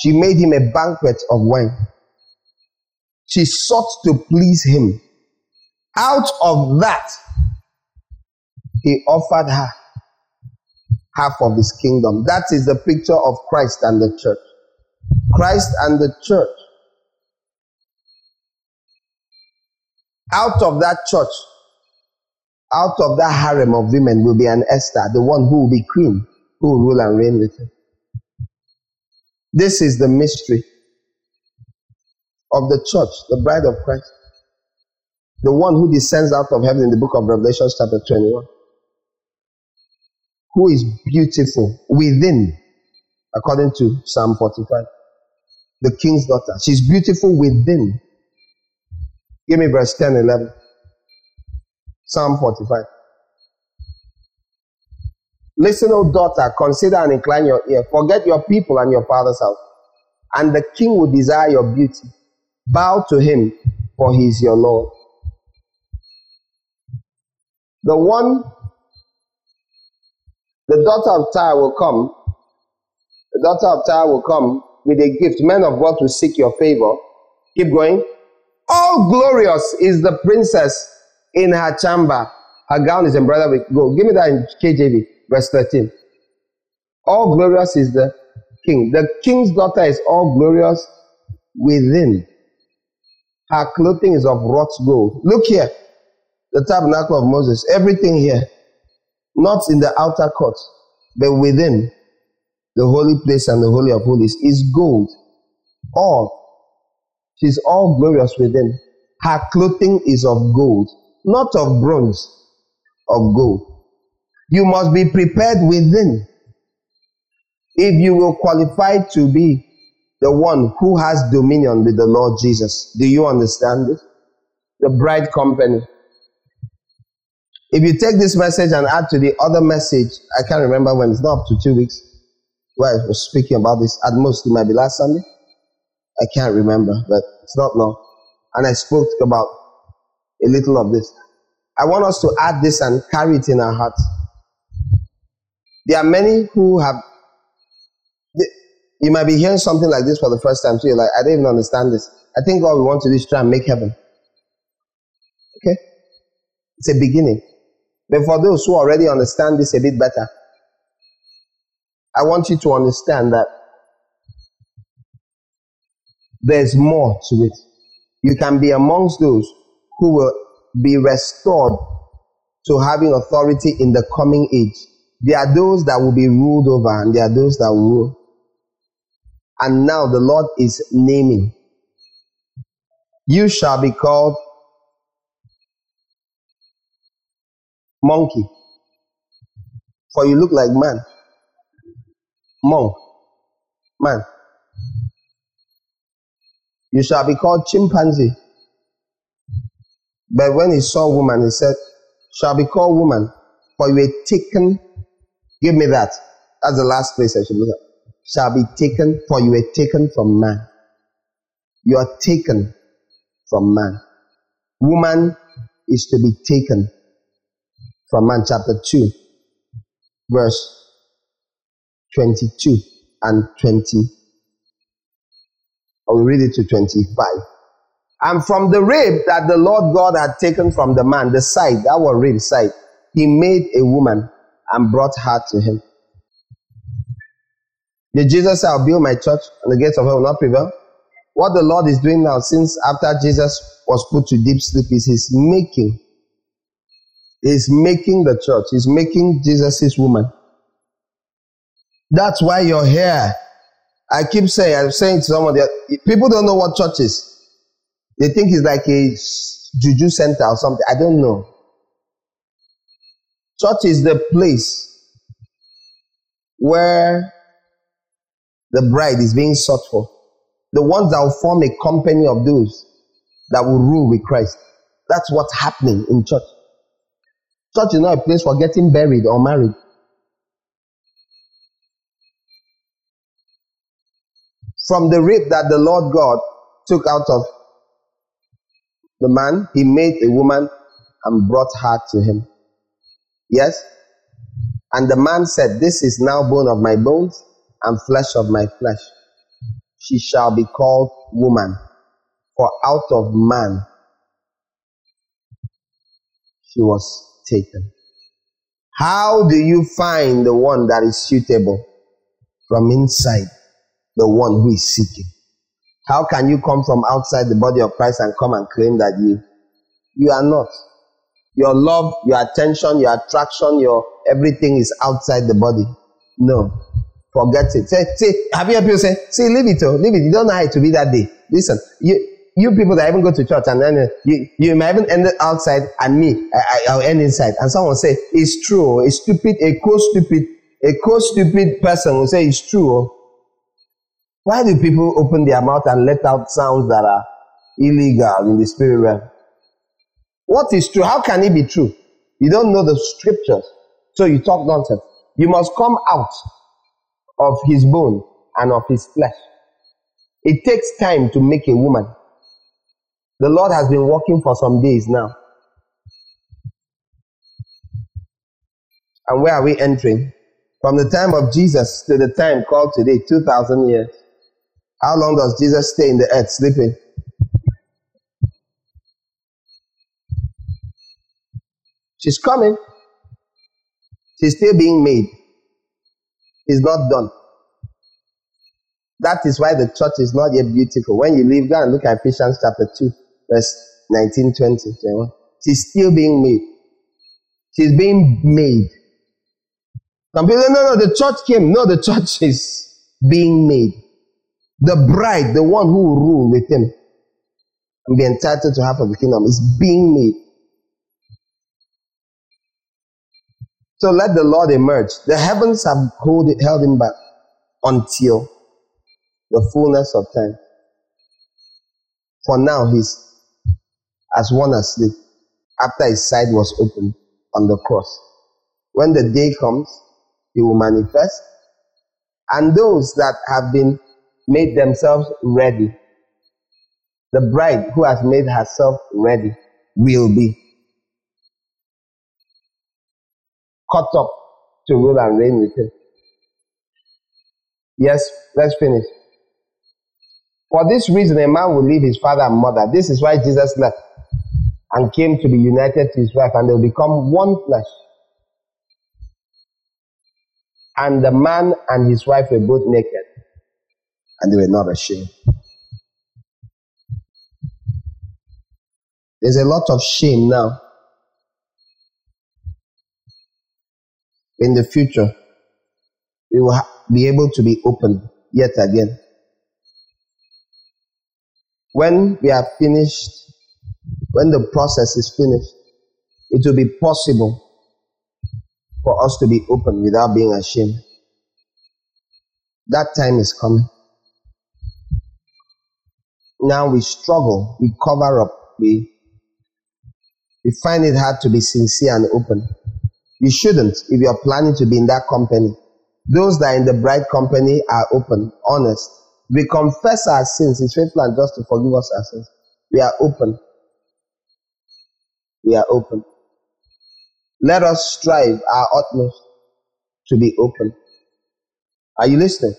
She made him a banquet of wine. She sought to please him. Out of that, he offered her half of his kingdom. That is the picture of Christ and the church. Christ and the church. Out of that church, out of that harem of women will be an Esther, the one who will be queen, who will rule and reign with him. This is the mystery of the church, the bride of Christ, the one who descends out of heaven in the book of Revelation chapter 21, who is beautiful within, according to Psalm 45, the king's daughter. She's beautiful within. Give me verse 10, 11. Psalm 45. Listen, O daughter, consider and incline your ear. Forget your people and your father's house, and the king will desire your beauty. Bow to him, for he is your Lord. The one, the daughter of Tyre will come. The daughter of Tyre will come with a gift. Men of God will seek your favor. Keep going. All glorious is the princess in her chamber. Her gown is embroidered with gold. Give me that in KJV, verse 13. All glorious is the king. The king's daughter is all glorious within. Her clothing is of wrought gold. Look here, the tabernacle of Moses. Everything here, not in the outer court, but within the holy place and the holy of holies, is gold. All. She's all glorious within. Her clothing is of gold, not of bronze, of gold. You must be prepared within if you will qualify to be the one who has dominion with the Lord Jesus. Do you understand it? The bride company. If you take this message and add to the other message, I can't remember when, it's not up to 2 weeks, where I was speaking about this. At most, it might be last Sunday. I can't remember, but it's not long. And I spoke about a little of this. I want us to add this and carry it in our hearts. There are many who have... You might be hearing something like this for the first time, so you're like, I don't even understand this. I think all we want to do is try and make heaven. Okay? It's a beginning. But for those who already understand this a bit better, I want you to understand that there's more to it. You can be amongst those who will be restored to having authority in the coming age. There are those that will be ruled over, and there are those that will rule. And now the Lord is naming. You shall be called monkey, for you look like man. Monk, man. You shall be called chimpanzee. But when he saw woman, he said, shall be called woman, for you were taken. Give me that. That's the last place I should look at. Shall be taken, for you were taken from man. You are taken from man. Woman is to be taken from man. Chapter 2, verse 22 and 20. I will read it to 25. And from the rib that the Lord God had taken from the man, the side, our rib side, he made a woman and brought her to him. Did Jesus say, I'll build my church and the gates of hell will not prevail? What the Lord is doing now, since after Jesus was put to deep sleep, is he's making the church. He's making Jesus' woman. That's why you're here. I'm saying to someone, people don't know what church is. They think it's like a juju center or something. I don't know. Church is the place where the bride is being sought for. The ones that will form a company of those that will rule with Christ. That's what's happening in church. Church is not a place for getting buried or married. From the rib that the Lord God took out of the man, he made a woman and brought her to him. Yes? And the man said, this is now bone of my bones and flesh of my flesh. She shall be called woman, for out of man she was taken. How do you find the one that is suitable? From inside, the one who is seeking. How can you come from outside the body of Christ and come and claim that you are not? Your love, your attention, your attraction, your everything is outside the body. No. Forget it. Say, have you heard people say, see, leave it, oh, leave it. You don't know how it to be that day. Listen, you people that even go to church and then you might even end outside and me, I'll end inside. And someone say, it's true. It's stupid. A cold, stupid person will say, it's true. Why do people open their mouth and let out sounds that are illegal in the spirit realm? What is true? How can it be true? You don't know the scriptures, so you talk nonsense. You must come out of his bone and of his flesh. It takes time to make a woman. The Lord has been working for some days now. And where are we entering? From the time of Jesus to the time called today, 2,000 years. How long does Jesus stay in the earth sleeping? She's coming. She's still being made. Is not done. That is why the church is not yet beautiful. When you leave, go and look at Ephesians chapter 2, verse 19, 20, 21. She's still being made. She's being made. Some people say, no, the church came. No, the church is being made. The bride, the one who will rule with him and be entitled to half of the kingdom, is being made. So let the Lord emerge. The heavens have held him back until the fullness of time. For now, he's as one asleep after his side was opened on the cross. When the day comes, he will manifest. And those that have been made themselves ready, the bride who has made herself ready will be caught up to rule and reign with him. Yes, let's finish. For this reason, a man will leave his father and mother. This is why Jesus left and came to be united to his wife, and they'll become one flesh. And the man and his wife were both naked, and they were not ashamed. There's a lot of shame now. In the future, we will be able to be open yet again. When we are finished, when the process is finished, it will be possible for us to be open without being ashamed. That time is coming. Now we struggle, we cover up, we find it hard to be sincere and open. You shouldn't if you are planning to be in that company. Those that are in the bright company are open, honest. We confess our sins. It's faithful and just to forgive us our sins. We are open. We are open. Let us strive our utmost to be open. Are you listening?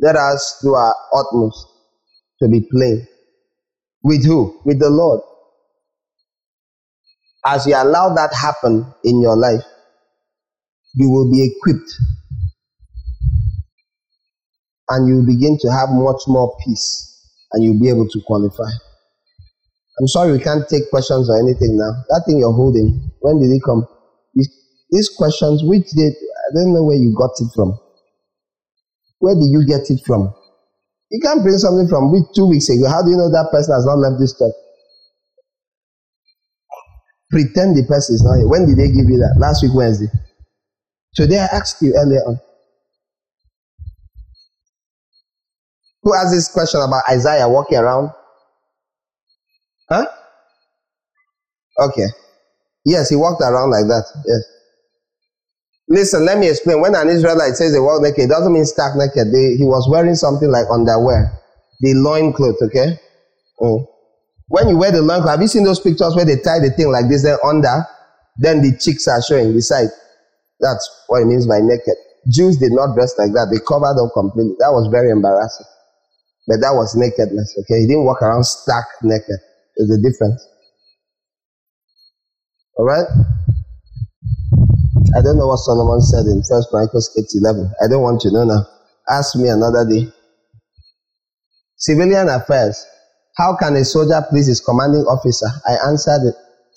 Let us do our utmost to be plain. With who? With the Lord. As you allow that happen in your life, you will be equipped. And you will begin to have much more peace. And you'll be able to qualify. I'm sorry we can't take questions or anything now. That thing you're holding, when did it come? These questions, which date? I don't know where you got it from. Where did you get it from? You can't bring something from 2 weeks ago. How do you know that person has not left this church? Pretend the person is not here. When did they give you that? Last week, Wednesday. Today I asked you earlier on. Who asked this question about Isaiah walking around? Huh? Okay. Yes, he walked around like that. Yes. Listen, let me explain. When an Israelite says they walk naked, it doesn't mean stark naked. He was wearing something like underwear. The loincloth, okay? Oh. When you wear the loincloth, have you seen those pictures where they tie the thing like this, then under, then the cheeks are showing the side? That's what it means by naked. Jews did not dress like that. They covered up completely. That was very embarrassing. But that was nakedness, okay? He didn't walk around stark naked. There's a difference. All right? I don't know what Solomon said in 1 Chronicles 8:11. I don't want to know now. Ask me another day. Civilian affairs. How can a soldier please his commanding officer? I answered it.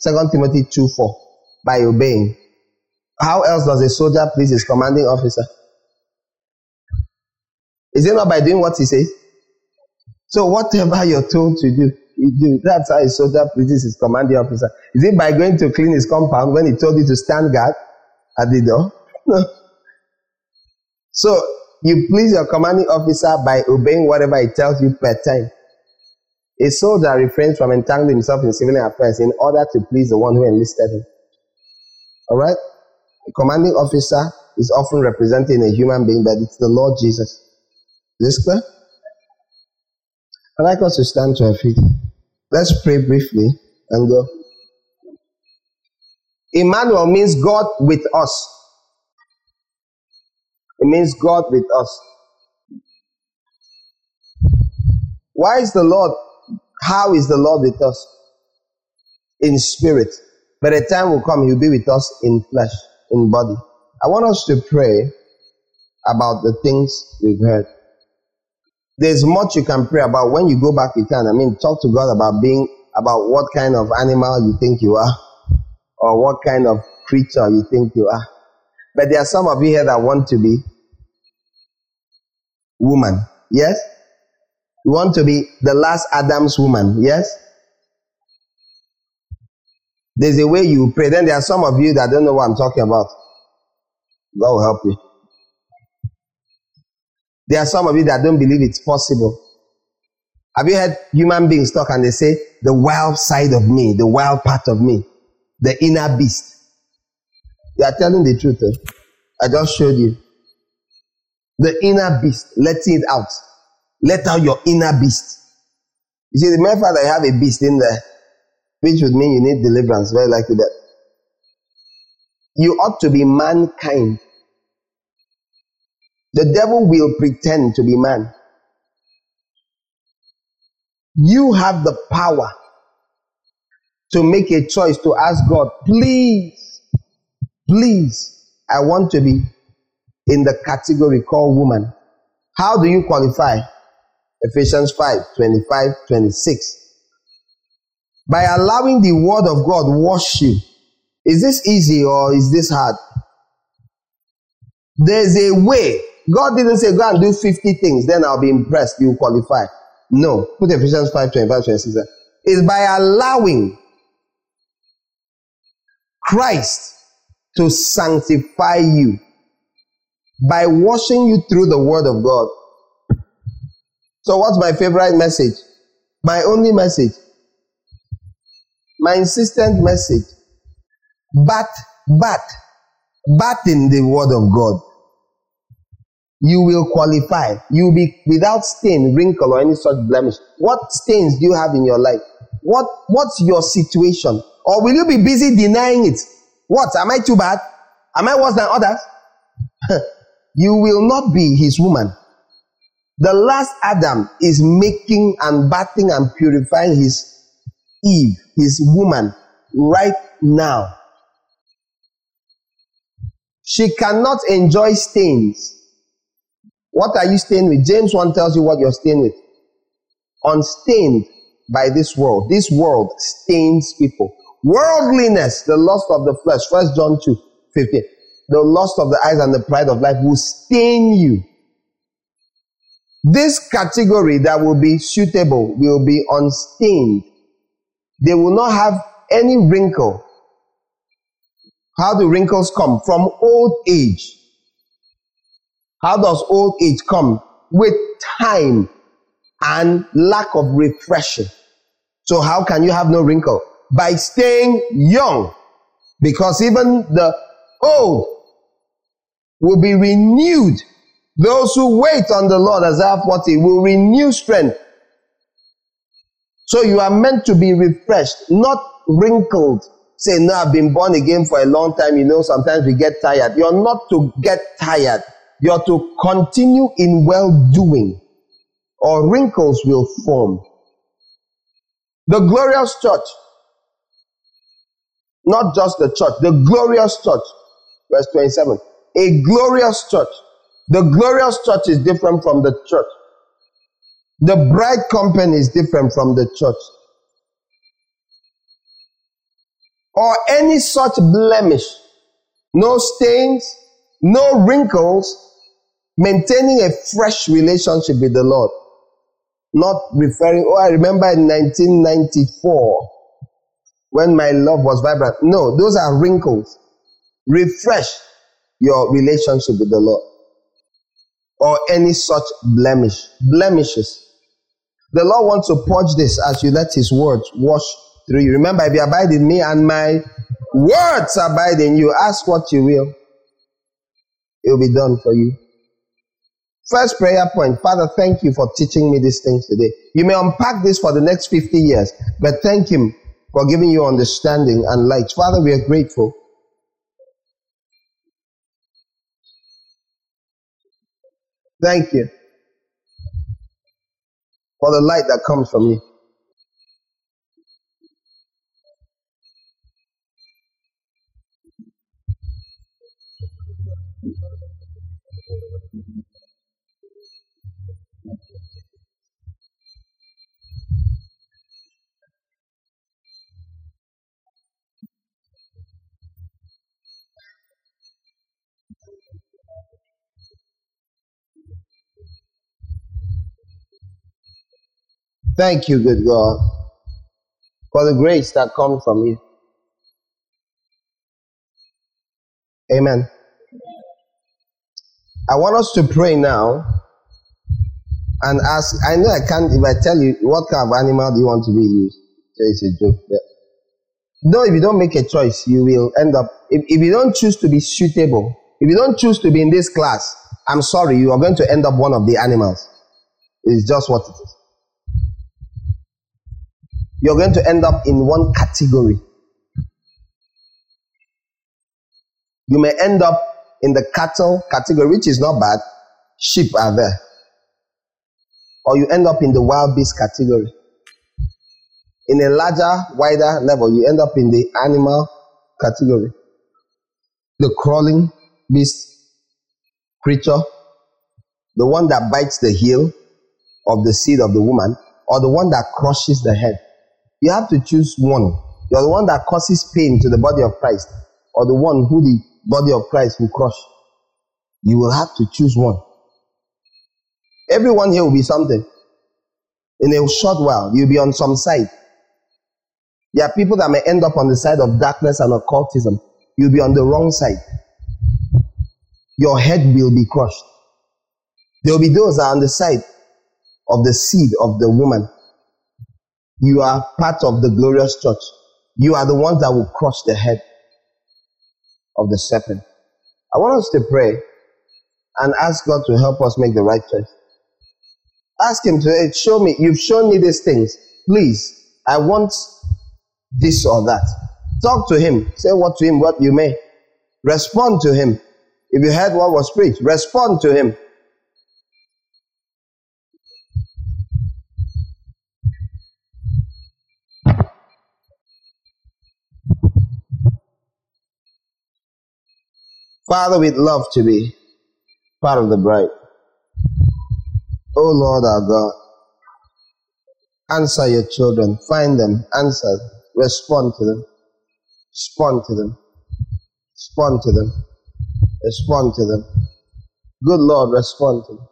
2 Timothy 2:4. By obeying. How else does a soldier please his commanding officer? Is it not by doing what he says? So whatever you're told to do, you do. That's how a soldier pleases his commanding officer. Is it by going to clean his compound when he told you to stand guard at the door? No. So you please your commanding officer by obeying whatever he tells you per time. A soldier refrains from entangling himself in civilian affairs in order to please the one who enlisted him. All right? A commanding officer is often represented in a human being, but it's the Lord Jesus. Is this clear? I'd like us to stand to our feet. Let's pray briefly and go. Emmanuel means God with us. It means God with us. Why is the Lord? How is the Lord with us? In spirit. But a time will come, he'll be with us in flesh, in body. I want us to pray about the things we've heard. There's much you can pray about. When you go back, you can. I mean, talk to God about what kind of animal you think you are, or what kind of creature you think you are. But there are some of you here that want to be woman. Yes? You want to be the last Adam's woman. Yes? There's a way you pray. Then there are some of you that don't know what I'm talking about. God will help you. There are some of you that don't believe it's possible. Have you heard human beings talk and they say, the wild side of me, the wild part of me, the inner beast? You are telling the truth. I just showed you. The inner beast, letting it out. Let out your inner beast. You see, the mere fact that you have a beast in there, which would mean you need deliverance, very likely that. You ought to be mankind. The devil will pretend to be man. You have the power to make a choice to ask God, please, please, I want to be in the category called woman. How do you qualify? Ephesians 5, 25, 26. By allowing the word of God wash you. Is this easy or is this hard? There's a way. God didn't say, go and do 50 things, then I'll be impressed, you qualify. No. Put Ephesians 5, 25, 26. It's by allowing Christ to sanctify you, by washing you through the word of God. So what's my favorite message? My only message. My insistent message. But in the word of God. You will qualify. You will be without stain, wrinkle, or any such blemish. What stains do you have in your life? What's your situation? Or will you be busy denying it? What? Am I too bad? Am I worse than others? You will not be his woman. The last Adam is making and bathing and purifying his Eve, his woman, right now. She cannot enjoy stains. What are you stained with? James 1 tells you what you're stained with. Unstained by this world. This world stains people. Worldliness, the lust of the flesh. 1 John 2, 15. The lust of the eyes and the pride of life will stain you. This category that will be suitable will be unstained. They will not have any wrinkle. How do wrinkles come? From old age. How does old age come? With time and lack of refreshing. So how can you have no wrinkle? By staying young. Because even the old will be renewed. Those who wait on the Lord, Isaiah 40, will renew strength. So you are meant to be refreshed, not wrinkled. Say, no, I've been born again for a long time. You know, sometimes we get tired. You're not to get tired. You're to continue in well-doing, or wrinkles will form. The glorious church, not just the church, the glorious church, verse 27, a glorious church. The glorious church is different from the church. The bride company is different from the church. Or any such blemish. No stains, no wrinkles, maintaining a fresh relationship with the Lord. Not referring, oh, I remember in 1994 when my love was vibrant. No, those are wrinkles. Refresh your relationship with the Lord. Or any such blemishes. The Lord wants to purge this as you let his words wash through you. Remember, if you abide in me and my words abide in you, ask what you will. It will be done for you. First prayer point. Father, thank you for teaching me these things today. You may unpack this for the next 50 years, but thank him for giving you understanding and light. Father, we are grateful. Thank you for the light that comes from you. Thank you, good God, for the grace that comes from you. Amen. I want us to pray now and ask, I know I can't, if I tell you, what kind of animal do you want to be used? It's a joke. But no, if you don't make a choice, you will end up, if you don't choose to be suitable, if you don't choose to be in this class, I'm sorry, you are going to end up one of the animals. It's just what it is. You're going to end up in one category. You may end up in the cattle category, which is not bad. Sheep are there. Or you end up in the wild beast category. in a larger, wider level, you end up in the animal category. The crawling beast creature, the one that bites the heel of the seed of the woman, or the one that crushes the head. You have to choose one. You're the one that causes pain to the body of Christ, or the one who the body of Christ will crush. You will have to choose one. Everyone here will be something. In a short while, you'll be on some side. There are people that may end up on the side of darkness and occultism. You'll be on the wrong side. Your head will be crushed. There will be those that are on the side of the seed of the woman. You are part of the glorious church. You are the ones that will crush the head of the serpent. I want us to pray and ask God to help us make the right choice. Ask Him to show me. You've shown me these things. Please, I want this or that. Talk to Him. Say what to Him, what you may. Respond to Him. If you heard what was preached, respond to Him. Father, we'd love to be part of the bride. Oh Lord our God, answer your children. Find them, answer them, respond to them, respond to them, respond to them, respond to them. Good Lord, respond to them.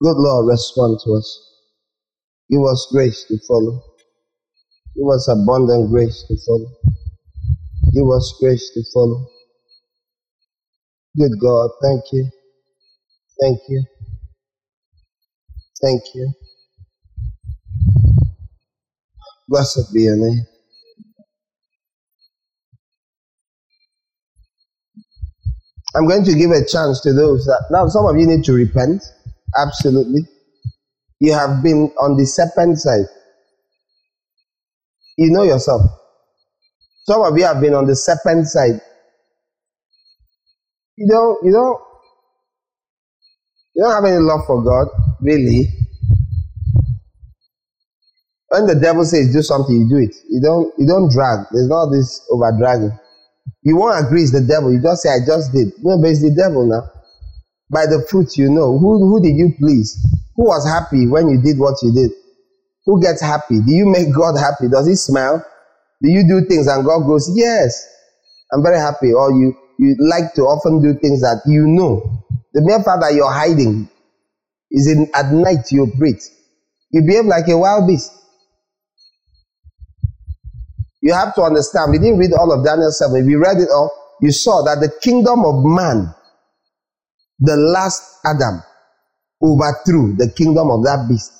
Good Lord, respond to us. Give us grace to follow. Give us abundant grace to follow. Give us grace to follow. Good God, thank you. Thank you. Thank you. Blessed be your name. I'm going to give a chance to those that, now some of you need to repent, absolutely. You have been on the serpent side. You know yourself. Some of you have been on the serpent side. You don't have any love for God, really. When the devil says do something, you do it. You don't drag. There's not this over dragging. You won't agree it's the devil. You just say, I just did. No, but it's the devil now. By the fruit you know. Who did you please? Who was happy when you did what you did? Who gets happy? Do you make God happy? Does He smile? Do you do things and God goes, yes, I'm very happy? Or you like to often do things that you know. The mere fact that you're hiding is at night you breathe. You behave like a wild beast. You have to understand, we didn't read all of Daniel 7. If you read it all, you saw that the kingdom of man, the last Adam, overthrew the kingdom of that beast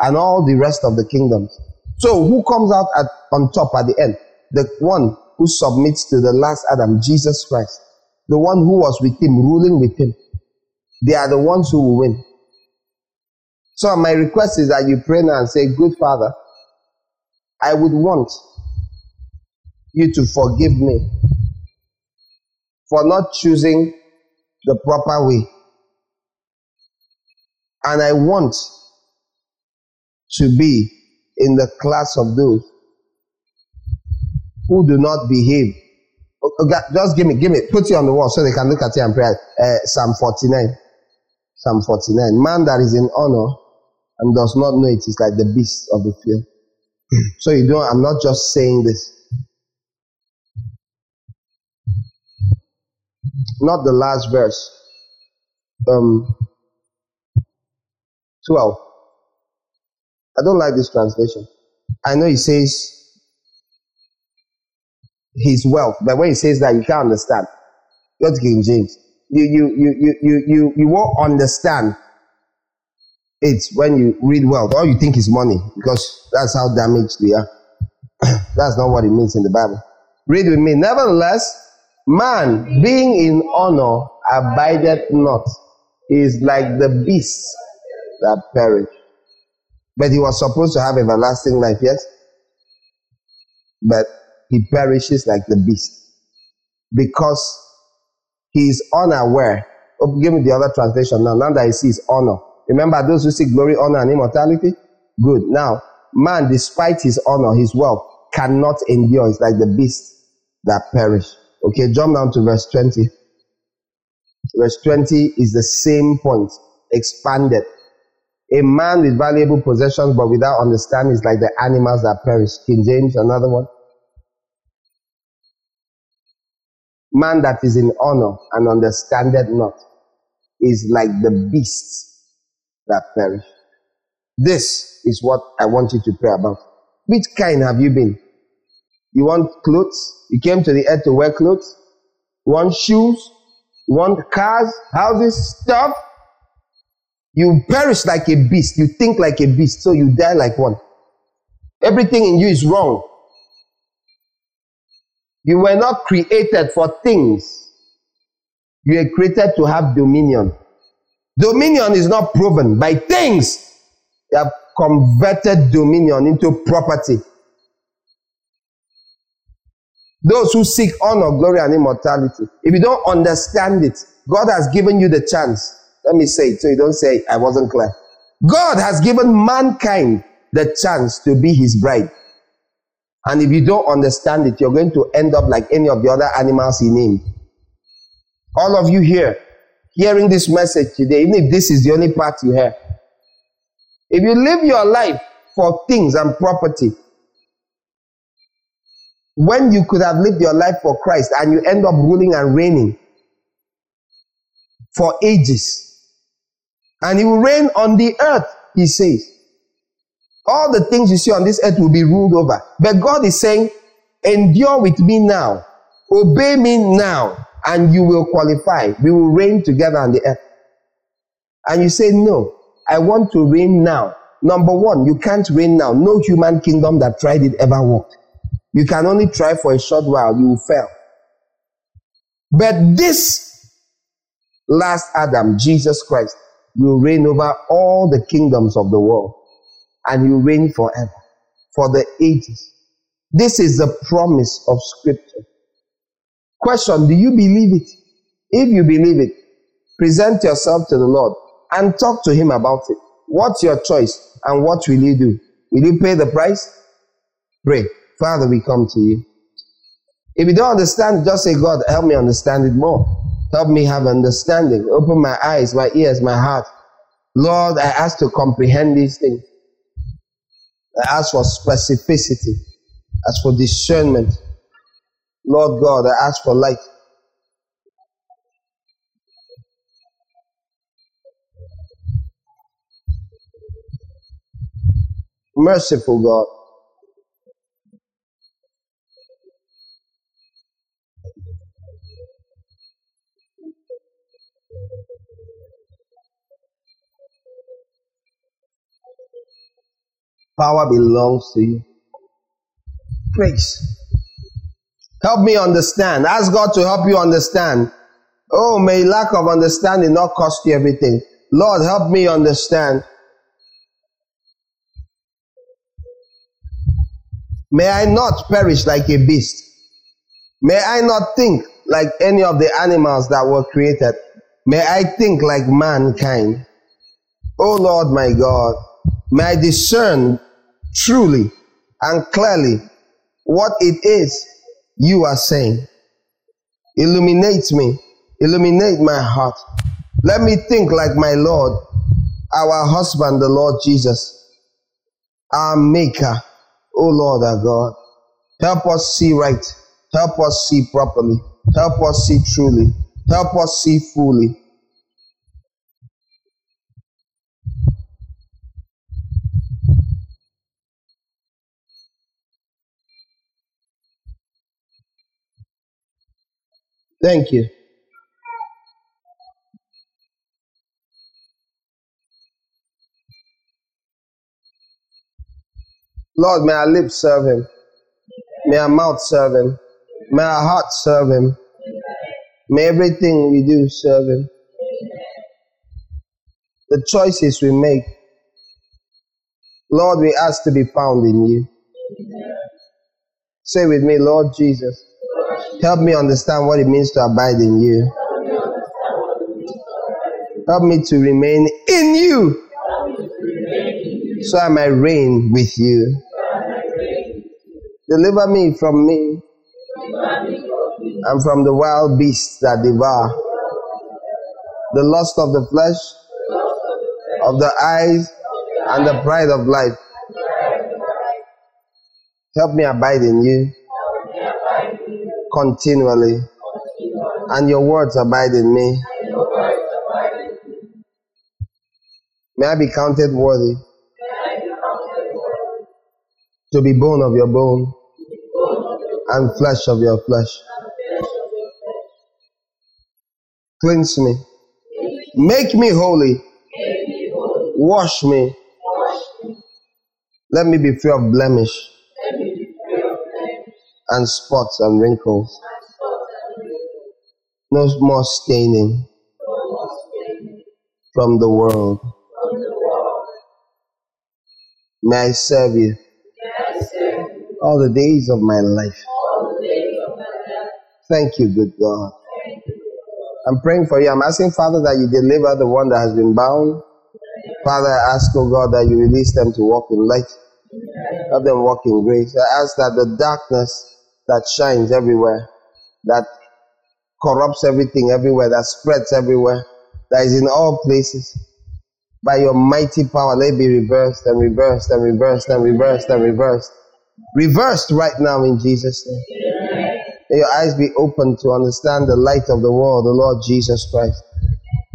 and all the rest of the kingdoms. So who comes out on top at the end? The one who submits to the last Adam, Jesus Christ, the one who was with Him, ruling with Him. They are the ones who will win. So my request is that you pray now and say, good Father, I would want you to forgive me for not choosing the proper way. And I want to be in the class of those who do not behave. Okay, just give me, put it on the wall so they can look at it and pray. Psalm 49. Psalm 49. Man that is in honor and does not know it is like the beast of the field. So you don't, I'm not just saying this. Not the last verse. 12. I don't like this translation. I know it says His wealth, but when He says that, you can't understand. Go to King James. You won't understand it when you read wealth. All you think is money, because that's how damaged we are. That's not what it means in the Bible. Read with me. Nevertheless, man being in honor abideth not, is like the beast that perish. But he was supposed to have everlasting life, yes? But he perishes like the beast because he is unaware. Oh, give me the other translation now. Now that he sees honor. Remember those who seek glory, honor, and immortality? Good. Now, man, despite his honor, his wealth, cannot endure. It's like the beast that perish. Okay, jump down to verse 20. Verse 20 is the same point, expanded. A man with valuable possessions but without understanding is like the animals that perish. King James, another one. Man that is in honor and understandeth not is like the beasts that perish. This is what I want you to pray about. Which kind have you been? You want clothes? You came to the earth to wear clothes? You want shoes? You want cars, houses, stuff? You perish like a beast. You think like a beast, so you die like one. Everything in you is wrong. You were not created for things. You were created to have dominion. Dominion is not proven by things. You have converted dominion into property. Those who seek honor, glory, and immortality. If you don't understand it, God has given you the chance. Let me say it so you don't say I wasn't clear. God has given mankind the chance to be his bride. And if you don't understand it, you're going to end up like any of the other animals he named. All of you here, hearing this message today, even if this is the only part you hear, if you live your life for things and property, when you could have lived your life for Christ and you end up ruling and reigning for ages, and he will reign on the earth, he says. All the things you see on this earth will be ruled over. But God is saying, endure with me now. Obey me now. And you will qualify. We will reign together on the earth. And you say, no, I want to reign now. Number one, you can't reign now. No human kingdom that tried it ever worked. You can only try for a short while. You will fail. But this last Adam, Jesus Christ, will reign over all the kingdoms of the world. And you reign forever, for the ages. This is the promise of Scripture. Question, do you believe it? If you believe it, present yourself to the Lord and talk to him about it. What's your choice and what will you do? Will you pay the price? Pray. Father, we come to you. If you don't understand, just say, God, help me understand it more. Help me have understanding. Open my eyes, my ears, my heart. Lord, I ask to comprehend these things. I ask for specificity. I ask for discernment. Lord God, I ask for light. Merciful God. Power belongs to you. Praise. Help me understand. Ask God to help you understand. Oh, may lack of understanding not cost you everything. Lord, help me understand. May I not perish like a beast. May I not think like any of the animals that were created. May I think like mankind. Oh, Lord, my God. May I discern truly and clearly what it is you are saying. Illuminate me. Illuminate my heart. Let me think like my Lord, our husband, the Lord Jesus, our maker. Oh Lord, our God, help us see right. Help us see properly. Help us see truly. Help us see fully. Thank you. Lord, may our lips serve him. May our mouth serve him. May our heart serve him. May everything we do serve him. The choices we make, Lord, we ask to be found in you. Say with me, Lord Jesus, help me understand what it means to abide in you. Help me to remain in you. so I may reign with you. Deliver me from me and from the wild beasts that devour, the lust of the flesh, of the eyes, and the pride of life. Help me abide in you continually, and your words abide in me. May I be counted worthy to be bone of your bone and flesh of your flesh. Cleanse me. Make me holy. Wash me. Let me be free of blemish and spots and wrinkles. No more staining from the world. May I serve you all the days of my life. Thank you, good God. I'm praying for you. I'm asking, Father, that you deliver the one that has been bound. Father, I ask, oh God, that you release them to walk in light. Help them walk in grace. I ask that the darkness that shines everywhere, that corrupts everything everywhere, that spreads everywhere, that is in all places, by your mighty power, let it be reversed and reversed and reversed and reversed and reversed. Reversed right now in Jesus' name. May your eyes be open to understand the light of the world, the Lord Jesus Christ.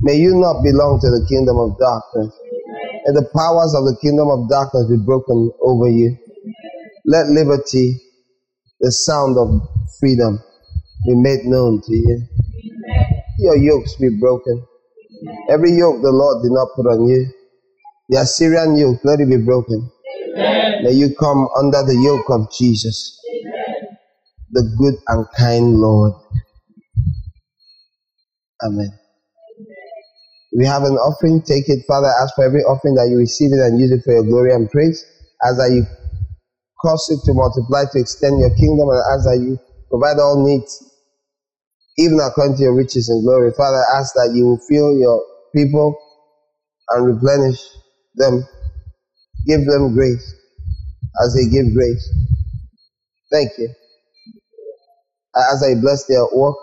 May you not belong to the kingdom of darkness. May the powers of the kingdom of darkness be broken over you. Let liberty, the sound of freedom, be made known to you. Your yokes be broken. Every yoke the Lord did not put on you, the Assyrian yoke, let it be broken. May you come under the yoke of Jesus, the good and kind Lord. Amen. We have an offering. Take it, Father. I ask for every offering that you receive it and use it for your glory and praise. As that you cause it to multiply, to extend your kingdom, and as that you provide all needs, even according to your riches and glory. Father, I ask that you will fill your people and replenish them. Give them grace as they give grace. Thank you. As I bless their work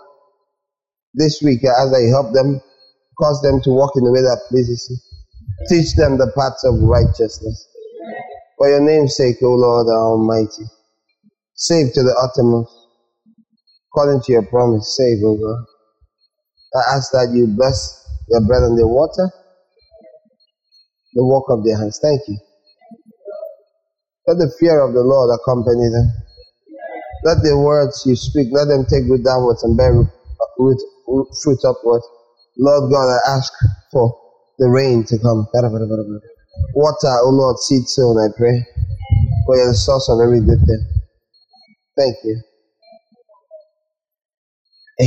this week, as I help them, cause them to walk in the way that pleases you. Teach them the paths of righteousness. For your name's sake, O Lord Almighty, save to the uttermost. According to your promise, save, O God. I ask that you bless their bread and their water, the work of their hands. Thank you. Let the fear of the Lord accompany them. Let the words you speak, let them take root downwards and bear fruit upwards. Lord God, I ask for the rain to come. Water, O Lord, seed sown, I pray, for your source on every good thing. Thank you.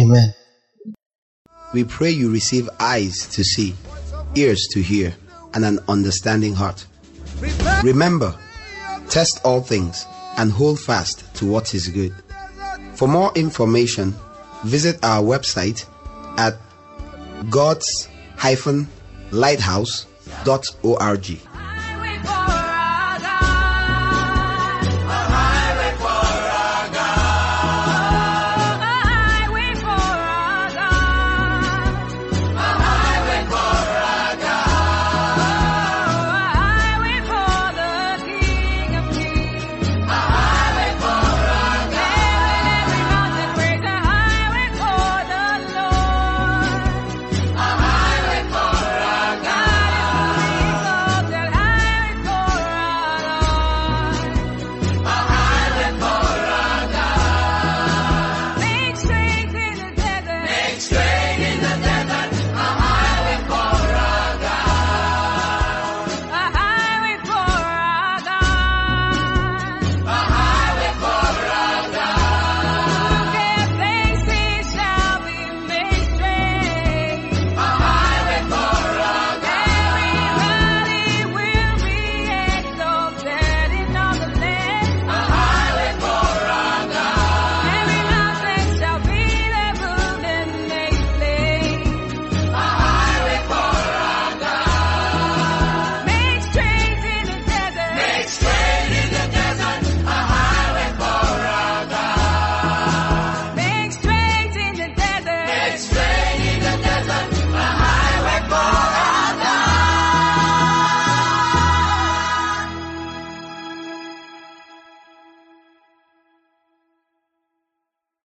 Amen. We pray you receive eyes to see, ears to hear, and an understanding heart. Remember, test all things and hold fast to what is good. For more information, visit our website at gods-lighthouse.org.